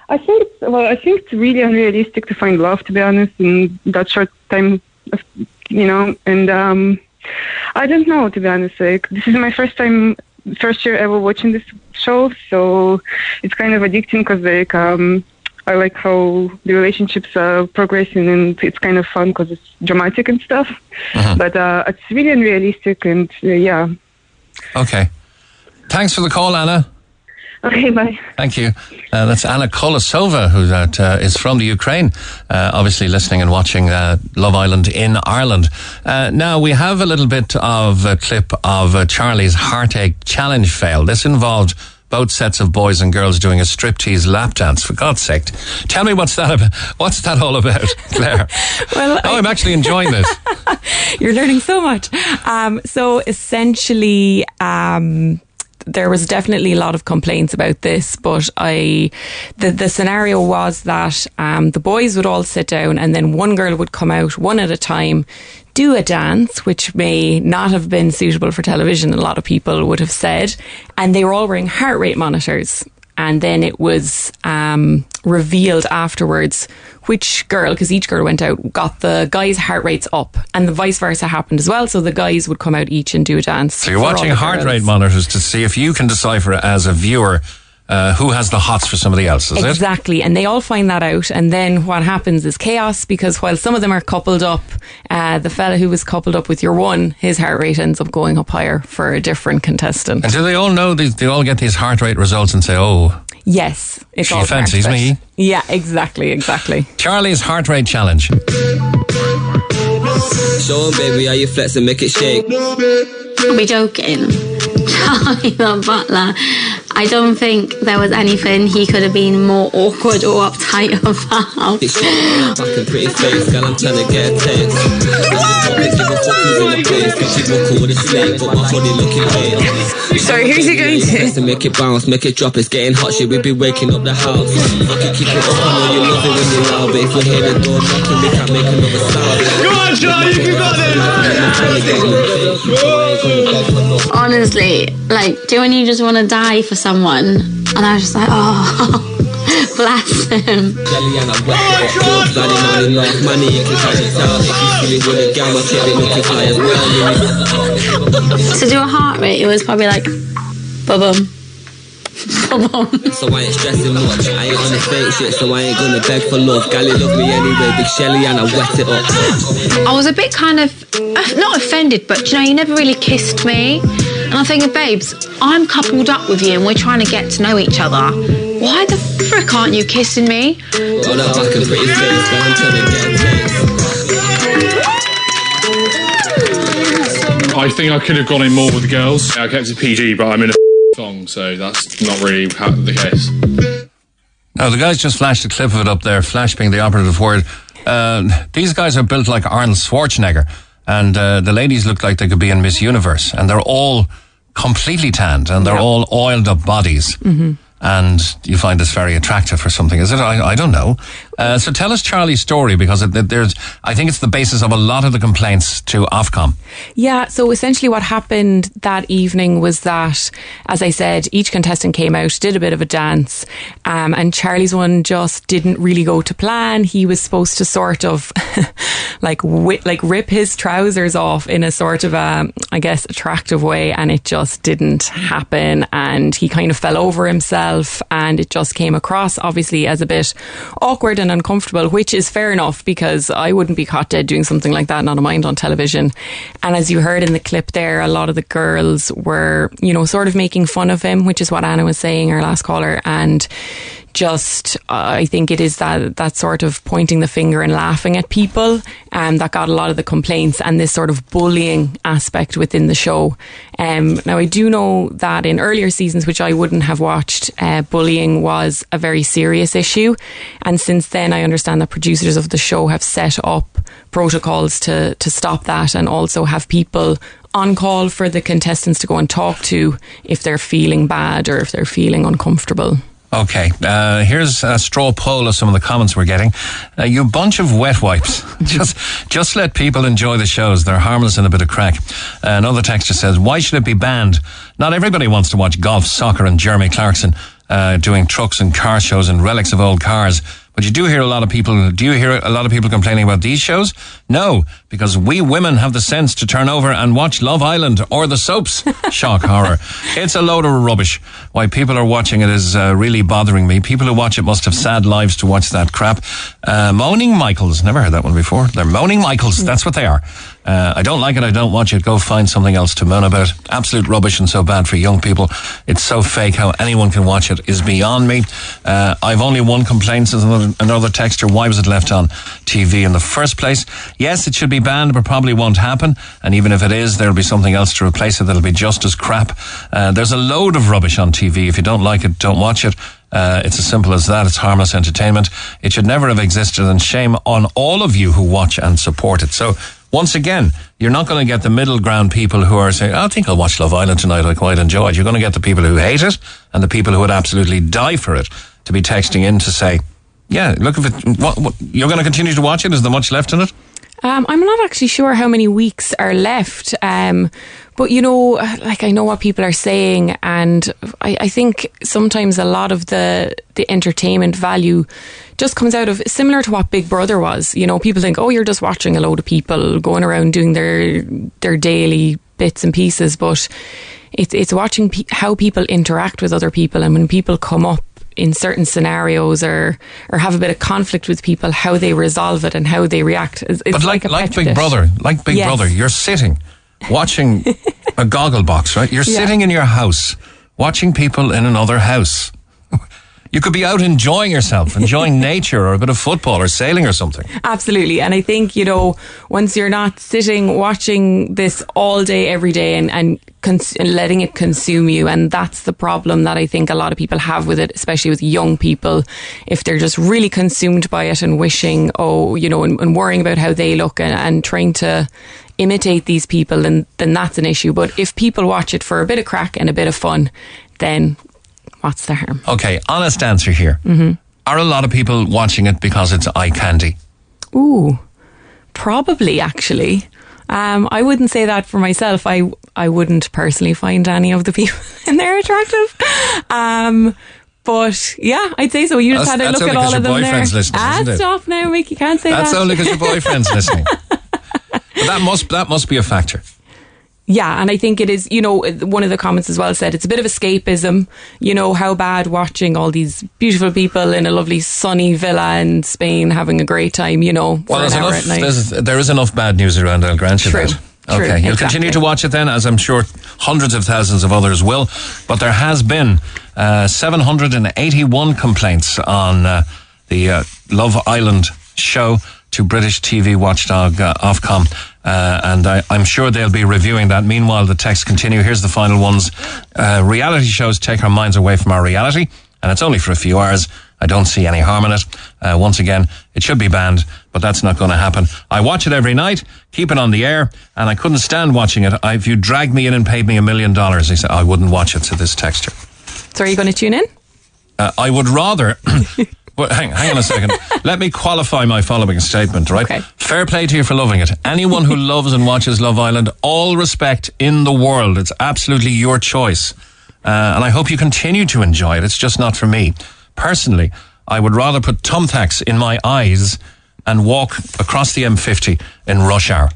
I think it's, well, I think it's really unrealistic to find love, to be honest, in that short time, of, you know. And um, I don't know, to be honest. Like, this is my first time, first year ever watching this show, so it's kind of addicting because, like, um, I like how the relationships are progressing and it's kind of fun because it's dramatic and stuff. Uh-huh. But uh, it's really unrealistic and uh, yeah. Okay. Thanks for the call, Anna. Okay, bye. Thank you. Uh, that's Anna Kolosova, who that, uh, is from the Ukraine, uh, obviously listening and watching uh, Love Island in Ireland. Uh, now, we have a little bit of a clip of uh, Charlie's Heartache Challenge fail. This involved both sets of boys and girls doing a striptease lap dance, for God's sake. Tell me what's that about, what's that all about, Claire? Well, oh, I... I'm actually enjoying this. You're learning so much. Um, so essentially, um, there was definitely a lot of complaints about this, but I, the, the scenario was that um, the boys would all sit down and then one girl would come out one at a time, do a dance, which may not have been suitable for television, a lot of people would have said, and they were all wearing heart rate monitors. And then it was um, revealed afterwards which girl, because each girl went out, got the guys' heart rates up, and the vice versa happened as well. So the guys would come out each and do a dance. So you're watching heart rate monitors to see if you can decipher as a viewer Uh, who has the hots for somebody else, is it? Exactly, and they all find that out, and then what happens is chaos, because while some of them are coupled up, uh, the fella who was coupled up with your one, his heart rate ends up going up higher for a different contestant. And do they all know, these, they all get these heart rate results and say, oh, yes, it's she all fancies me. Yeah, exactly, exactly. Charlie's Heart Rate Challenge. Show him, baby, how you flex and make it shake. We're joking. Charlie the butler, I don't think there was anything he could have been more awkward or uptight about. So who's it going to? Make it bounce, make it drop, it's getting hot shit, we be waking up the house. I can keep it up, I know you love it when you're loud, but if we hear the door knocking, we can't make another sound. Come on, Charlie, you got it! Honestly, like, do when you just want to die for someone, and I was just like, oh, bless him. To do a heart rate, it was probably like, ba-bum. So I ain't stressing much, I ain't on the fake shit, so I ain't gonna beg for love. Gally love me anyway, Big Shelly, and I wet it up. I was a bit kind of, not offended, but you know, you never really kissed me. And I'm thinking, babes, I'm coupled up with you and we're trying to get to know each other. Why the frick aren't you kissing me? Oh, no, I can pretty face, but I'm telling you. I think I could have gone in more with the girls. I kept it P G, but I'm in a song, so that's not really the case. Now, the guys just flashed a clip of it up there, flash being the operative word. Uh, these guys are built like Arnold Schwarzenegger, and uh, the ladies look like they could be in Miss Universe, and they're all completely tanned and they're yeah. all oiled up bodies. Mm-hmm. And you find this very attractive or something, is it? I, I don't know. Uh, so tell us Charlie's story, because it, there's, I think it's the basis of a lot of the complaints to Ofcom. Yeah, so essentially what happened that evening was that, as I said, each contestant came out, did a bit of a dance, um, and Charlie's one just didn't really go to plan. He was supposed to sort of like, wh- like rip his trousers off in a sort of, a, I guess, attractive way, and it just didn't happen, and he kind of fell over himself, and it just came across, obviously, as a bit awkward and uncomfortable, which is fair enough, because I wouldn't be caught dead doing something like that, not a mind, on television. And as you heard in the clip there, a lot of the girls were, you know, sort of making fun of him, which is what Anna was saying, our last caller, and just, uh, I think it is that that sort of pointing the finger and laughing at people um, that got a lot of the complaints, and this sort of bullying aspect within the show. Um, now, I do know that in earlier seasons, which I wouldn't have watched, uh, bullying was a very serious issue. And since then, I understand that producers of the show have set up protocols to, to stop that, and also have people on call for the contestants to go and talk to if they're feeling bad or if they're feeling uncomfortable. Okay, uh, here's a straw poll of some of the comments we're getting. Uh, you bunch of wet wipes. just just let people enjoy the shows. They're harmless and a bit of crack. Uh, another text just says, why should it be banned? Not everybody wants to watch golf, soccer and Jeremy Clarkson uh, doing trucks and car shows and relics of old cars. But you do hear a lot of people, do you hear a lot of people complaining about these shows? No, because we women have the sense to turn over and watch Love Island or the soaps. Shock, horror. It's a load of rubbish. Why people are watching it is uh, really bothering me. People who watch it must have sad lives to watch that crap. Uh, Moaning Michaels. Never heard that one before. They're Moaning Michaels. That's what they are. Uh, I don't like it. I don't watch it. Go find something else to moan about. Absolute rubbish and so bad for young people. It's so fake. How anyone can watch it is beyond me. Uh, I've only one complaint, says another, another texter. Why was it left on T V in the first place? Yes, it should be banned, but probably won't happen. And even if it is, there'll be something else to replace it that'll be just as crap. Uh, there's a load of rubbish on T V. If you don't like it, don't watch it. Uh, it's as simple as that. It's harmless entertainment. It should never have existed, and shame on all of you who watch and support it. So, once again, you're not going to get the middle ground people who are saying, I think I'll watch Love Island tonight, I quite enjoy it. You're going to get the people who hate it and the people who would absolutely die for it to be texting in to say, yeah, look, if it, what, what, you're going to continue to watch it? Is there much left in it? Um, I'm not actually sure how many weeks are left. Um, but, you know, like, I know what people are saying, and I, I think sometimes a lot of the, the entertainment value just comes out of, similar to what Big Brother was. You know, people think, oh, you're just watching a load of people going around doing their their daily bits and pieces. But it's, it's watching pe- how people interact with other people, and when people come up in certain scenarios or or have a bit of conflict with people, how they resolve it and how they react. It's, but like, like, like Big Brother, like Big yes. Brother, you're sitting watching a goggle box, right? You're yeah. sitting in your house watching people in another house. You could be out enjoying yourself, enjoying nature or a bit of football or sailing or something. Absolutely. And I think, you know, once you're not sitting watching this all day, every day, and, and cons- letting it consume you. And that's the problem that I think a lot of people have with it, especially with young people. If they're just really consumed by it and wishing, oh, you know, and, and worrying about how they look and, and trying to imitate these people, then, then that's an issue. But if people watch it for a bit of crack and a bit of fun, then what's the harm? Okay, honest answer here. Mm-hmm. Are a lot of people watching it because it's eye candy? Ooh, probably, actually. Um, I wouldn't say that for myself. I I wouldn't personally find any of the people in there attractive. Um, but yeah, I'd say so. You just that's, had a look at all of them there. Ah, stop now, Mick. You can't say that's that. That's only because your boyfriend's listening. But that must that must be a factor. Yeah, and I think it is, you know, one of the comments as well said it's a bit of escapism. You know, how bad watching all these beautiful people in a lovely sunny villa in Spain having a great time, you know, for well, an hour enough, at night. There is enough bad news around, I'll grant you True. that. True, okay, you'll exactly. continue to watch it then, as I'm sure hundreds of thousands of others will. But there has been uh, seven hundred eighty-one complaints on uh, the uh, Love Island show to British T V watchdog uh, Ofcom. Uh, and I, I'm sure they'll be reviewing that. Meanwhile, the texts continue. Here's the final ones. Uh, reality shows take our minds away from our reality, and it's only for a few hours. I don't see any harm in it. Uh, once again, it should be banned, but that's not going to happen. I watch it every night, keep it on the air, and I couldn't stand watching it. I, if you dragged me in and paid me a million dollars, he said, I wouldn't watch it, said this texter. So are you going to tune in? Uh, I would rather But hang, hang on a second. Let me qualify my following statement, right? Okay. Fair play to you for loving it. Anyone who loves and watches Love Island, all respect in the world. It's absolutely your choice. Uh, and I hope you continue to enjoy it. It's just not for me. Personally, I would rather put thumbtacks in my eyes and walk across the M fifty in rush hour.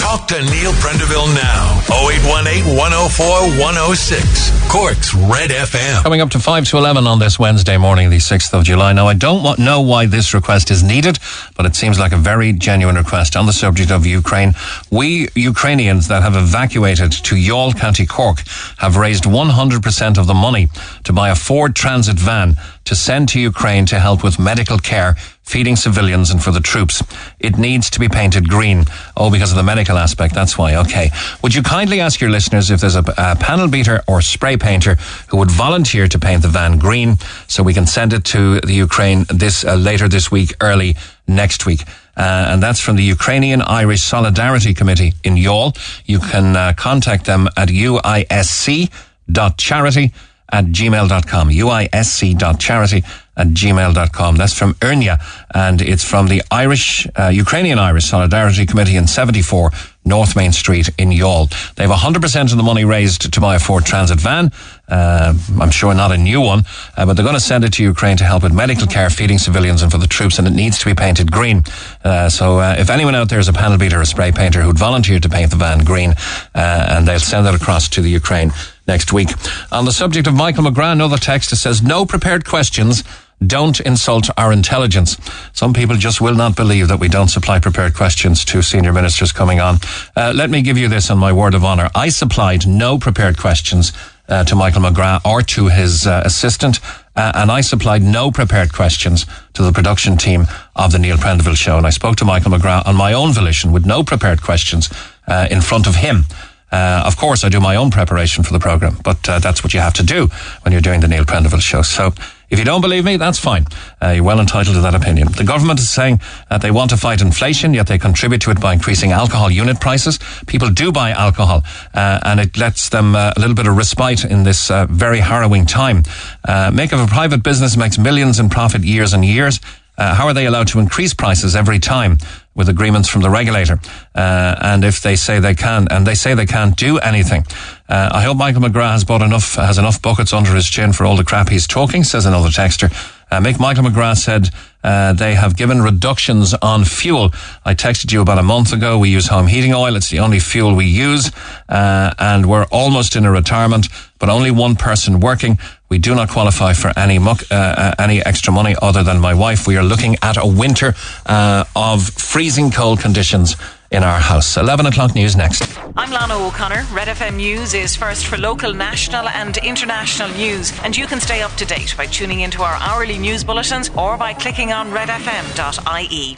Talk to Neil Prenderville now. oh eight one eight, one oh four, one oh six. Cork's Red F M. Coming up to five to eleven on this Wednesday morning, the sixth of July. Now, I don't want, know why this request is needed, but it seems like a very genuine request on the subject of Ukraine. We Ukrainians that have evacuated to Youghal, County Cork, have raised one hundred percent of the money to buy a Ford Transit van to send to Ukraine to help with medical care, feeding civilians, and for the troops. It needs to be painted green. Oh, because of the medical aspect, that's why. Okay. Would you kindly ask your listeners if there's a, a panel beater or spray painter who would volunteer to paint the van green so we can send it to the Ukraine this uh, later this week, early next week. Uh, and that's from the Ukrainian Irish Solidarity Committee in Youghal. You can uh, contact them at u i s c dot charity at gmail dot com. u i s c dot charity at gmail dot com. That's from Ernia, and it's from the Irish, uh, Ukrainian Irish Solidarity Committee in seventy-four North Main Street in Youghal. They have one hundred percent of the money raised to buy a Ford Transit van. Uh, I'm sure not a new one, uh, but they're going to send it to Ukraine to help with medical care, feeding civilians, and for the troops, and it needs to be painted green. Uh, so uh, if anyone out there is a panel beater or a spray painter who'd volunteer to paint the van green, uh, and they'll send it across to the Ukraine next week. On the subject of Michael McGrath, another text that says, no prepared questions. Don't insult our intelligence. Some people just will not believe that we don't supply prepared questions to senior ministers coming on. Uh, let me give you this on my word of honour. I supplied no prepared questions uh, to Michael McGrath or to his uh, assistant, uh, and I supplied no prepared questions to the production team of the Neil Prendeville Show. And I spoke to Michael McGrath on my own volition with no prepared questions uh, in front of him. Uh, of course, I do my own preparation for the programme, but uh, that's what you have to do when you're doing the Neil Prendeville Show. So if you don't believe me, that's fine. Uh, you're well entitled to that opinion. The government is saying that they want to fight inflation, yet they contribute to it by increasing alcohol unit prices. People do buy alcohol, uh, and it lets them uh, a little bit of respite in this uh, very harrowing time. Uh, make of a private business makes millions in profit years and years. Uh, how are they allowed to increase prices every time with agreements from the regulator? Uh, and if they say they can, and they say they can't do anything. Uh, I hope Michael McGrath has bought enough, has enough buckets under his chin for all the crap he's talking, says another texter. Uh, Mick Michael McGrath said, uh, they have given reductions on fuel. I texted you about a month ago. We use home heating oil. It's the only fuel we use. Uh, and we're almost in a retirement, but only one person working. We do not qualify for any muck, uh, any extra money other than my wife. We are looking at a winter uh, of freezing cold conditions in our house. eleven o'clock news next. I'm Lana O'Connor. Red F M News is first for local, national and international news. And you can stay up to date by tuning into our hourly news bulletins or by clicking on red f m dot i e.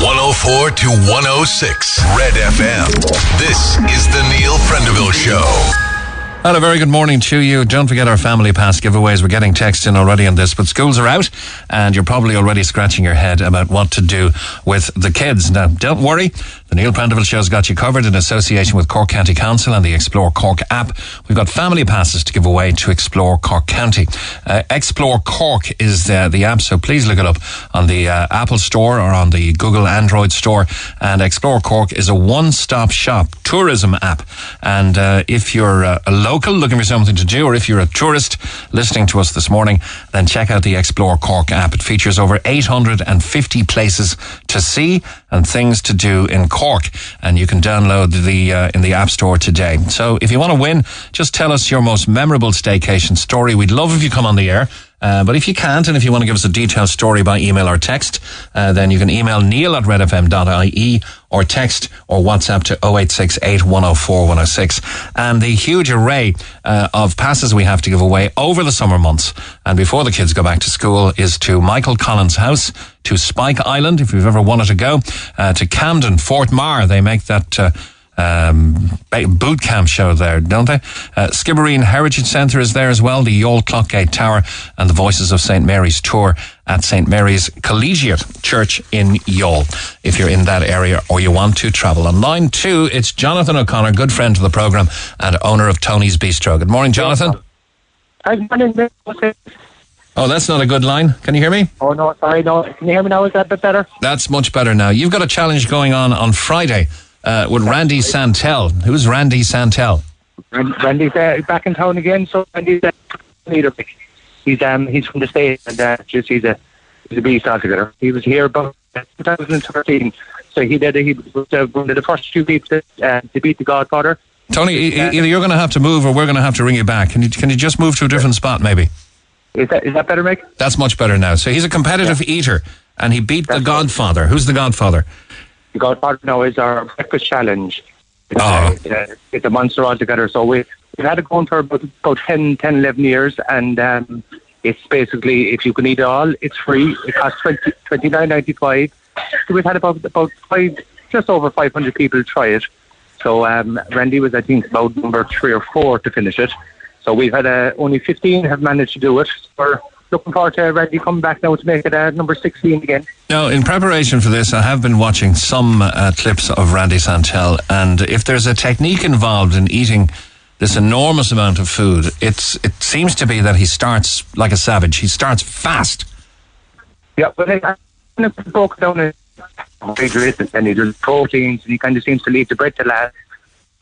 one oh four to one oh six Red F M. This is the Neil Prendeville Show. And a very good morning to you. Don't forget our Family Pass giveaways. We're getting texts in already on this, but schools are out and you're probably already scratching your head about what to do with the kids. Now, don't worry. The Neil Prendeville Show's got you covered in association with Cork County Council and the Explore Cork app. We've got family passes to give away to Explore Cork County. Uh, Explore Cork is the, the app, so please look it up on the uh, Apple Store or on the Google Android Store. And Explore Cork is a one-stop shop tourism app. And uh, if you're uh, a local looking for something to do, or if you're a tourist listening to us this morning, then check out the Explore Cork app. It features over eight hundred fifty places to see and things to do in Cork, and you can download the uh, in the App Store today. So if you want to win, just tell us your most memorable staycation story. We'd love if you come on the air. Uh, but if you can't, and if you want to give us a detailed story by email or text, uh, then you can email neil at red f m dot i e or text or WhatsApp to oh eight six eight, one oh four, one oh six. And the huge array uh, of passes we have to give away over the summer months and before the kids go back to school is to Michael Collins House, to Spike Island, if you've ever wanted to go, uh, to Camden, Fort Mar. They make that Uh, Um, boot camp show there, don't they? Uh, Skibbereen Heritage Centre is there as well, the Youghal Clockgate Tower, and the Voices of Saint Mary's tour at Saint Mary's Collegiate Church in Youghal, if you're in that area or you want to travel. On line two, it's Jonathan O'Connor, good friend to the programme and owner of Tony's Bistro. Good morning, Jonathan. Good morning. Oh, that's not a good line. Can you hear me? Oh, no, sorry, no. Can you hear me now? Is that a bit better? That's much better now. You've got a challenge going on on Friday uh, with Randy Santel. Who's Randy Santel? Randy's uh, back in town again, so Randy's a leader. He's um he's from the States, and uh, just he's a he's a beast altogether. He was here about twenty thirteen, so he did he was uh, one of the first few people uh, to beat the Godfather. Tony, uh, either you're going to have to move, or we're going to have to ring you back. Can you can you just move to a different spot, maybe? Is that is that better, Mick? That's much better now. So he's a competitive yeah. eater, and he beat That's the Godfather. Right. Who's the Godfather? The Godfather now is our breakfast challenge. It's, oh. a, it's, a, it's a monster altogether. So we, we've had it going for about, about ten, ten, eleven years, and um, it's basically, if you can eat it all, it's free. It costs twenty-nine ninety-five. So we've had about about five, just over five hundred people try it. So um, Randy was, I think, about number three or four to finish it. So we've had uh, only fifteen have managed to do it. We're looking forward to Randy coming back now to make it uh, number sixteen again. Now, in preparation for this, I have been watching some uh, clips of Randy Santel, and if there's a technique involved in eating this enormous amount of food, it's it seems to be that he starts like a savage. He starts fast. Yeah, but it, it broke down in carbohydrates and he does proteins, and he kind of seems to leave the bread to last.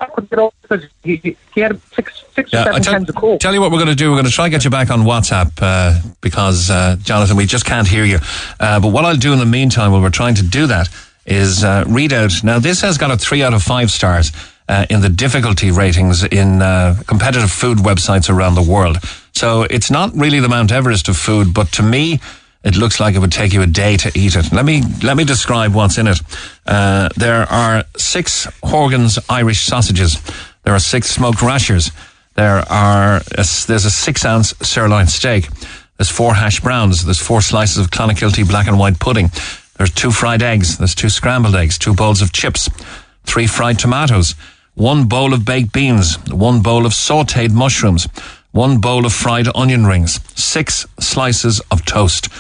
I couldn't get off because he, he had six, six yeah, or seven tell, times a cold. Tell you what we're going to do. We're going to try to get you back on WhatsApp uh, because, uh, Jonathan, we just can't hear you. Uh, but what I'll do in the meantime while we're trying to do that is uh, read out. Now, this has got a three out of five stars uh, in the difficulty ratings in uh, competitive food websites around the world. So it's not really the Mount Everest of food, but to me, it looks like it would take you a day to eat it. Let me let me describe what's in it. Uh, there are six Horgan's Irish sausages. There are six smoked rashers. There are a, there's a six ounce sirloin steak. There's four hash browns. There's four slices of Clonakilty black and white pudding. There's two fried eggs. There's two scrambled eggs. Two bowls of chips. Three fried tomatoes. One bowl of baked beans. One bowl of sautéed mushrooms. One bowl of fried onion rings. Six slices of toast.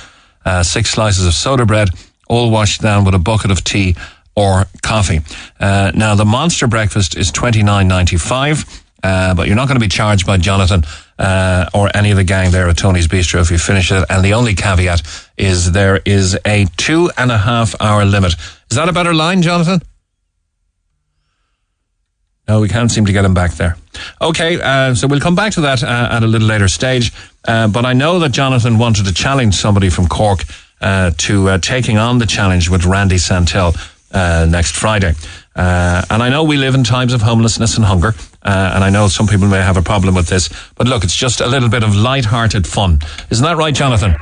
Uh, six slices of soda bread, all washed down with a bucket of tea or coffee. Uh, now, the monster breakfast is twenty-nine ninety-five, uh, but you're not going to be charged by Jonathan uh, or any of the gang there at Tony's Bistro if you finish it. And the only caveat is there is a two and a half hour limit. Is that a better line, Jonathan? No, we can't seem to get him back there. Okay, uh, so we'll come back to that uh, at a little later stage. Uh, but I know that Jonathan wanted to challenge somebody from Cork uh, to uh, taking on the challenge with Randy Santel uh, next Friday. Uh, and I know we live in times of homelessness and hunger. Uh, and I know some people may have a problem with this. But look, it's just a little bit of light-hearted fun. Isn't that right, Jonathan?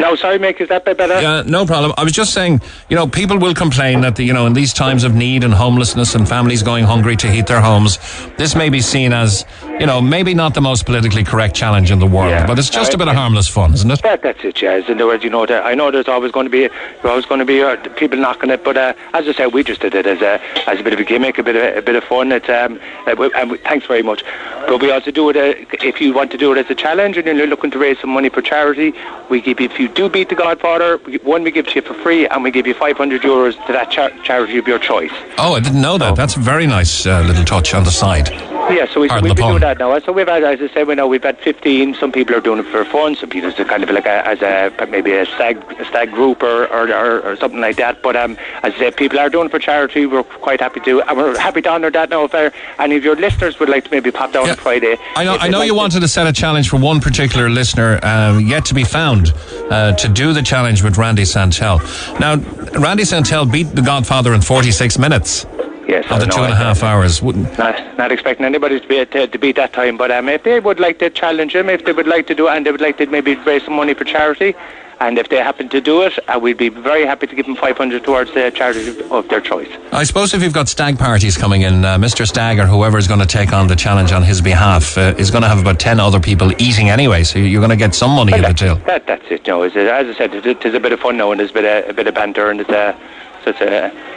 No, sorry, Mick, is that better? Yeah, no problem. I was just saying, you know, people will complain that, the, you know, in these times of need and homelessness and families going hungry to heat their homes, this may be seen as, you know, maybe not the most politically correct challenge in the world, yeah. but it's just I, a bit of harmless fun, isn't it? That, that's it, yeah. In other words, you know, that I know there's always going to be always going to be uh, people knocking it, but uh, as I said, we just did it as a as a bit of a gimmick, a bit of a bit of fun. It's um, and we, thanks very much. But we also do it uh, if you want to do it as a challenge and you're looking to raise some money for charity. We give you, if you do beat the Godfather, one we give to you for free, and we give you five hundred euros to that char- charity of your choice. Oh, I didn't know that. Oh. That's a very nice uh, little touch on the side. Yeah, so we, we've been doing that now. So we've had, as I said, we know we've had fifteen. Some people are doing it for fun. Some people are kind of like a, as a maybe a stag a stag group or or, or or something like that. But um, as I said, people are doing it for charity. We're quite happy to, and we're happy to honour that now. If our, any of your listeners would like to maybe pop down yeah. on Friday, I know, I know like you to wanted to set a challenge for one particular listener um, yet to be found uh, to do the challenge with Randy Santel. Now, Randy Santel beat the Godfather in forty-six minutes. Yes, of the two and a half hours, wouldn't not, not expecting anybody to be to, to beat that time. But um, if they would like to challenge him, if they would like to do, and they would like to maybe raise some money for charity, and if they happen to do it, uh, we'd be very happy to give them five hundred towards the charity of their choice. I suppose if you've got stag parties coming in, uh, Mister Stag or whoever is going to take on the challenge on his behalf uh, is going to have about ten other people eating anyway, so you're going to get some money well, in that, the deal. That, that's it. No, as I said, it, it is a bit of fun now, and there's a bit of, a bit of banter, and it's a, so it's a.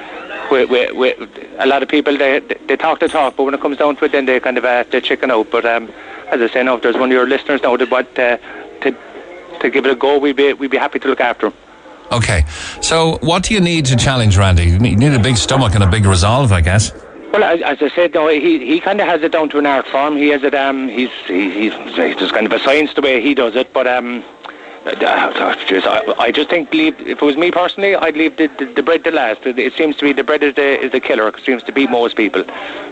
We, we, we, a lot of people they they talk the talk, but when it comes down to it, then they kind of uh, they chicken out. But um, as I say, now if there's one of your listeners now that want uh, to to give it a go, we'd be we'd be happy to look after them. Okay, so what do you need to challenge Randy? You need a big stomach and a big resolve, I guess. Well, as, as I said, no, he he kind of has it down to an art form. He has it. Um, he's he, he's there's kind of a science the way he does it, but um. I, I just think, leave, if it was me personally, I'd leave the, the, the bread to last. It seems to be the bread is the, is the killer. It seems to beat most people.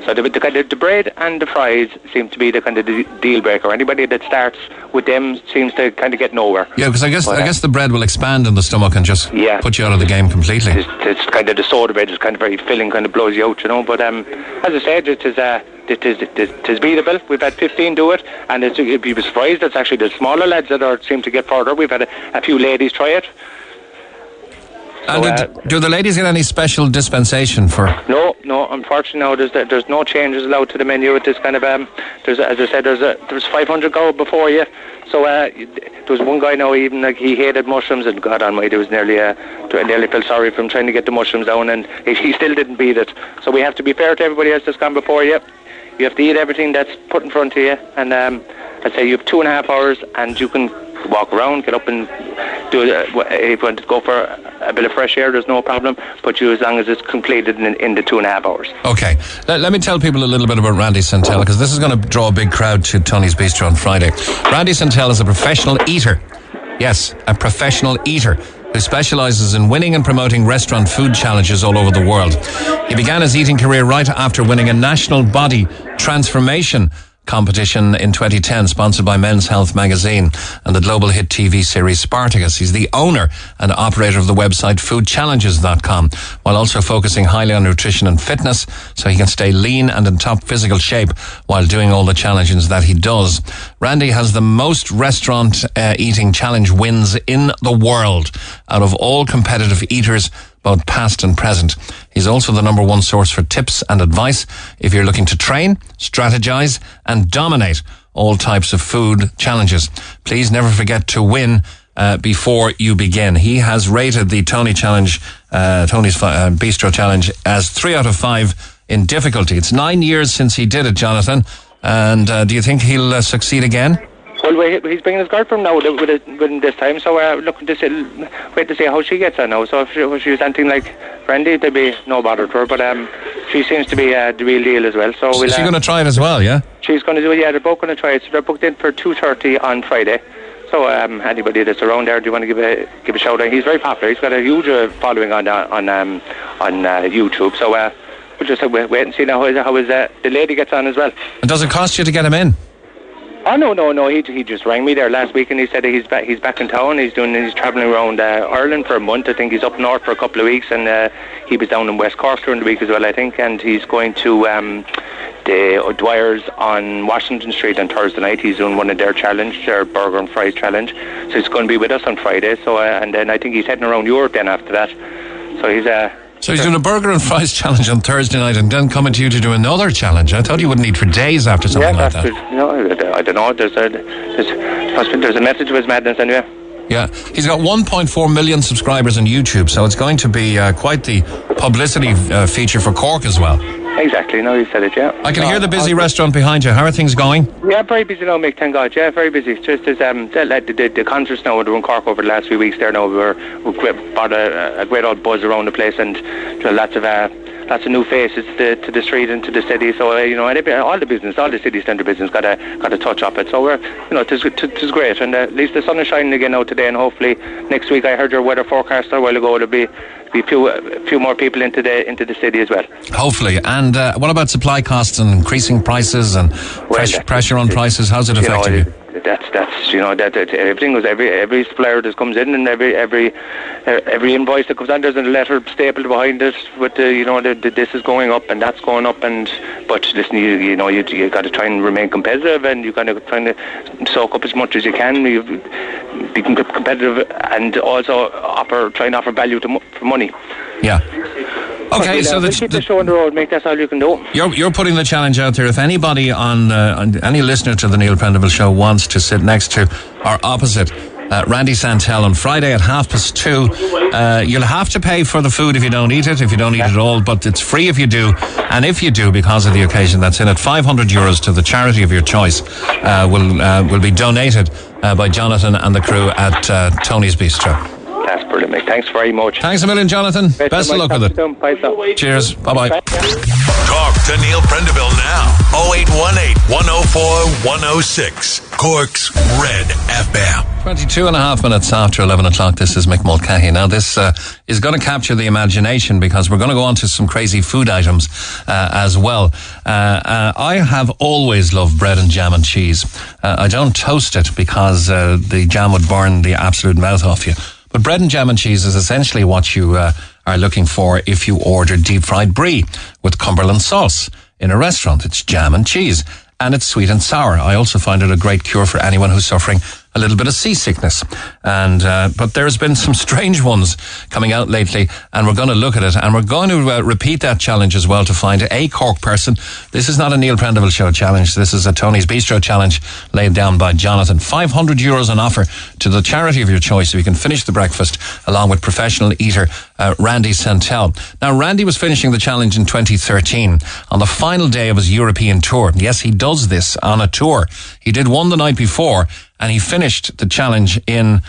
So the, the kind of the bread and the fries seem to be the kind of the deal breaker. Anybody that starts with them seems to kind of get nowhere. Yeah, because I guess but, I guess the bread will expand in the stomach and just yeah, put you out of the game completely. It's, it's kind of the soda bread is kind of very filling, kind of blows you out, you know. But um, as I said, it is a. Uh, It is, it, is, it is beatable. We've had fifteen do it, and it's, you'd be surprised. It's actually the smaller lads that are, seem to get further. We've had a, a few ladies try it. And so, uh, do the ladies get any special dispensation for? No, no. Unfortunately, no, there's the, there's no changes allowed to the menu with this kind of. Um, there's as I said, there's a, there's five hundred go before you. So uh, there was one guy now, even like he hated mushrooms, and God Almighty, there was nearly uh, nearly felt sorry for him trying to get the mushrooms down, and he still didn't beat it. So we have to be fair to everybody else that's gone before you. You have to eat everything that's put in front of you, and um, I'd say you have two and a half hours, and you can walk around, get up and do it. If you want to go for a bit of fresh air, there's no problem, but you, as long as it's completed in, in the two and a half hours. Okay, let, let me tell people a little bit about Randy Santel, because this is going to draw a big crowd to Tony's Bistro on Friday. Randy Santel is a professional eater. Yes, a professional eater who specialises in winning and promoting restaurant food challenges all over the world. He began his eating career right after winning a national body transformation competition in twenty ten, sponsored by Men's Health magazine and the global hit T V series Spartacus. He's the owner and operator of the website food challenges dot com, while also focusing highly on nutrition and fitness so he can stay lean and in top physical shape while doing all the challenges that he does. Randy has the most restaurant uh, eating challenge wins in the world out of all competitive eaters, both past and present. He's also the number one source for tips and advice if you're looking to train, strategize, and dominate all types of food challenges. Please never forget to win uh, before you begin. He has rated the Tony Challenge, uh, Tony's uh, Bistro Challenge as three out of five in difficulty. It's nine years since he did it, Jonathan. And uh, do you think he'll uh, succeed again? Well, he's bringing his girlfriend now with him this time, so uh, look, this, wait to see how she gets on now. So if she, if she was anything like Randy, there'd be no bother to her, but um, she seems to be uh, the real deal as well. So we'll, is she uh, going to try it as well, yeah? She's going to do it, yeah, they're both going to try it. So they're booked in for two thirty on Friday. So um, anybody that's around there, do you want to give a give a shout out? He's very popular. He's got a huge uh, following on on um, on uh, YouTube, so uh, we'll just uh, wait and see now how, how is, uh, the lady gets on as well. And does it cost you to get him in? Oh no no no! He he just rang me there last week and he said that he's back he's back in town. He's doing he's travelling around uh, Ireland for a month. I think he's up north for a couple of weeks, and uh, he was down in West Cork during the week as well, I think. And he's going to um, the O'Dwyer's on Washington Street on Thursday night. He's doing one of their challenge, their burger and fries challenge. So he's going to be with us on Friday. So uh, and then I think he's heading around Europe then after that. So he's a. Uh, So he's doing a burger and fries challenge on Thursday night and then coming to you to do another challenge. I thought you wouldn't eat for days after something yeah, like after, that. No, I don't know. There's a, there's, there's a message with madness anyway. Yeah, he's got one point four million subscribers on YouTube, so it's going to be uh, quite the publicity uh, feature for Cork as well. Exactly, no, you said it, yeah. I can no, hear the busy I'll restaurant be... behind you. How are things going? Yeah, very busy now, Mick, thank God. Yeah, very busy. It's just as um, the, the, the concerts now that were in Cork over the last few weeks there now, we were, we brought a, a great old buzz around the place, and you know, lots of... Uh, lots of new faces to, to the street and to the city. So, uh, you know, all the business, all the city centre business got a, got a touch up it. So, we're, you know, it is, it is great. And uh, at least the sun is shining again out today, and hopefully next week, I heard your weather forecast a while ago, it'll be a few, uh, few more people into the into the city as well. Hopefully. And uh, what about supply costs and increasing prices and well, pressure, pressure on prices? How's it affecting you? Know, you? That's that's you know that, that everything was every every supplier that comes in and every every every invoice that comes on, there's a letter stapled behind it with the, you know, the, the, this is going up and that's going up, and but listen, you you know you you got to try and remain competitive, and you got to try and soak up as much as you can. You be competitive and also offer try and offer value to for money. Yeah. Okay, so the, keep the show on the road, mate. That's all you can do. You're, you're putting the challenge out there. If anybody on, uh, on any listener to the Neil Prendeville Show wants to sit next to or opposite uh, Randy Santel on Friday at half past two, uh, you'll have to pay for the food if you don't eat it, if you don't eat it all, but it's free if you do. And if you do, because of the occasion that's in it, five hundred euros to the charity of your choice uh, will uh, will be donated uh, by Jonathan and the crew at uh, Tony's Bistro. That's brilliant, mate. Thanks very much. Thanks a million, Jonathan. Best, Best of luck with it. Soon. Soon. Cheers. Bye-bye. Talk to Neil Prendeville now. oh eight one eight, one oh four, one oh six. Cork's Red F M. twenty-two and a half minutes after eleven o'clock, this is Mick Mulcahy. Now, this uh, is going to capture the imagination because we're going to go on to some crazy food items uh, as well. Uh, uh, I have always loved bread and jam and cheese. Uh, I don't toast it because uh, the jam would burn the absolute mouth off you. But bread and jam and cheese is essentially what you uh, are looking for if you order deep-fried brie with Cumberland sauce in a restaurant. It's jam and cheese. And it's sweet and sour. I also find it a great cure for anyone who's suffering a little bit of seasickness. And, uh, but there's been some strange ones coming out lately, and we're going to look at it. And we're going to uh, repeat that challenge as well to find a Cork person. This is not a Neil Prendeville Show challenge. This is a Tony's Bistro challenge laid down by Jonathan. five hundred euros on offer to the charity of your choice so you can finish the breakfast along with professional eater uh, Randy Santel. Now, Randy was finishing the challenge in twenty thirteen on the final day of his European tour. Yes, he does this on a tour. He did one the night before, and he finished the challenge in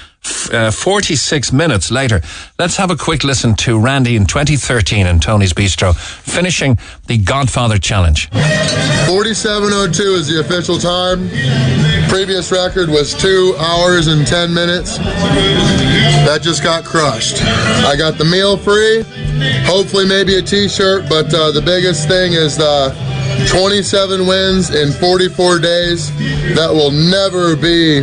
uh, forty-six minutes later. Let's have a quick listen to Randy in twenty thirteen in Tony's Bistro, finishing the Godfather Challenge. forty-seven oh two is the official time. Previous record was two hours and ten minutes. That just got crushed. I got the meal free, hopefully maybe a t-shirt, but uh, the biggest thing is the twenty-seven wins in forty-four days. That will never be.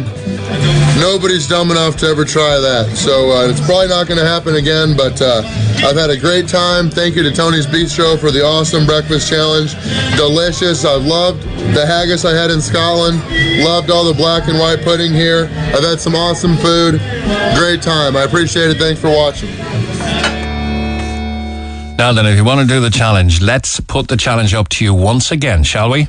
Nobody's dumb enough to ever try that. So uh, it's probably not going to happen again, but uh, I've had a great time. Thank you to Tony's Bistro for the awesome breakfast challenge. Delicious. I loved the haggis I had in Scotland. Loved all the black and white pudding here. I've had some awesome food. Great time. I appreciate it. Thanks for watching. Now then, if you want to do the challenge, let's put the challenge up to you once again, shall we?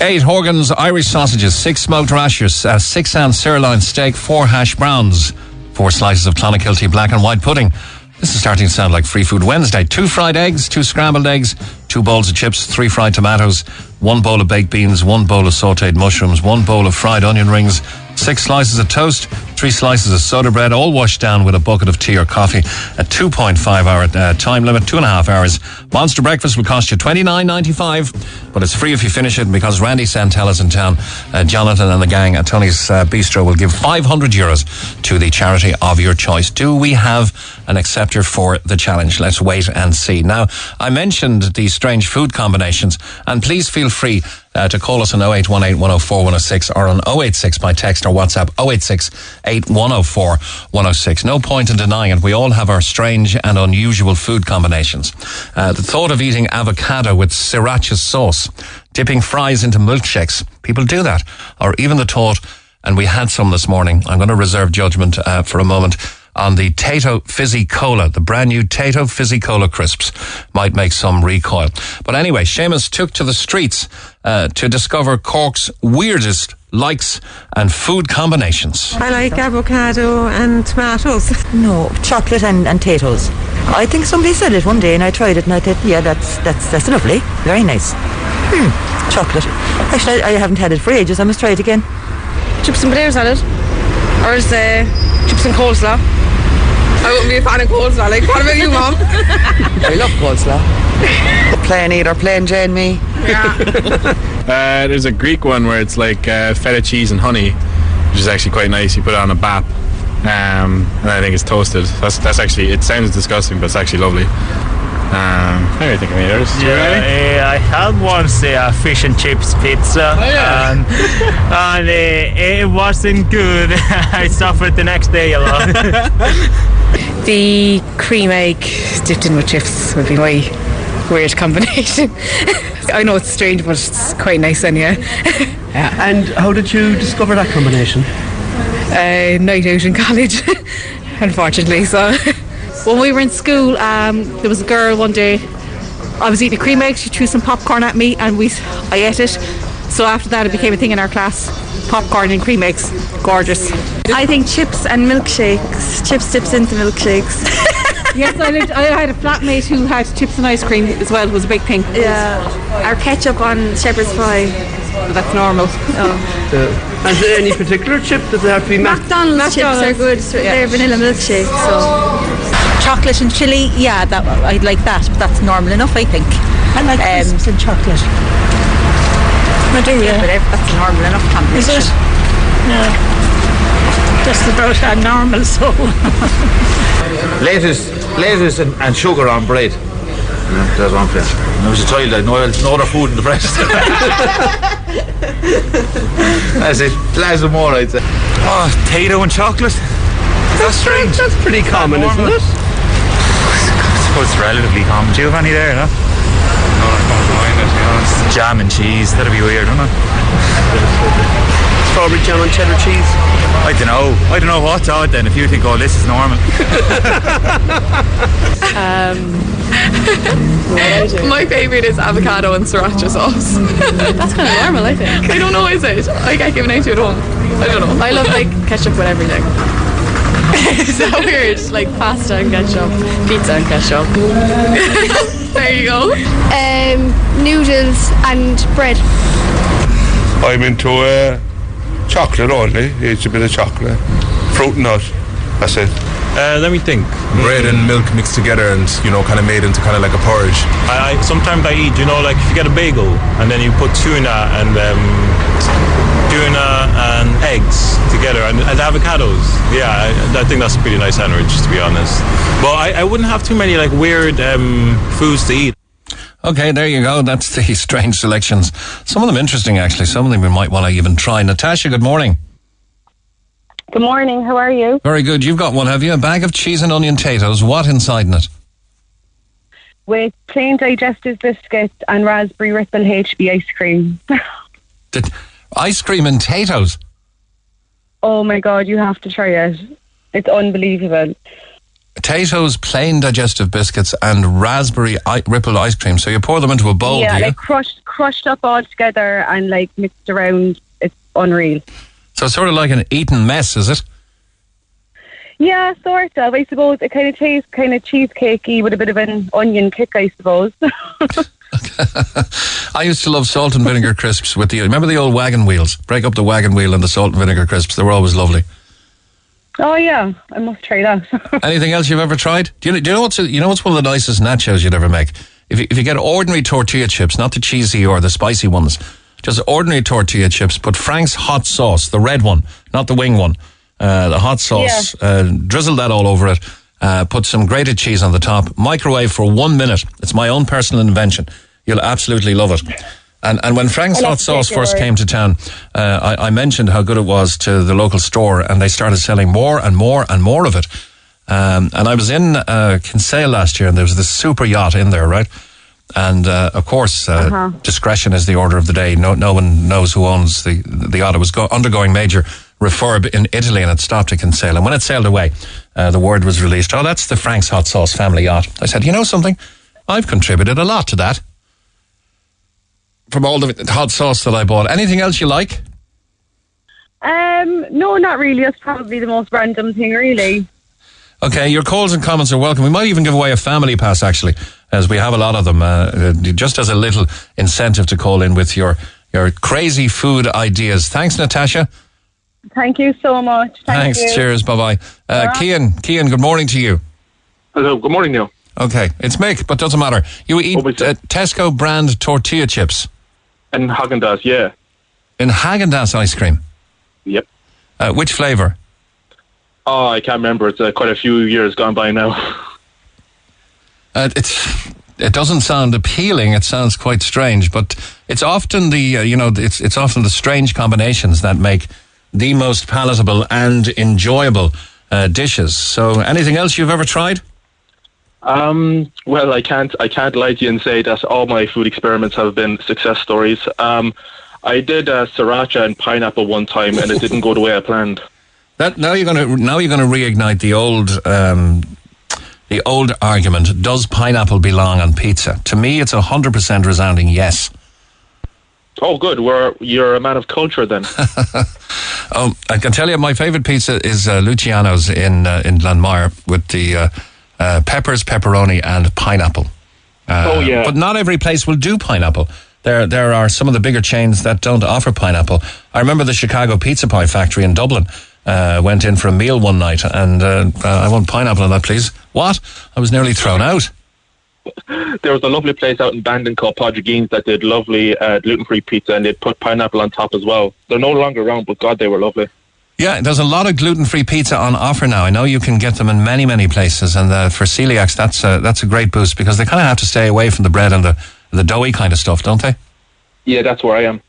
Eight Horgan's Irish sausages, six smoked rashers, uh, six ounce sirloin steak, four hash browns, four slices of Clonakilty black and white pudding. This is starting to sound like Free Food Wednesday. Two fried eggs, two scrambled eggs, two bowls of chips, three fried tomatoes, one bowl of baked beans, one bowl of sautéed mushrooms, one bowl of fried onion rings, six slices of toast, three slices of soda bread, all washed down with a bucket of tea or coffee. A two point five hour uh, time limit, two and a half hours. Monster breakfast will cost you twenty-nine ninety-five, but it's free if you finish it because Randy Santel is in town. Uh, Jonathan and the gang at Tony's uh, Bistro will give five hundred euros to the charity of your choice. Do we have an acceptor for the challenge? Let's wait and see. Now, I mentioned the strange food combinations, and please feel free Uh, to call us on oh eight one eight, one oh four, one oh six or on oh eight six by text or WhatsApp oh eight six, eight one oh four, one oh six. No point in denying it. We all have our strange and unusual food combinations. Uh, the thought of eating avocado with sriracha sauce, dipping fries into milkshakes, people do that. Or even the thought, and we had some this morning, I'm going to reserve judgment uh, for a moment, on the Tayto Fizzy Cola. The brand new Tayto Fizzy Cola crisps might make some recoil. But anyway, Seamus took to the streets uh, to discover Cork's weirdest likes and food combinations. I like avocado and tomatoes. No, chocolate and, and potatoes. I think somebody said it one day and I tried it and I thought, yeah, that's that's that's lovely. Very nice. Hmm, chocolate. Actually, I, I haven't had it for ages. I must try it again. Chips and potato salad. Or is there uh, chips and coleslaw? I wouldn't be a fan of coleslaw. Like, what about you, Mum? I love coleslaw. Plain either, plain Jane me. Yeah. uh, there's a Greek one where it's like uh, feta cheese and honey, which is actually quite nice. You put it on a bap, um, and I think it's toasted. That's that's actually. It sounds disgusting, but it's actually lovely. Um, I think of yours. Yeah, uh, I had once a uh, fish and chips pizza, oh, yeah. and, and uh, it wasn't good. I suffered the next day a lot. The cream egg dipped in with chips would be my weird combination. I know it's strange, but it's quite nice anyway. Yeah. And how did you discover that combination? Uh, night out in college, unfortunately. So. When we were in school, um, there was a girl one day, I was eating a cream egg, she threw some popcorn at me and we, I ate it. So after that it became a thing in our class, popcorn and cream eggs, gorgeous. I think chips and milkshakes, chips dips into milkshakes. Yes, I, looked, I had a flatmate who had chips and ice cream as well, it was a big thing. Yeah, or ketchup on shepherd's pie. That's normal. Oh. So, is there any particular chip that they have to be mac- McDonald's, McDonald's chips are good, so yeah. They're vanilla milkshake, so... Chocolate and chilli, yeah, that I'd like that, but that's normal enough, I think. I like um, crisps and chocolate. I do, yeah. But that's a normal enough combination. Is it? Yeah. Just about a normal soul. Lettuce, lettuce and, and sugar on bread. Yeah, there's one place. When I was a child, I had no, no other food in the breast. That's it. Glass of more, I'd say. Oh, Tayto and chocolate. That's, that's strange. That's pretty common, isn't it? I suppose it's relatively common. Do you have any there, no? No, I can't mind it, to be honest. Jam and cheese. That'd be weird, wouldn't it? Strawberry jam and cheddar cheese. I don't know. I don't know what's odd then if you think, oh, this is normal. um... My favourite is avocado and sriracha sauce. That's kind of normal, I think. I don't know, is it? I get given out to it all. I don't know. I love like ketchup with everything. It's so weird. Like pasta and ketchup, pizza and ketchup. There you go. Um, noodles and bread. I'm into uh, chocolate only. It's a bit of chocolate, fruit and nut. That's it. Uh, let me think. Bread and milk mixed together and, you know, kind of made into kind of like a porridge. I, I sometimes I eat, you know, like if you get a bagel and then you put tuna and um, tuna and eggs together and, and avocados. Yeah, I, I think that's a pretty nice sandwich, to be honest. But I, I wouldn't have too many like weird um, foods to eat. Okay, there you go. That's the strange selections. Some of them interesting, actually. Some of them we might want to even try. Natasha, good morning. Good morning, how are you? Very good. You've got one, have you? A bag of cheese and onion Taytos. What inside in it? With plain digestive biscuits and raspberry ripple H B ice cream. Did, ice cream and Taytos? Oh my God, you have to try it. It's unbelievable. Taytos, plain digestive biscuits and raspberry I- ripple ice cream. So you pour them into a bowl, yeah, do you? Yeah, like crushed, crushed up all together and like mixed around. It's unreal. So it's sort of like an eaten mess, is it? Yeah, sort of. I suppose it kind of tastes kind of cheesecakey with a bit of an onion kick, I suppose. I used to love salt and vinegar crisps with the... Remember the old wagon wheels? Break up the wagon wheel and the salt and vinegar crisps. They were always lovely. Oh, yeah. I must try that. Anything else you've ever tried? Do you, do you know what's a, you know what's one of the nicest nachos you'd ever make? If you, if you get ordinary tortilla chips, not the cheesy or the spicy ones... Just ordinary tortilla chips, but Frank's Hot Sauce, the red one, not the wing one. Uh, the hot sauce, yeah. uh, drizzle that all over it, uh, put some grated cheese on the top, microwave for one minute. It's my own personal invention. You'll absolutely love it. And and when Frank's Hot Sauce first came to town, uh, I, I mentioned how good it was to the local store, and they started selling more and more and more of it. Um, and I was in uh, Kinsale last year, and there was this super yacht in there, right? And, uh, of course, uh, uh-huh. discretion is the order of the day. No no one knows who owns the, the yacht. It was go- undergoing major refurb in Italy and it stopped at Kinsale. And when it sailed away, uh, the word was released, oh, that's the Frank's Hot Sauce family yacht. I said, you know something? I've contributed a lot to that. From all the hot sauce that I bought. Anything else you like? Um, no, not really. That's probably the most random thing, really. Okay, your calls and comments are welcome. We might even give away a family pass, actually, as we have a lot of them, uh, just as a little incentive to call in with your, your crazy food ideas. Thanks, Natasha. Thank you so much. Thank Thanks, you. Cheers, bye-bye. Uh, Cian, Cian, good morning to you. Hello, good morning, Neil. Okay, it's Mick, but doesn't matter. You eat uh, Tesco brand tortilla chips. And Häagen-Dazs, yeah. And Häagen-Dazs ice cream? Yep. Uh, which flavour? Oh, I can't remember. It's uh, quite a few years gone by now. uh, it's it doesn't sound appealing. It sounds quite strange, but it's often the uh, you know it's it's often the strange combinations that make the most palatable and enjoyable uh, dishes. So, anything else you've ever tried? Um, well, I can't I can't lie to you and say that all my food experiments have been success stories. Um, I did uh, sriracha and pineapple one time, and it didn't go the way I planned. That, now you're going to now you're going to reignite the old um, the old argument. Does pineapple belong on pizza? To me, it's a hundred percent resounding yes. Oh, good. We're you're a man of culture then. um, I can tell you, my favourite pizza is uh, Luciano's in uh, in Glanmire with the uh, uh, peppers, pepperoni, and pineapple. Uh, oh yeah. But not every place will do pineapple. There, there are some of the bigger chains that don't offer pineapple. I remember the Chicago Pizza Pie Factory in Dublin. Uh, went in for a meal one night and uh, uh, I want pineapple on that, please. What? I was nearly thrown out. there was a lovely place out in Bandon called Podrigine's that did lovely uh, gluten-free pizza, and they'd put pineapple on top as well. They're no longer around, but God, they were lovely. Yeah, there's a lot of gluten-free pizza on offer now. I know you can get them in many, many places, and uh, for celiacs, that's a, that's a great boost, because they kind of have to stay away from the bread and the, the doughy kind of stuff, don't they? Yeah, that's where I am.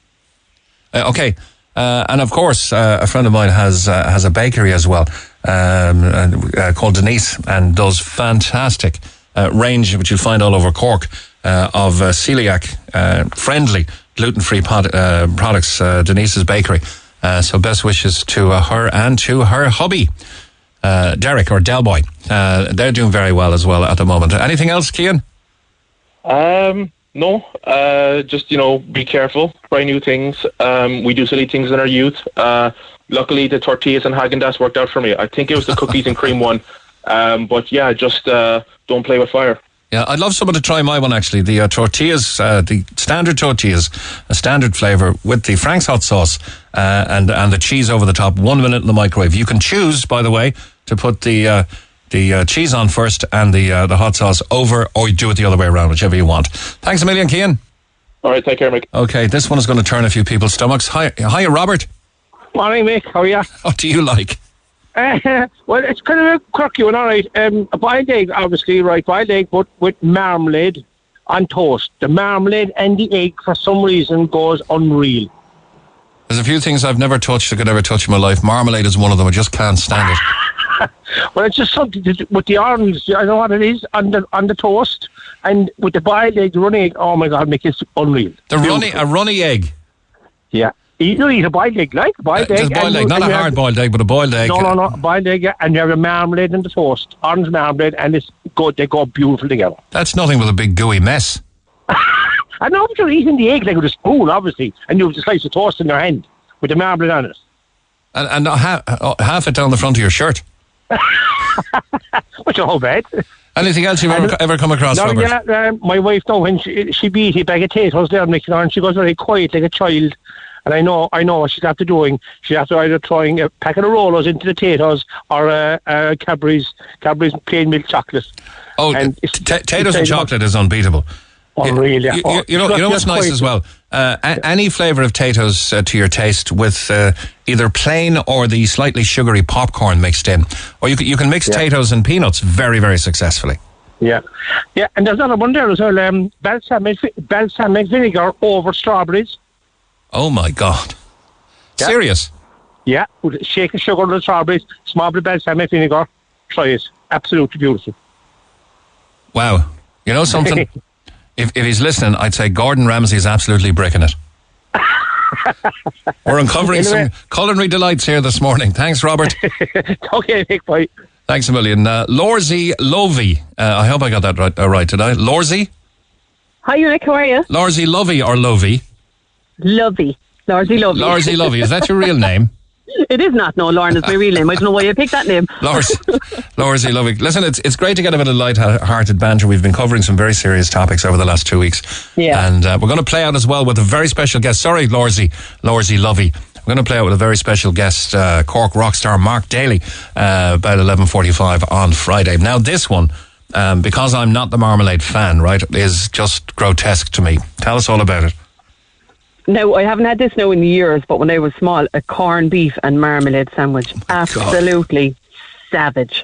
Uh, okay, uh, and of course, uh, a friend of mine has uh, has a bakery as well um, uh, called Denise, and does fantastic uh, range, which you'll find all over Cork, uh, of uh, celiac-friendly, uh, gluten-free pod, uh, products, uh, Denise's Bakery. Uh, so best wishes to uh, her and to her hubby, uh, Derek, or Delboy. Uh, they're doing very well as well at the moment. Anything else, Cian? Um, no, uh, just, you know, be careful, try new things. Um, we do silly things in our youth. Uh, luckily, the tortillas and Haagen-Dazs worked out for me. I think it was the cookies and cream one. Um, but yeah, just uh, don't play with fire. Yeah, I'd love someone to try my one, actually. The uh, tortillas, uh, the standard tortillas, a standard flavour with the Frank's hot sauce uh, and and the cheese over the top, one minute in the microwave. You can choose, by the way, to put the uh, the uh, cheese on first and the uh, the hot sauce over, or you do it the other way around, whichever you want. Thanks a million, Cian. All right, take care, Mick. Okay, this one is going to turn a few people's stomachs. Hi, hi, Robert. Morning, Mick. How are you? What do you like? Uh, well, it's kind of a quirky one, all right. Um, a boiled egg, obviously, right? Boiled egg, but with marmalade on toast. The marmalade and the egg, for some reason, goes unreal. There's a few things I've never touched, I could ever touch in my life. Marmalade is one of them. I just can't stand it. Well, it's just something to do with the orange. I know what it is on the on the toast, and with the boiled egg, the runny egg. Oh my God, Mick, it's unreal. The runny, a runny egg. Yeah. You don't eat a boiled egg, like a boiled uh, egg. A boiled egg, you, not a hard boiled egg, but a boiled egg. No, no, no, a boiled egg, yeah, and you have a marmalade and the toast, orange marmalade, and it's good. They go beautiful together. That's nothing but a big gooey mess. I know, but you're eating the egg like with a spoon, obviously, and you have a slice of toast in your hand with the marmalade on it. And, and uh, ha- uh, half it down the front of your shirt. What's your whole bed? Anything else you've ever, ever come across, no, Robert? Yeah, um, my wife, now, when she, she be eating a bag of potatoes there, mixing on, she goes very quiet like a child. And I know, I know what she's after doing. She's after either throwing a packet of Rollers into the potatoes or uh, uh, Cadbury's Cadbury's plain milk chocolate. Oh, and potatoes and chocolate is unbeatable. Oh, really? You, you, you know, you know what's nice as well? Uh, a- any flavour of potatoes uh, to your taste with uh, either plain or the slightly sugary popcorn mixed in. Or you can, you can mix potatoes yeah. and peanuts very, very successfully. Yeah. Yeah, and there's another one there as well. Um, balsamic, balsamic vinegar over strawberries. Oh my God! Yeah. Serious? Yeah. Shake the sugar on the strawberries, small bit of balsamic vinegar. Try it. Absolutely beautiful. Wow! You know something? if if he's listening, I'd say Gordon Ramsay's absolutely bricking it. We're uncovering anyway. some culinary delights here this morning. Thanks, Robert. Okay, big boy. Thanks a million, uh, Lorzy Lovey. Uh, I hope I got that right. Uh, right today, Lorzy. Hi, Nick. How are you? Lorzy Lovey or Lovey? Lovey. Lorzy Lovey. Lorzy Lovey. Is that your real name? It is not. No, Lauren is my real name. I don't know why you picked that name. Lorzy, Lorzy Lovey. Listen, it's it's great to get a bit of light-hearted banter. We've been covering some very serious topics over the last two weeks. Yeah. And uh, we're going to play out as well with a very special guest. Sorry, Lorzy. Lorzy Lovey. We're going to play out with a very special guest, uh, Cork rock star Mark Daly, uh, about eleven forty-five on Friday. Now, this one, um, because I'm not the marmalade fan, right, is just grotesque to me. Tell us all about it. Now, I haven't had this now in years, but when I was small, a corned beef and marmalade sandwich. Oh Absolutely God. savage.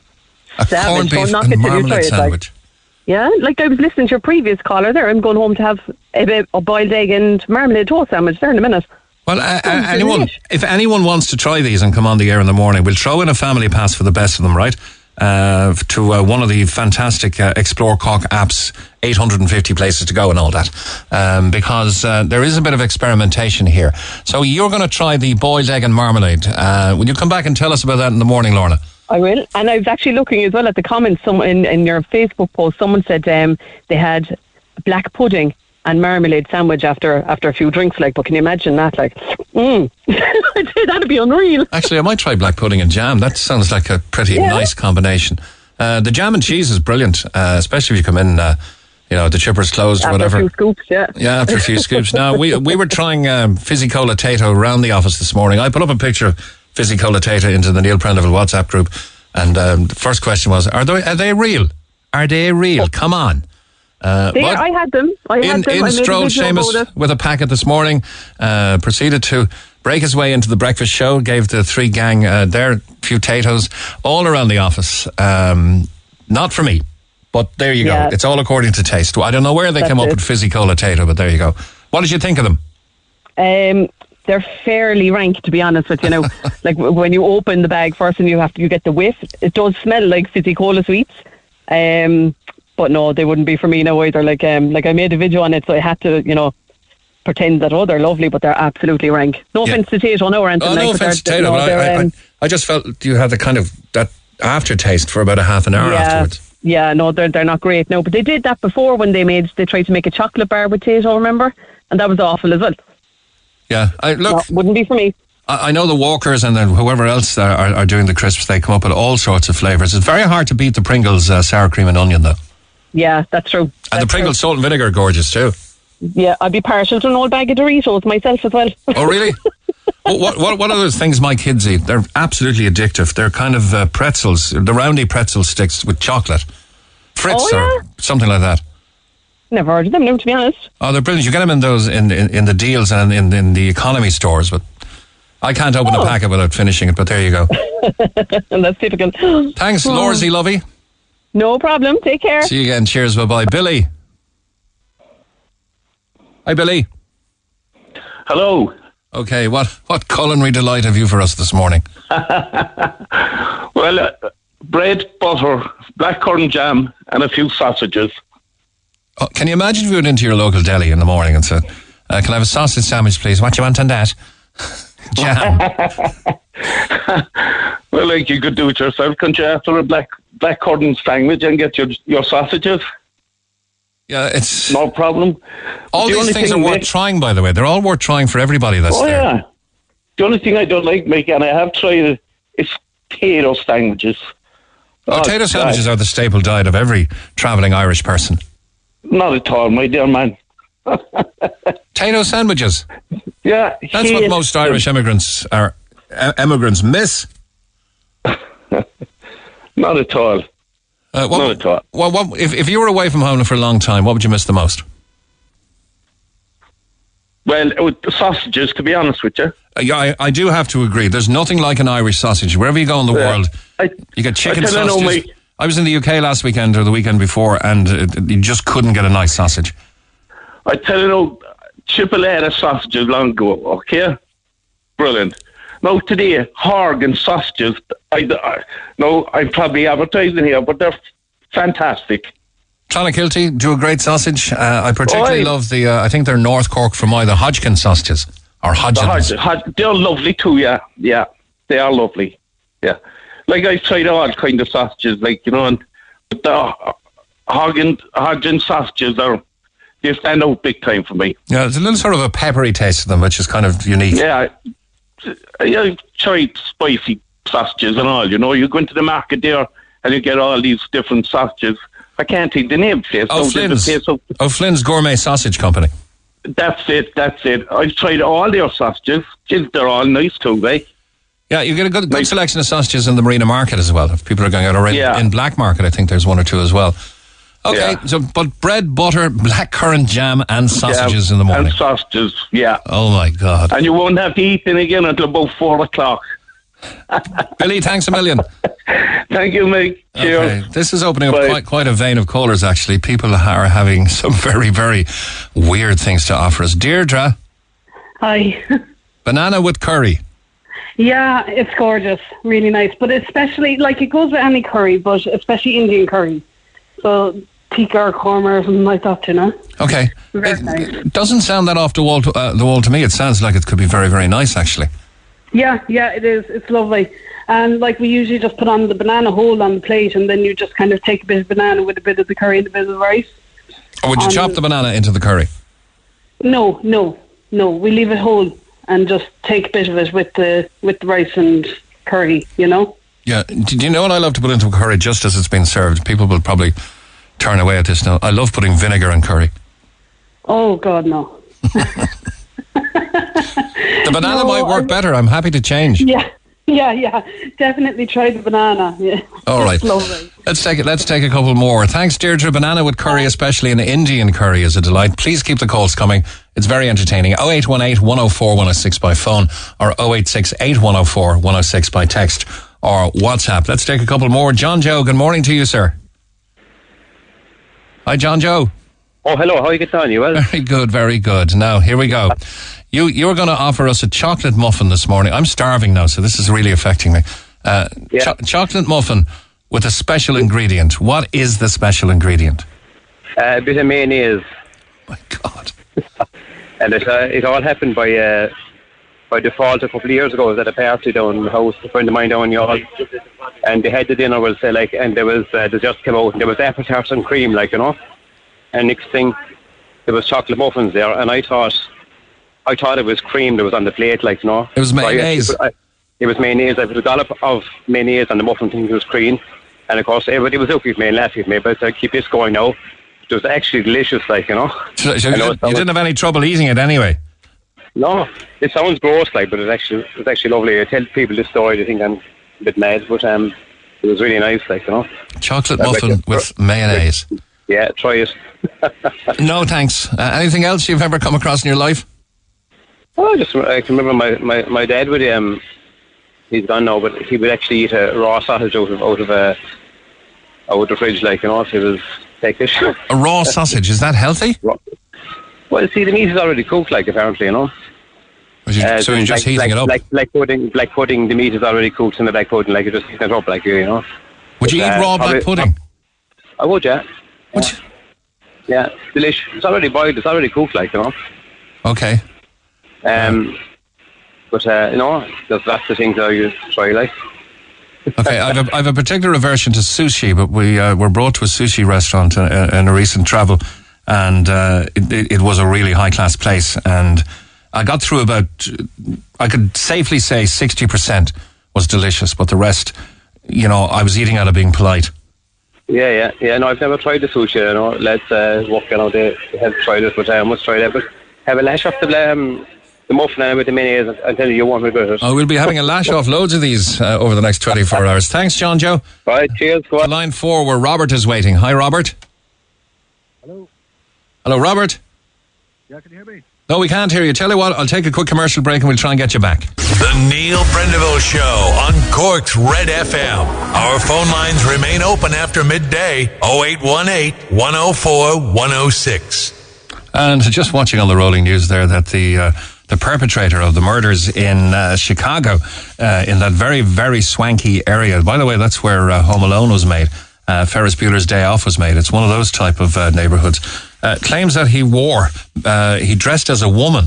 A savage. corned beef so and marmalade it, sandwich. Like. Yeah, like I was listening to your previous caller there. I'm going home to have a, a boiled egg and marmalade toast sandwich there in a minute. Well, uh, uh, anyone, if anyone wants to try these and come on the air in the morning, we'll throw in a family pass for the best of them, right? Uh, to uh, one of the fantastic uh, Explore Cork apps, eight hundred fifty places to go and all that, um, because uh, there is a bit of experimentation here. So you're going to try the boiled egg and marmalade. Uh, will you come back and tell us about that in the morning, Lorna? I will. And I was actually looking as well at the comments someone in, in your Facebook post. Someone said um, they had black pudding and marmalade sandwich after after a few drinks, like, but can you imagine that? Like, mm. That'd be unreal. Actually, I might try black pudding and jam. That sounds like a pretty yeah. nice combination. Uh, the jam and cheese is brilliant, uh, especially if you come in, uh, you know, the chipper's closed after or whatever. After a few scoops, yeah. Yeah, after a few scoops. Now, we we were trying um, fizzy cola Tayto around the office this morning. I put up a picture of fizzy cola Tayto into the Neil Prendeville WhatsApp group, and um, the first question was, "Are they are they real? Are they real? Come on." Uh, they, I had them. I had in, them. In I strolled Seamus with a packet this morning, uh, proceeded to break his way into the breakfast show, gave the three gang uh, their few Taytos all around the office. Um, not for me, but there you yeah. go. It's all according to taste. I don't know where they That's came it. up with fizzy cola Tayto, but there you go. What did you think of them? Um, they're fairly rank, to be honest with you. Now, like when you open the bag first and you have to, you get the whiff. It does smell like fizzy cola sweets. Um, but no, they wouldn't be for me now either. Like, um, like I made a video on it, so I had to, you know, pretend that oh, they're lovely, but they're absolutely rank. No yeah. offense to Tayto, no or anything. Oh, no like, offense to Tayto, no, but I, um, I, I just felt you had the kind of that aftertaste for about a half an hour yeah. afterwards. Yeah, no, they're they're not great now. But they did that before when they made they tried to make a chocolate bar with Tayto, remember? And that was awful as well. Yeah, I, look, no, wouldn't be for me. I, I know the Walkers and the, whoever else are, are, are doing the crisps. They come up with all sorts of flavours. It's very hard to beat the Pringles uh, sour cream and onion, though. Yeah, that's true. And that's the Pringles true. salt and vinegar are gorgeous too. Yeah, I'd be partial to an old bag of Doritos myself as well. Oh, really? oh, what what what are those things my kids eat? They're absolutely addictive. They're kind of uh, pretzels, the roundy pretzel sticks with chocolate, Fritz oh, yeah? or something like that. Never heard of them, no, to be honest. Oh, they're brilliant. You get them in those in, in, in the deals and in, in the economy stores, but I can't open oh. a packet without finishing it, but there you go. And that's typical. Thanks, oh. Lorsy Lovey. No problem. Take care. See you again. Cheers. Bye-bye. Billy. Hi, Billy. Hello. Okay, what, what culinary delight have you for us this morning? Well, uh, bread, butter, blackcurrant jam, and a few sausages. Oh, can you imagine if you went into your local deli in the morning and said, uh, can I have a sausage sandwich, please? What do you want on that? Jam. Well, like, you could do it yourself, couldn't you, after a black blackcurrant sandwich and get your, your sausages? Yeah, it's... No problem. All these things are worth trying, by the way. They're all worth trying for everybody that's there. Oh, yeah. The only thing I don't like, Mick, and I have tried it, is Tayto sandwiches. Oh, Tayto sandwiches are the staple diet of every travelling Irish person. Not at all, my dear man. Tayto sandwiches. Yeah, that's what most Irish immigrants are. Uh, immigrants miss. Not at all. Uh, what, Not at all. Well, what, if if you were away from home for a long time, what would you miss the most? Well, it would, sausages. To be honest with you, uh, yeah, I, I do have to agree. There's nothing like an Irish sausage wherever you go in the yeah. world. I, you get chicken I sausages. Know, my, I was in the U K last weekend or the weekend before, and it, it, you just couldn't get a nice sausage. I tell you, no, Cipolletta sausages long ago, okay? Brilliant. Now today, Horgan sausages, I, I, no, I'm probably advertising here, but they're fantastic. Clonakilty do a great sausage. Uh, I particularly oh, I, love the, uh, I think they're North Cork from either Hodgkin sausages, or Hodgins. The Hod- Hod- they're lovely too, yeah, yeah, they are lovely, yeah. Like, I've tried all kind of sausages, like, you know, and but the Hagen, Hagen sausages are, they stand out big time for me. Yeah, there's a little sort of a peppery taste to them, which is kind of unique. Yeah, I've tried spicy sausages and all, you know. You go into the market there and you get all these different sausages. I can't think the name place. O'Flynn's, so O'Flynn's Gourmet Sausage Company. That's it, that's it. I've tried all their sausages. Jeez, they're all nice too, right? Yeah, you get a good, good selection of sausages in the Marina Market as well. If people are going out already yeah. in Black Market, I think there's one or two as well. Okay, yeah. so but bread, butter, blackcurrant jam, and sausages yeah, in the morning. And sausages, yeah. Oh my God! And you won't have to eat in again until about four o'clock. Billy, thanks a million. Thank you, Mick. Cheers. Okay. This is opening up quite, quite a vein of callers. Actually, people are having some very, very weird things to offer us. Deirdre. Hi. Banana with curry. Yeah, it's gorgeous, really nice. But especially, like, it goes with any curry, but especially Indian curry. So, tikka or korma or something like that, you know? Okay. Very it, nice. It doesn't sound that off the wall, to, uh, the wall to me. It sounds like it could be very, very nice, actually. Yeah, yeah, it is. It's lovely. And, like, we usually just put on the banana whole on the plate, and then you just kind of take a bit of banana with a bit of the curry and a bit of the rice. Or would you and chop the banana into the curry? No, no, no. We leave it whole. And just take a bit of it with the with the rice and curry, you know? Yeah. Do you know what I love to put into a curry just as it's been served? People will probably turn away at this now. I love putting vinegar in curry. Oh, God, no. The banana no, might work I... better. I'm happy to change. Yeah. Yeah, yeah, definitely try the banana. Yeah. All right, lovely. Let's take it. Let's take a couple more. Thanks, Deirdre. Banana with curry, especially an Indian curry, is a delight. Please keep the calls coming. It's very entertaining. oh eight one eight, one oh four, one oh six by phone, or oh eight six eight, one oh four, one oh six by text or WhatsApp. Let's take a couple more. John Joe, good morning to you, sir. Hi, John Joe. Oh, hello. How are you getting on? You well? Very good, very good. Now, here we go. You you were going to offer us a chocolate muffin this morning. I'm starving now, so this is really affecting me. Uh, yeah. cho- chocolate muffin with a special ingredient. What is the special ingredient? Uh, a bit of mayonnaise. My God. And it, uh, it all happened by uh, by default a couple of years ago. I was at a party down in the house, a friend of mine down in Youghal, and they had the dinner, we'll say, like, and there was uh, they just came out, and there was apple tarts and cream, like, you know. And next thing, there was chocolate muffins there, and I thought... I thought it was cream that was on the plate, like, you know. It was mayonnaise. So I, it was mayonnaise. I put a dollop of mayonnaise on the muffin, thinking it was cream. And, of course, everybody was looking at me and laughing at me, but I keep this going now. It was actually delicious, like, you know. So, so you, know did, you didn't have any trouble eating it anyway? No. It sounds gross, like, but it's actually it's actually lovely. I tell people this story, they think I'm a bit mad, but um, it was really nice, like, you know. Chocolate uh, muffin like, with uh, mayonnaise. Yeah, try it. No, thanks. Uh, anything else you've ever come across in your life? Oh, I just I can remember my, my, my dad would um he's gone now, but he would actually eat a raw sausage out of out of a out of the fridge, like, you know, if it was Turkish. A raw sausage, is that healthy? Well, see, the meat is already cooked, like, apparently, you know. You, uh, so you're just like, heating like, it up. Like black pudding, black pudding. The meat is already cooked in the black pudding, like, you're just heating it up, like, you know. Would you uh, eat raw black pudding? I, I would, yeah. Would yeah. you? Yeah, delicious. It's already boiled. It's already cooked, like, you know. Okay. Um, but uh, you know, that's the thing that you try, like. Okay, I've a, I've a particular aversion to sushi, but we uh, were brought to a sushi restaurant in, in a recent travel, and uh, it, it was a really high class place, and I got through about, I could safely say sixty percent was delicious, but the rest, you know, I was eating out of being polite. Yeah, yeah, yeah. No, I've never tried the sushi. You know, let's uh, walk out there, have tried it, but I must try that. But have a lash off the. Um, The muffin with the mayonnaise, I'll tell you, you want me about it. Oh, we'll be having a lash off loads of these uh, over the next twenty-four hours. Thanks, John Joe. Right, cheers. Go on. Line four, where Robert is waiting. Hi, Robert. Hello. Hello, Robert. Yeah, can you hear me? No, we can't hear you. Tell you what, I'll take a quick commercial break and we'll try and get you back. The Neil Prendeville Show on Cork's Red F M. Our phone lines remain open after midday, oh eight one eight, one oh four, one oh six. And just watching on the rolling news there that the... Uh, The perpetrator of the murders in uh, Chicago, uh, in that very, very swanky area. By the way, that's where uh, Home Alone was made. Uh, Ferris Bueller's Day Off was made. It's one of those type of uh, neighborhoods. Uh, claims that he wore, uh, he dressed as a woman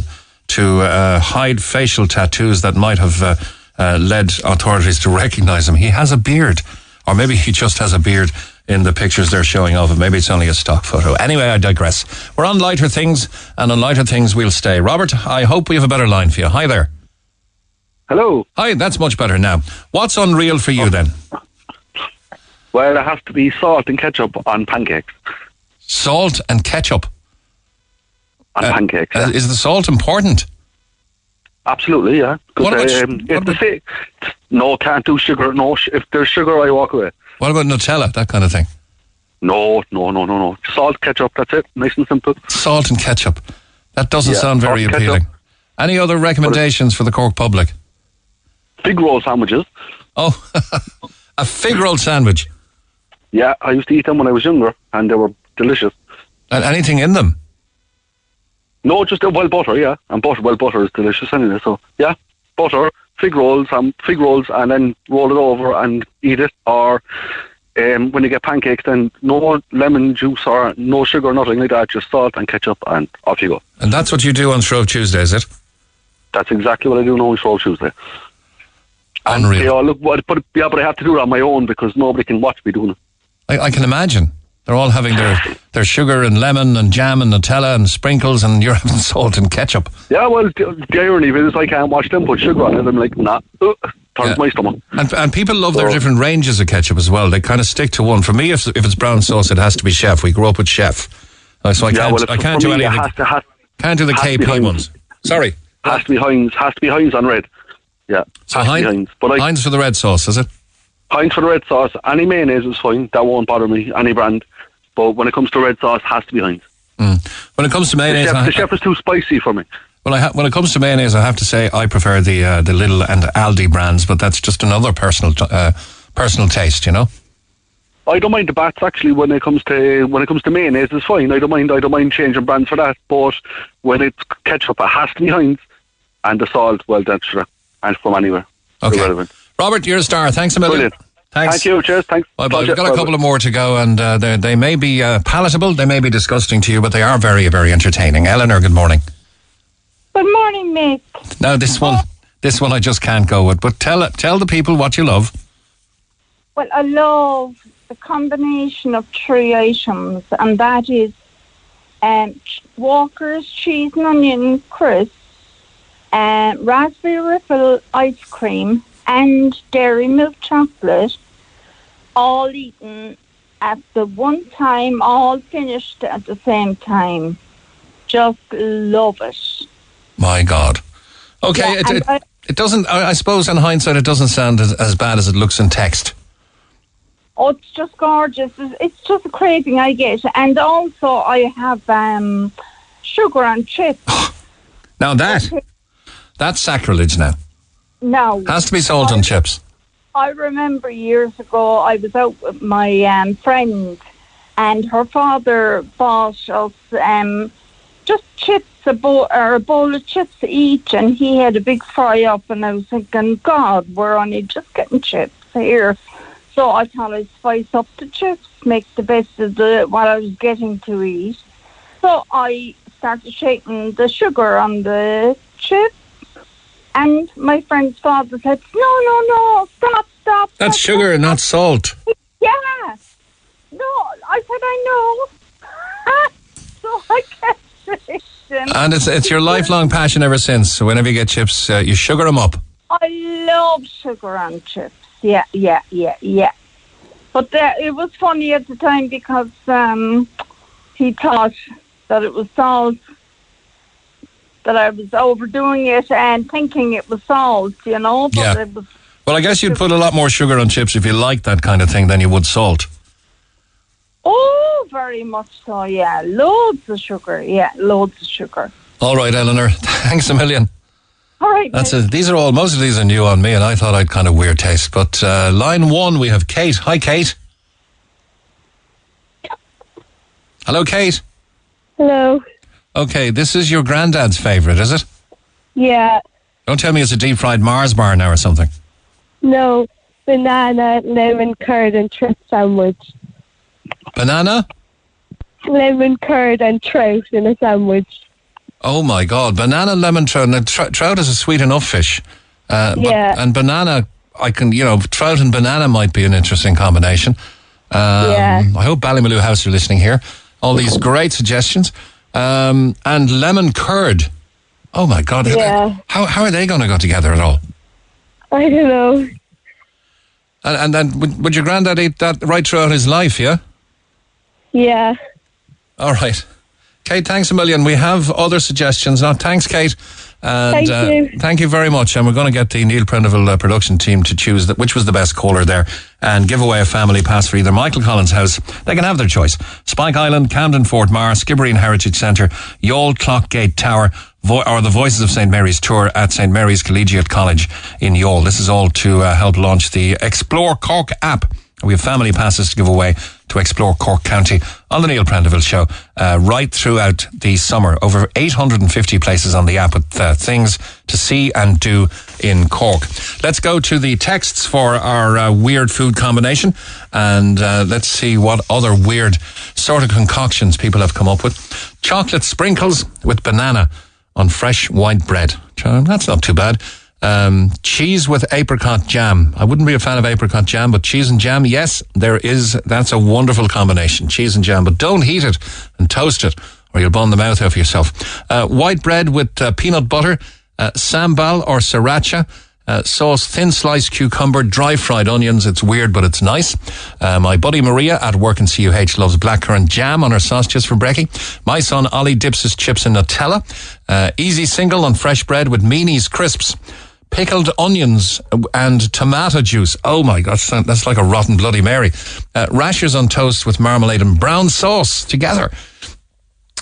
to uh, hide facial tattoos that might have uh, uh, led authorities to recognize him. He has a beard, or maybe he just has a beard in the pictures they're showing of him. Maybe it's only a stock photo. Anyway, I digress. We're on lighter things, and on lighter things we'll stay. Robert, I hope we have a better line for you. Hi there. Hello. Hi, that's much better now. What's unreal for you oh. then? Well, it has to be salt and ketchup on pancakes. Salt and ketchup? On uh, pancakes. Yeah. Uh, is the salt important? Absolutely, yeah. What about... Um, sh- what about- say, no, can't do sugar. No, sh- if there's sugar, I walk away. What about Nutella, that kind of thing? No, no, no, no, no. Salt, ketchup, that's it. Nice and simple. Salt and ketchup. That doesn't yeah, sound very appealing. Ketchup. Any other recommendations for the Cork public? Fig roll sandwiches. Oh, a fig roll sandwich. Yeah, I used to eat them when I was younger, and they were delicious. And anything in them? No, just a well butter, yeah. And butter, well butter is delicious anyway, so yeah, butter. Fig rolls, um, fig rolls, and then roll it over and eat it. Or um, when you get pancakes, then no lemon juice or no sugar, nothing like that. Just salt and ketchup, and off you go. And that's what you do on Shrove Tuesday, is it? That's exactly what I do now on Shrove Tuesday. And Unreal. They all look, but yeah, but I have to do it on my own because nobody can watch me doing it. I, I can imagine they're all having their their sugar and lemon and jam and Nutella and sprinkles, and you're having salt and ketchup. Yeah, well, the irony is I can't watch them put sugar on it. I'm like, nah, uh, turns yeah. my stomach. And and people love so. their different ranges of ketchup as well. They kind of stick to one. For me, if if it's brown sauce, it has to be Chef. We grew up with Chef, uh, so I yeah, can't well, I can't do any. Can't do the K P ones. Sorry, has to be Heinz. Has to be Heinz on red. Yeah. So Heinz, Heinz. But I, Heinz for the red sauce, is it? Heinz for the red sauce. Any mayonnaise is fine. That won't bother me. Any brand. But when it comes to red sauce, it has to be Heinz. Mm. When it comes to mayonnaise... The chef, the chef is too spicy for me. Well, I ha- when it comes to mayonnaise, I have to say I prefer the uh, the Lidl and Aldi brands, but that's just another personal t- uh, personal taste, you know. I don't mind the bats actually. When it comes to when it comes to mayonnaise, it's fine. I don't mind. I don't mind changing brands for that. But when it's ketchup, it has to be Heinz, and the salt, well, that's right, and from anywhere. Okay, irrelevant. Robert, you're a star. Thanks a million. Brilliant. Thanks. Thank you. Cheers. Thanks. Well, we've got a couple of more to go, and uh, they, they may be uh, palatable, they may be disgusting to you, but they are very, very entertaining. Eleanor, good morning. Good morning, Mick. Now, this one, this one I just can't go with, but tell tell the people what you love. Well, I love the combination of three items, and that is um, Walker's cheese and onion crisps, uh, raspberry ripple ice cream, and dairy milk chocolate, all eaten at the one time, all finished at the same time. Just love it. My God. Okay, yeah, it, it, I, it doesn't, I suppose in hindsight, it doesn't sound as, as bad as it looks in text. Oh, it's just gorgeous. It's just a craving I get. And also I have um, sugar and chips. Now that, that's sacrilege now. No. Has to be salt I, and chips. I remember years ago, I was out with my um, friend, and her father bought us um, just chips, a bowl, or a bowl of chips each, and he had a big fry-up, and I was thinking, God, we're only just getting chips here. So I thought I'd spice up the chips, make the best of the what I was getting to eat. So I started shaking the sugar on the chips. And my friend's father said, no, no, no, stop, stop. That's stop, sugar, stop. Not salt. Yeah. No, I said, I know. So I kept fishing. And it's it's your lifelong passion ever since. So whenever you get chips, uh, you sugar them up. I love sugar and chips. Yeah, yeah, yeah, yeah. But there, it was funny at the time because um, he thought that it was salt. That I was overdoing it and thinking it was salt, you know. But yeah. It was, well, I guess you'd put a lot more sugar on chips if you liked that kind of thing than you would salt. Oh, very much so, yeah. Loads of sugar, yeah, loads of sugar. All right, Eleanor, thanks a million. All right. That's a, these are all, most of these are new on me, and I thought I'd kind of weird taste. But uh, line one, we have Kate. Hi, Kate. Yep. Hello, Kate. Hello. Okay, this is your granddad's favourite, is it? Yeah. Don't tell me it's a deep-fried Mars bar now or something. No, banana, lemon, curd and trout sandwich. Banana? Lemon, curd and trout in a sandwich. Oh my God, banana, lemon, trout. Now, tr- trout is a sweet enough fish. Uh, yeah. But, and banana, I can, you know, trout and banana might be an interesting combination. Um, yeah. I hope Ballymaloo House are listening here. All these great suggestions. Um, and lemon curd. Oh my God. Yeah. How how are they going to go together at all? I don't know. And and then would, would your granddad eat that right throughout his life, yeah? Yeah. All right. Kate, thanks a million. We have other suggestions. Now, thanks, Kate. And, thank uh, you. Thank you very much. And we're going to get the Neil Prendeville uh, production team to choose that which was the best caller there and give away a family pass for either Michael Collins House. They can have their choice. Spike Island, Camden Fort Mar, Skibbereen Heritage Centre, Youghal Clockgate Tower, vo- or the Voices of Saint Mary's Tour at Saint Mary's Collegiate College in Youghal. This is all to uh, help launch the Explore Cork app. We have family passes to give away to Explore Cork County on the Neil Prendeville Show uh, right throughout the summer. Over eight hundred fifty places on the app with uh, things to see and do in Cork. Let's go to the texts for our uh, weird food combination and uh, let's see what other weird sort of concoctions people have come up with. Chocolate sprinkles with banana on fresh white bread. That's not too bad. Um, cheese with apricot jam. I wouldn't be a fan of apricot jam, but cheese and jam, yes, there is. That's a wonderful combination, cheese and jam. But don't heat it and toast it, or you'll burn the mouth off yourself. Uh, white bread with uh, peanut butter, uh, sambal or sriracha, uh, sauce, thin sliced cucumber, dry fried onions. It's weird, but it's nice. Uh, my buddy Maria at work in C U H loves blackcurrant jam on her sausages for brekkie. My son Ollie dips his chips in Nutella. Uh, easy single on fresh bread with Meanie's crisps. pickled onions and tomato juice. Oh my gosh, that's like a rotten Bloody Mary. Uh, rashers on toast with marmalade and brown sauce together.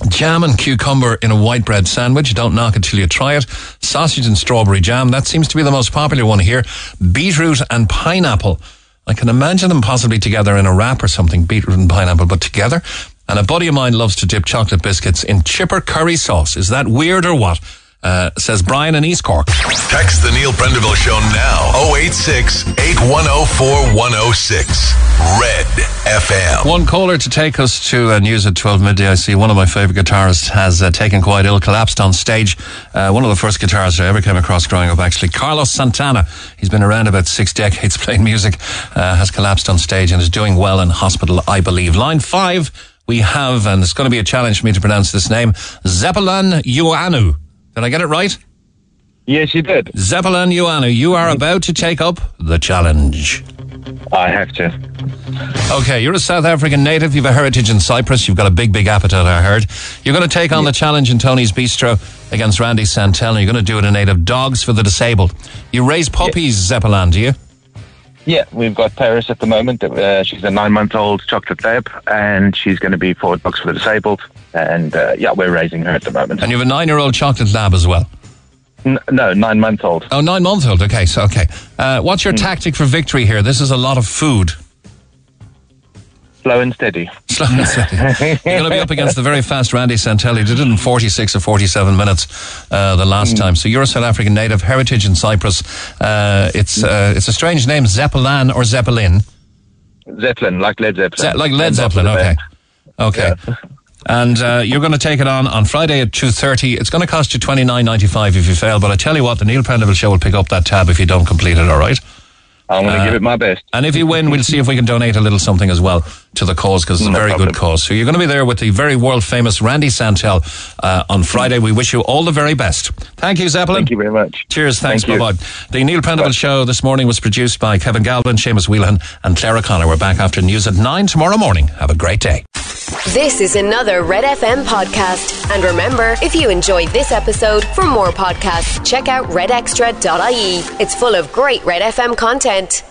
Jam and cucumber in a white bread sandwich. Don't knock it till you try it. Sausage and strawberry jam. That seems to be the most popular one here. Beetroot and pineapple. I can imagine them possibly together in a wrap or something. Beetroot and pineapple, but together. And a buddy of mine loves to dip chocolate biscuits in chipper curry sauce. Is that weird or what? Uh, says Brian in East Cork. Text the Neil Prendeville Show now. oh eight six, eight one oh four, one oh six. Red F M. One caller to take us to uh, news at twelve midday. I see one of my favourite guitarists has uh, taken quite ill, collapsed on stage. Uh, one of the first guitarists I ever came across growing up, actually. Carlos Santana. He's been around about six decades playing music. Uh, has collapsed on stage and is doing well in hospital, I believe. Line five, we have, and it's going to be a challenge for me to pronounce this name, Zeppelin Ioannou. Did I get it right? Yes, you did. Zeppelin Ioannou, you are about to take up the challenge. I have to. Okay, you're a South African native. You've a heritage in Cyprus. You've got a big, big appetite, I heard. You're going to take on the challenge in Tony's Bistro against Randy Santel, and you're going to do it in aid of Dogs for the Disabled. You raise puppies, yeah. Zeppelin, do you? Yeah, we've got Paris at the moment. Uh, she's a nine-month-old chocolate lab, and she's going to be for Dogs for the Disabled. And, uh, yeah, we're raising her at the moment. And you have a nine-year-old chocolate lab as well? N- no, nine-month-old. Oh, nine-month-old. Okay, so, okay. Uh, what's your mm. tactic for victory here? This is a lot of food. Slow and steady. Slow and steady. You're going to be up against the very fast Randy Santel. He did it in forty-six or forty-seven minutes uh, the last mm. time. So you're a South African native, heritage in Cyprus. Uh, it's uh, it's a strange name, Zeppelin or Zeppelin? Zeppelin, like Led Zeppelin. Ze- like Led Zeppelin, okay. Okay. Yeah. And uh, you're going to take it on on Friday at two thirty. It's going to cost you twenty-nine ninety-five if you fail. But I tell you what, the Neil Prendeville Show will pick up that tab if you don't complete it, all right? I'm going to uh, give it my best. And if you win, we'll see if we can donate a little something as well to the cause, because it's no a very problem. Good cause. So you're going to be there with the very world-famous Randy Santel uh, on Friday. We wish you all the very best. Thank you, Zeppelin. Thank you very much. Cheers, thanks, Thank bye-bye. The Neil Prendeville Show this morning was produced by Kevin Galvin, Seamus Whelan and Claire O'Connor. We're back after news at nine tomorrow morning. Have a great day. This is another Red F M podcast. And remember, if you enjoyed this episode, for more podcasts, check out red extra dot I E. It's full of great Red F M content.